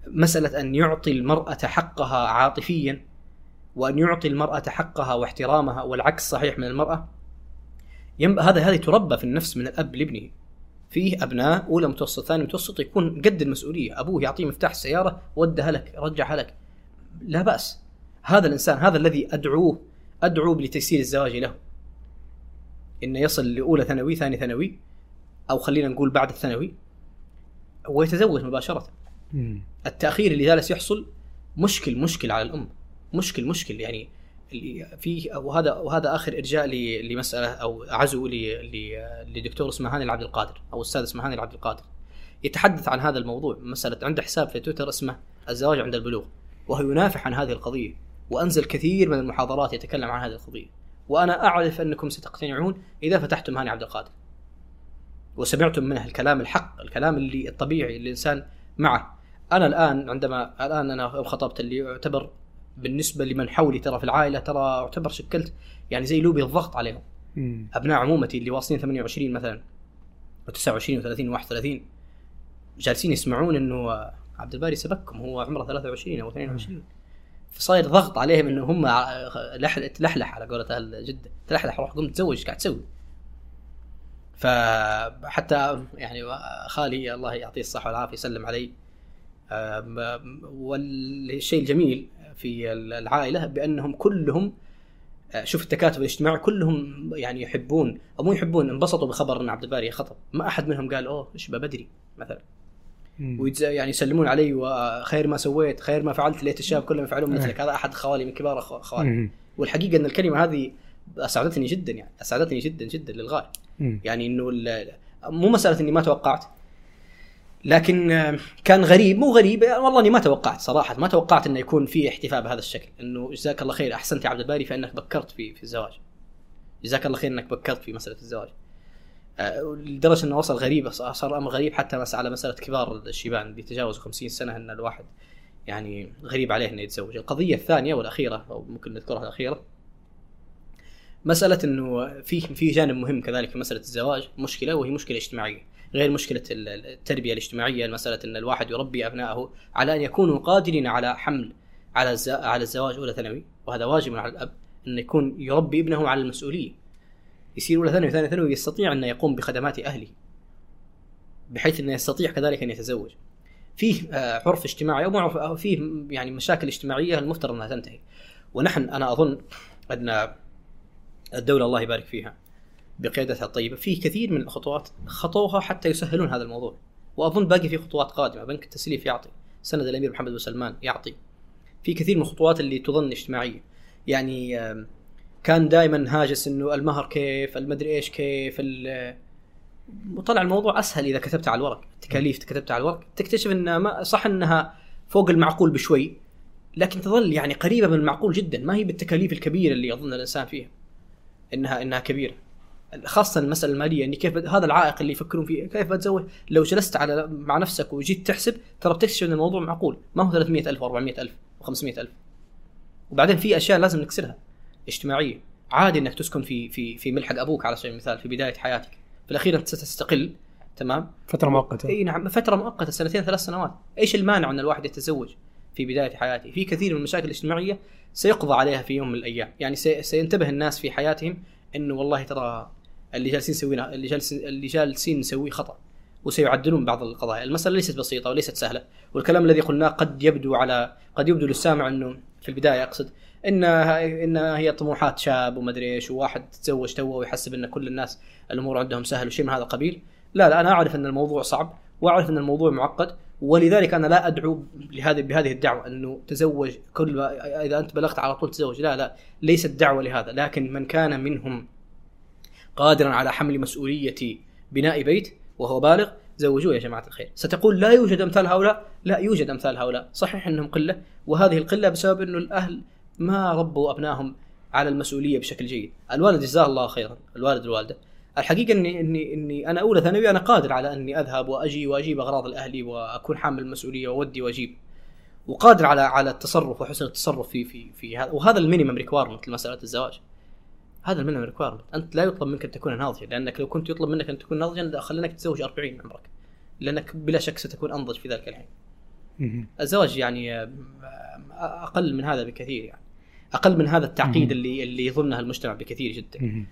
مسألة أن يعطي المرأة حقها عاطفيا وأن يعطي المرأة حقها واحترامها والعكس صحيح من المرأة، هذا تربى في النفس من الأب لابنه. فيه أبناء أولى متوسط ثاني متوسط يكون قد المسؤولية، أبوه يعطيه مفتاح السيارة ودها لك رجعها لك، لا بأس. هذا الإنسان هذا الذي أدعوه لتيسير الزواج له، إنه يصل لأولى ثانوي ثاني ثانوي أو خلينا نقول بعد الثانوي ويتزوج مباشرة. التأخير اللي جالس يحصل مشكل على الأم، مشكل يعني في وهذا آخر إرجاء لمسألة أو عزو لدكتور اسمه هاني عبد القادر أو الأستاذ اسمه هاني عبد القادر يتحدث عن هذا الموضوع. مسألة عنده حساب في تويتر اسمه الزواج عند البلوغ، وهو ينافح عن هذه القضية وأنزل كثير من المحاضرات يتكلم عن هذه القضية، وأنا أعرف أنكم ستقتنعون إذا فتحتم هاني عبد القادر وسمعتم منه الكلام الحق، الكلام اللي الطبيعي اللي الإنسان معه. أنا الآن أنا الخطبت اللي يعتبر بالنسبة لمن حولي ترى في العائلة ترى أعتبر شكلت يعني زي لوبي الضغط عليهم. أبناء عمومتي اللي واصلين 28 مثلا و29 و30 و31 جالسين يسمعون إنه عبد الباري سبقكم، هو عمره 23 أو 22، فصاير ضغط عليهم إنه هم تلحلح على قولة أهل جدة، تلحلح روح قم تزوج قاعد تسوي. فحتى يعني خالي الله يعطيه الصحة والعافية يسلم علي. والشيء الجميل في العائلة بأنهم كلهم شوف التكاتف الاجتماعي، كلهم يعني يحبون أو مو يحبون، انبسطوا بخبر أن عبد الباري خطب، ما أحد منهم قال أوه إيش بدري مثلا، يعني يسلمون علي وخير ما سويت خير ما فعلت ليت الشاب كلهم يفعلون مثلك. هذا أحد خوالي من كبار خوالي، والحقيقة أن الكلمة هذه أسعدتني جدا للغاية. يعني إنه مو مسألة إني ما توقعت، لكن كان غريب، مو غريب والله، اني ما توقعت صراحه، ما توقعت انه يكون في احتفاء بهذا الشكل. انه جزاك الله خير، احسنت يا عبد الباري فانك بكرت في الزواج، جزاك الله خير انك بكرت في مساله الزواج. لدرجه انه وصل غريبه، صار امر غريب حتى على مساله كبار الشيبان اللي تجاوزوا 50 سنه، ان الواحد يعني غريب عليه انه يتزوج. القضية الثانية والأخيرة أو ممكن نذكرها الأخيرة، مسألة انه في جانب مهم كذلك مسألة الزواج مشكلة، وهي مشكلة اجتماعية غير مشكلة التربية الاجتماعية. المسألة ان الواحد يربي أبنائه على ان يكونوا قادرين على حمل على الزواج أولى ثانوي، وهذا واجب على الأب ان يكون يربي ابنه على المسؤولية، يصير أولى ثانوي ثاني ثانوي يستطيع ان يقوم بخدمات أهله، بحيث انه يستطيع كذلك ان يتزوج. فيه عرف اجتماعي أو فيه يعني مشاكل اجتماعية المفترض أنها تنتهي. ونحن أنا أظن أن الدولة الله يبارك فيها بقيادتها الطيبة فيه كثير من الخطوات خطوها حتى يسهلون هذا الموضوع، وأظن باقي في خطوات قادمة. بنك التسليف يعطي، سند الأمير محمد بن سلمان يعطي، في كثير من الخطوات اللي تظن اجتماعية. يعني كان دائما هاجس إنه المهر كيف، المدري إيش كيف، وطلع الموضوع أسهل إذا كتبت على الورق، تكاليف كتبتها على الورق تكتشف إنها ما صح، إنها فوق المعقول بشوي، لكن تظل يعني قريبة من المعقول جدا، ما هي بالتكاليف الكبيرة اللي يظن الإنسان فيها إنها كبيرة، خاصة المسألة المالية. إن كيف هذا العائق اللي يفكرون فيه كيف بتزوج، لو جلست على مع نفسك وجيت تحسب ترى بتكتشف إن الموضوع معقول، ما هو 300,000 و400,000 و500,000. وبعدين في أشياء لازم نكسرها اجتماعية. عادي إنك تسكن في ملحق أبوك على سبيل المثال في بداية حياتك، في الأخير أنت ستستقل، تمام، فترة مؤقتة. أي نعم، فترة مؤقتة 2-3 سنوات. إيش المانع أن الواحد يتزوج في بداية حياته؟ في كثير من المشاكل الاجتماعية سيقضى عليها في يوم من الأيام، يعني سينتبه الناس في حياتهم إنه والله ترى اللي جالسين نسويه خطأ، وسيعدلون بعض القضايا. المسألة ليست بسيطة وليست سهلة، والكلام الذي قلناه قد يبدو للسامع إنه في البداية أقصد إنها هي طموحات شاب ومدري إيش، وواحد تزوج توه ويحسب إن كل الناس الأمور عندهم سهل وشيء من هذا القبيل. لا، أنا أعرف أن الموضوع صعب، وأعرف أن الموضوع معقد، ولذلك أنا لا أدعو بهذه الدعوة إنه تزوج إذا أنت بلغت على طول تزوج. لا، ليست دعوة لهذا، لكن من كان منهم قادرا على حمل مسؤولية بناء بيت وهو بالغ زوجوه يا جماعة الخير. ستقول لا يوجد أمثال هؤلاء، لا يوجد أمثال هؤلاء، صحيح أنهم قلة، وهذه القلة بسبب أنه الأهل ما ربوا أبنائهم على المسؤولية بشكل جيد. الوالد جزاه الله خيرا، الوالد والوالدة، الحقيقة إني أنا أولى ثانوي أنا قادر على أني أذهب وأجي وأجيب أغراض الأهلي وأكون حامل المسؤولية وودي وأجيب، وقادر على التصرف وحسن التصرف في هذا. وهذا المينيمم ريكويرمنت لمسألة الزواج، هذا المينيمم ريكويرمنت. أنت لا يطلب منك أن تكون ناضجا، لأنك لو كنت يطلب منك أن تكون ناضجا خليناك تتزوج 40 عمرك، لأنك بلا شك ستكون أنضج في ذلك الحين. الزواج يعني أقل من هذا بكثير، يعني أقل من هذا التعقيد اللي يظنه المجتمع بكثير جدا.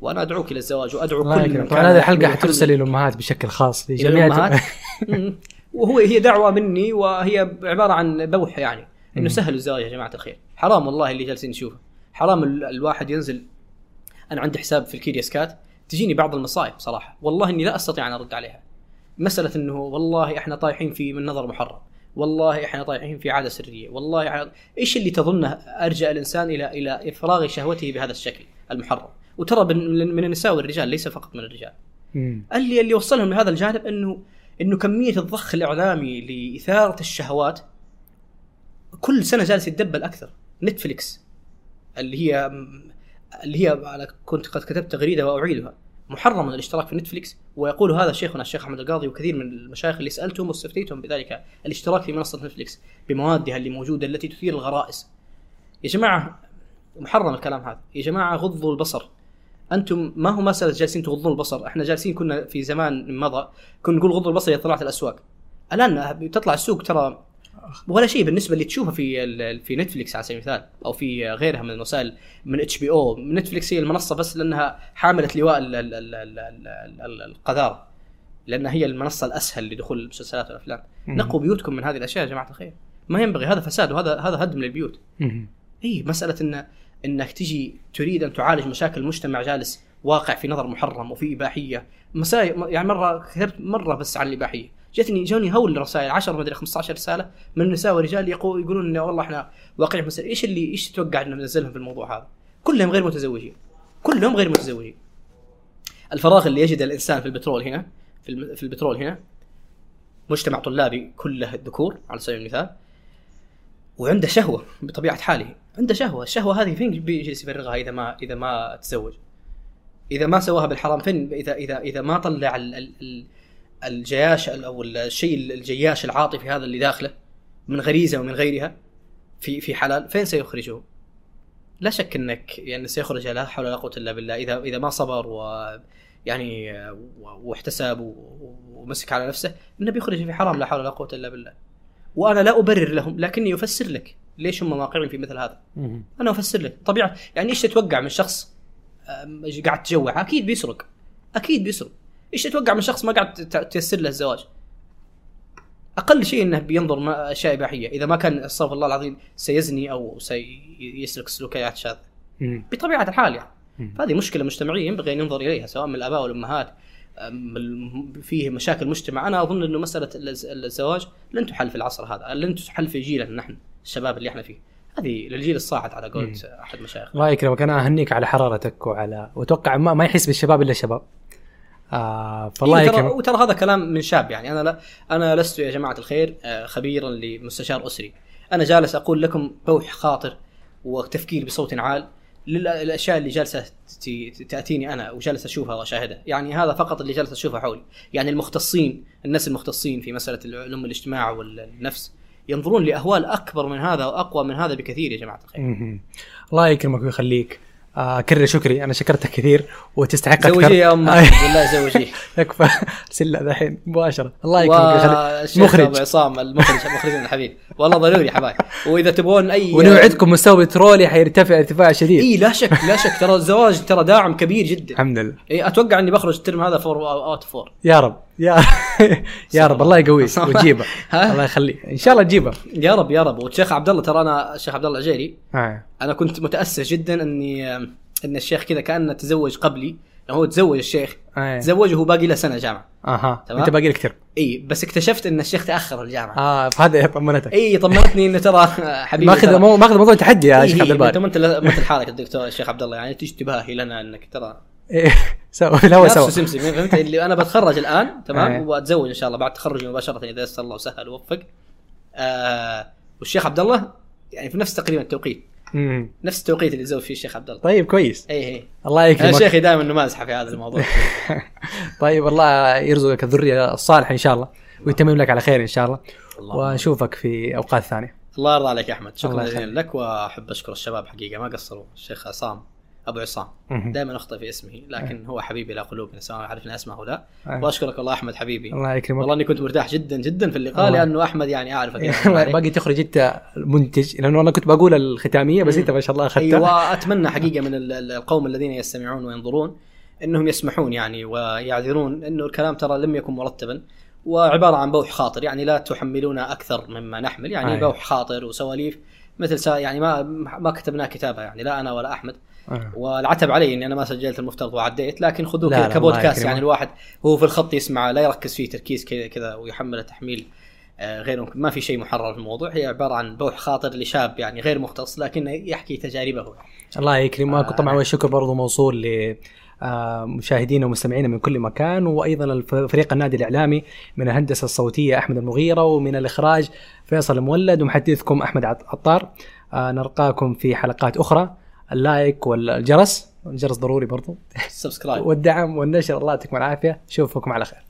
وأنا أدعوك إلى الزواج، وأدعو كل من كان. هذه الحلقة حترسل للأمهات بشكل خاص لجميع الأمهات. هي دعوة مني، وهي عبارة عن بوح، يعني إنه سهل الزواج يا جماعة الخير. حرام والله اللي جالسين نشوفه، حرام الواحد ينزل. أنا عندي حساب في الكيريسكات تجيني بعض المصائب صراحة، والله إني لا أستطيع أن أرد عليها. مسألة إنه والله إحنا طايحين في من نظر محرم، والله إحنا طايحين في عادة سرية، والله إيش اللي تظنه أرجع الإنسان إلى إفراغ شهوته بهذا الشكل المحرم. وترى من النساء والرجال، ليس فقط من الرجال. اللي وصلهم لهذا الجانب إنه كمية الضخ الإعلامي لإثارة الشهوات كل سنة جالس يتدبل أكثر. نتفليكس اللي هي أنا كنت قد كتبت تغريدة وأعيدها، محرم الاشتراك في نتفليكس. ويقول هذا شيخنا الشيخ أحمد القاضي وكثير من المشايخ اللي سألتهم واستفتيتهم بذلك، الاشتراك في منصة نتفليكس بموادها اللي موجودة التي تثير الغرائز. يا جماعة محرم الكلام هذا، يا جماعة غضوا البصر. أنتم ما هو مسألة جالسين تغضون البصر، إحنا جالسين كنا في زمان مضى كنا نقول غضوا البصر إذا طلعت الأسواق. الآن تطلع السوق ترى ولا شيء بالنسبة اللي تشوفها في نتفليكس على سبيل المثال، أو في غيرها من الوسائل، من HBO. نتفليكس هي المنصة بس لأنها حاملة لواء القذارة، لأنها هي المنصة الأسهل لدخول المسلسلات والأفلام. نقوا بيوتكم من هذه الأشياء يا جماعة الخير، ما ينبغي، هذا فساد، وهذا هدم للبيوت. إيه مسألة إنك تجي تريد أن تعالج مشاكل مجتمع جالس واقع في نظر محرم وفي إباحية. يعني مرة كتبت مرة بس عن الإباحية، جوني هول رسائل 10 مدري 15 رسالة من نساء ورجال يقولون إنه والله إحنا واقعين مثل إيش تتوقع إنه ننزلهم في الموضوع هذا؟ كلهم غير متزوجين. الفراغ اللي يجد الإنسان في البترول هنا في البترول هنا مجتمع طلابي كله الذكور على سبيل المثال، وعنده شهوة بطبيعة حاله، عنده شهوة. الشهوة هذه فين بيجلس يفرغها إذا ما تزوج، إذا ما سواها بالحرام؟ فين إذا ما طلع الجياش أو الشيء الجياش العاطفي هذا اللي داخله من غريزة ومن غيرها في حلال، فين سيخرجه؟ لا شك أنك يعني سيخرج لا حول ولا قوة إلا بالله إذا ما صبر ويعني واحتسب ومسك على نفسه، إنه بيخرج في حرام لا حول ولا قوة إلا بالله. وأنا لا أبرر لهم، لكني أفسر لك ليش هم واقعين في مثل هذا. أنا أفسر لك طبيعة، يعني إيش تتوقع من شخص قاعد تجوع؟ أكيد بيسرق، أكيد بيسرق. إيش تتوقع من شخص ما قاعد تيسر له الزواج؟ أقل شيء أنه بينظر أشياء إباحية، إذا ما كان استغفر الله العظيم سيزني أو سيسلك سلوكيات شاذة بطبيعة الحال يعني. فهذه مشكلة مجتمعية ينبغي ننظر إليها، سواء من الآباء والأمهات. فيه مشاكل مجتمع. أنا أظن أنه مسألة الزواج لن تحل في العصر هذا، لن تحل في جيلنا نحن الشباب اللي احنا فيه، هذه للجيل الصاعد على قولة أحد مشايخ. الله يكرمك، أنا أهنيك على حرارتك وعلى، وأتوقع ما يحس بالشباب إلا شباب. فالله يكرمك. وترى هذا كلام من شاب، يعني أنا لست يا جماعة الخير خبيرا لمستشار أسري، أنا جالس أقول لكم بوح خاطر وتفكير بصوت عال للأشياء اللي جالسة تأتيني أنا وجالس أشوفها وأشاهدها. يعني هذا فقط اللي جالس أشوفها حولي، يعني المختصين، الناس المختصين في مسألة العلوم الاجتماع والنفس ينظرون لأهوال أكبر من هذا وأقوى من هذا بكثير يا جماعة الخير. الله يكرمك ويخليك. كرر شكري، أنا شكرتك كثير وتستحق أكثر. زوجي يا أمي بالله زوجي. يكفى سلة ذحين مباشرة. الله يكرمك. مخرج عصام، المخرجين الحبيب والله ضروري حبايب. وإذا تبغون أي، ونوعدكم مستوى بترولي حيرتفع ارتفاع شديد. إيه لا شك ترى الزواج ترى داعم كبير جدا. الحمد لله. إيه أتوقع إني بخرج الترم هذا 4 out of 4. يا رب يا رب الله يقويك وتجيبه. الله يخليك إن شاء الله تجيبه يا رب. والشيخ عبد الله، ترى أنا الشيخ عبد الله الجيري أنا كنت متأسف جدا إن الشيخ كذا كأنه تزوج قبلي. هو تزوج الشيخ، تزوجه باقي له سنة جامعة. أنت باقي لك ترم. إيه بس اكتشفت إن الشيخ تأخر الجامعة. فهذا طمنتك. إيه طمنتني إنه ترى حبيبي. ماخذ موضوع تحدي يا شيخ عبد الباري. أنت مثل حالك الدكتور الشيخ عبد الله، يعني تشتبهه لنا إنك ترى. سوا سمسم، فهمت؟ اللي أنا بتخرج الآن تمام وأتزوج إن شاء الله بعد تخرجي مباشرة إذا يسر الله وسهل ووفق. والشيخ عبد الله يعني في نفس تقريبا التوقيت. نفس التوقيت اللي تزوج فيه الشيخ عبد الله. طيب كويس. اي الله يكرمك. انا شيخي دائما انه مازحه في هذا الموضوع. طيب الله يرزقك الذريه الصالحه ان شاء الله ويتمم لك على خير ان شاء الله، ونشوفك في اوقات ثانيه. الله يرضى عليك يا احمد، شكرا جزيلا لك. واحب اشكر الشباب حقيقه ما قصروا، الشيخ عصام ابو عصام دائما اخطئ في اسمه، لكن هو حبيبي الى قلوبنا سواء عرفنا اسمه ولا. واشكرك والله احمد حبيبي. الله يكرمك. والله اني كنت مرتاح جدا جدا في اللقاء لانه احمد يعني اعرفك يعني. باقي تخرج انت منتج، لانه انا كنت بقول الختاميه بس انت ما شاء الله اخذتها. ايوه اتمنى حقيقه من القوم الذين يستمعون وينظرون انهم يسمحون يعني ويعذرون انه الكلام ترى لم يكن مرتبا وعباره عن بوح خاطر، يعني لا تحملونا اكثر مما نحمل، يعني بوح خاطر وسواليف مثل يعني ما كتبناه كتابه يعني، لا انا ولا احمد. والعتب علي اني انا ما سجلت المفترض وعديت، لكن خذوه كبودكاست يعني الواحد هو في الخط يسمع لا يركز فيه تركيز كذا ويحمله تحميل غير ممكن. ما في شيء محرر في الموضوع، هي عباره عن بوح خاطر لشاب يعني غير مختص لكنه يحكي تجاربه. الله يكرمك. طبعا والشكر برضو موصول ل مشاهدينا ومستمعينا من كل مكان، وايضا فريق النادي الاعلامي من الهندسه الصوتيه احمد المغيره، ومن الاخراج فيصل المولد، ومحدثكم احمد عطار. نلقاكم في حلقات اخرى. اللايك والجرس ضروري برضو، السبسكرايب والدعم والنشر. الله يعطيكم العافية، شوفكم على خير.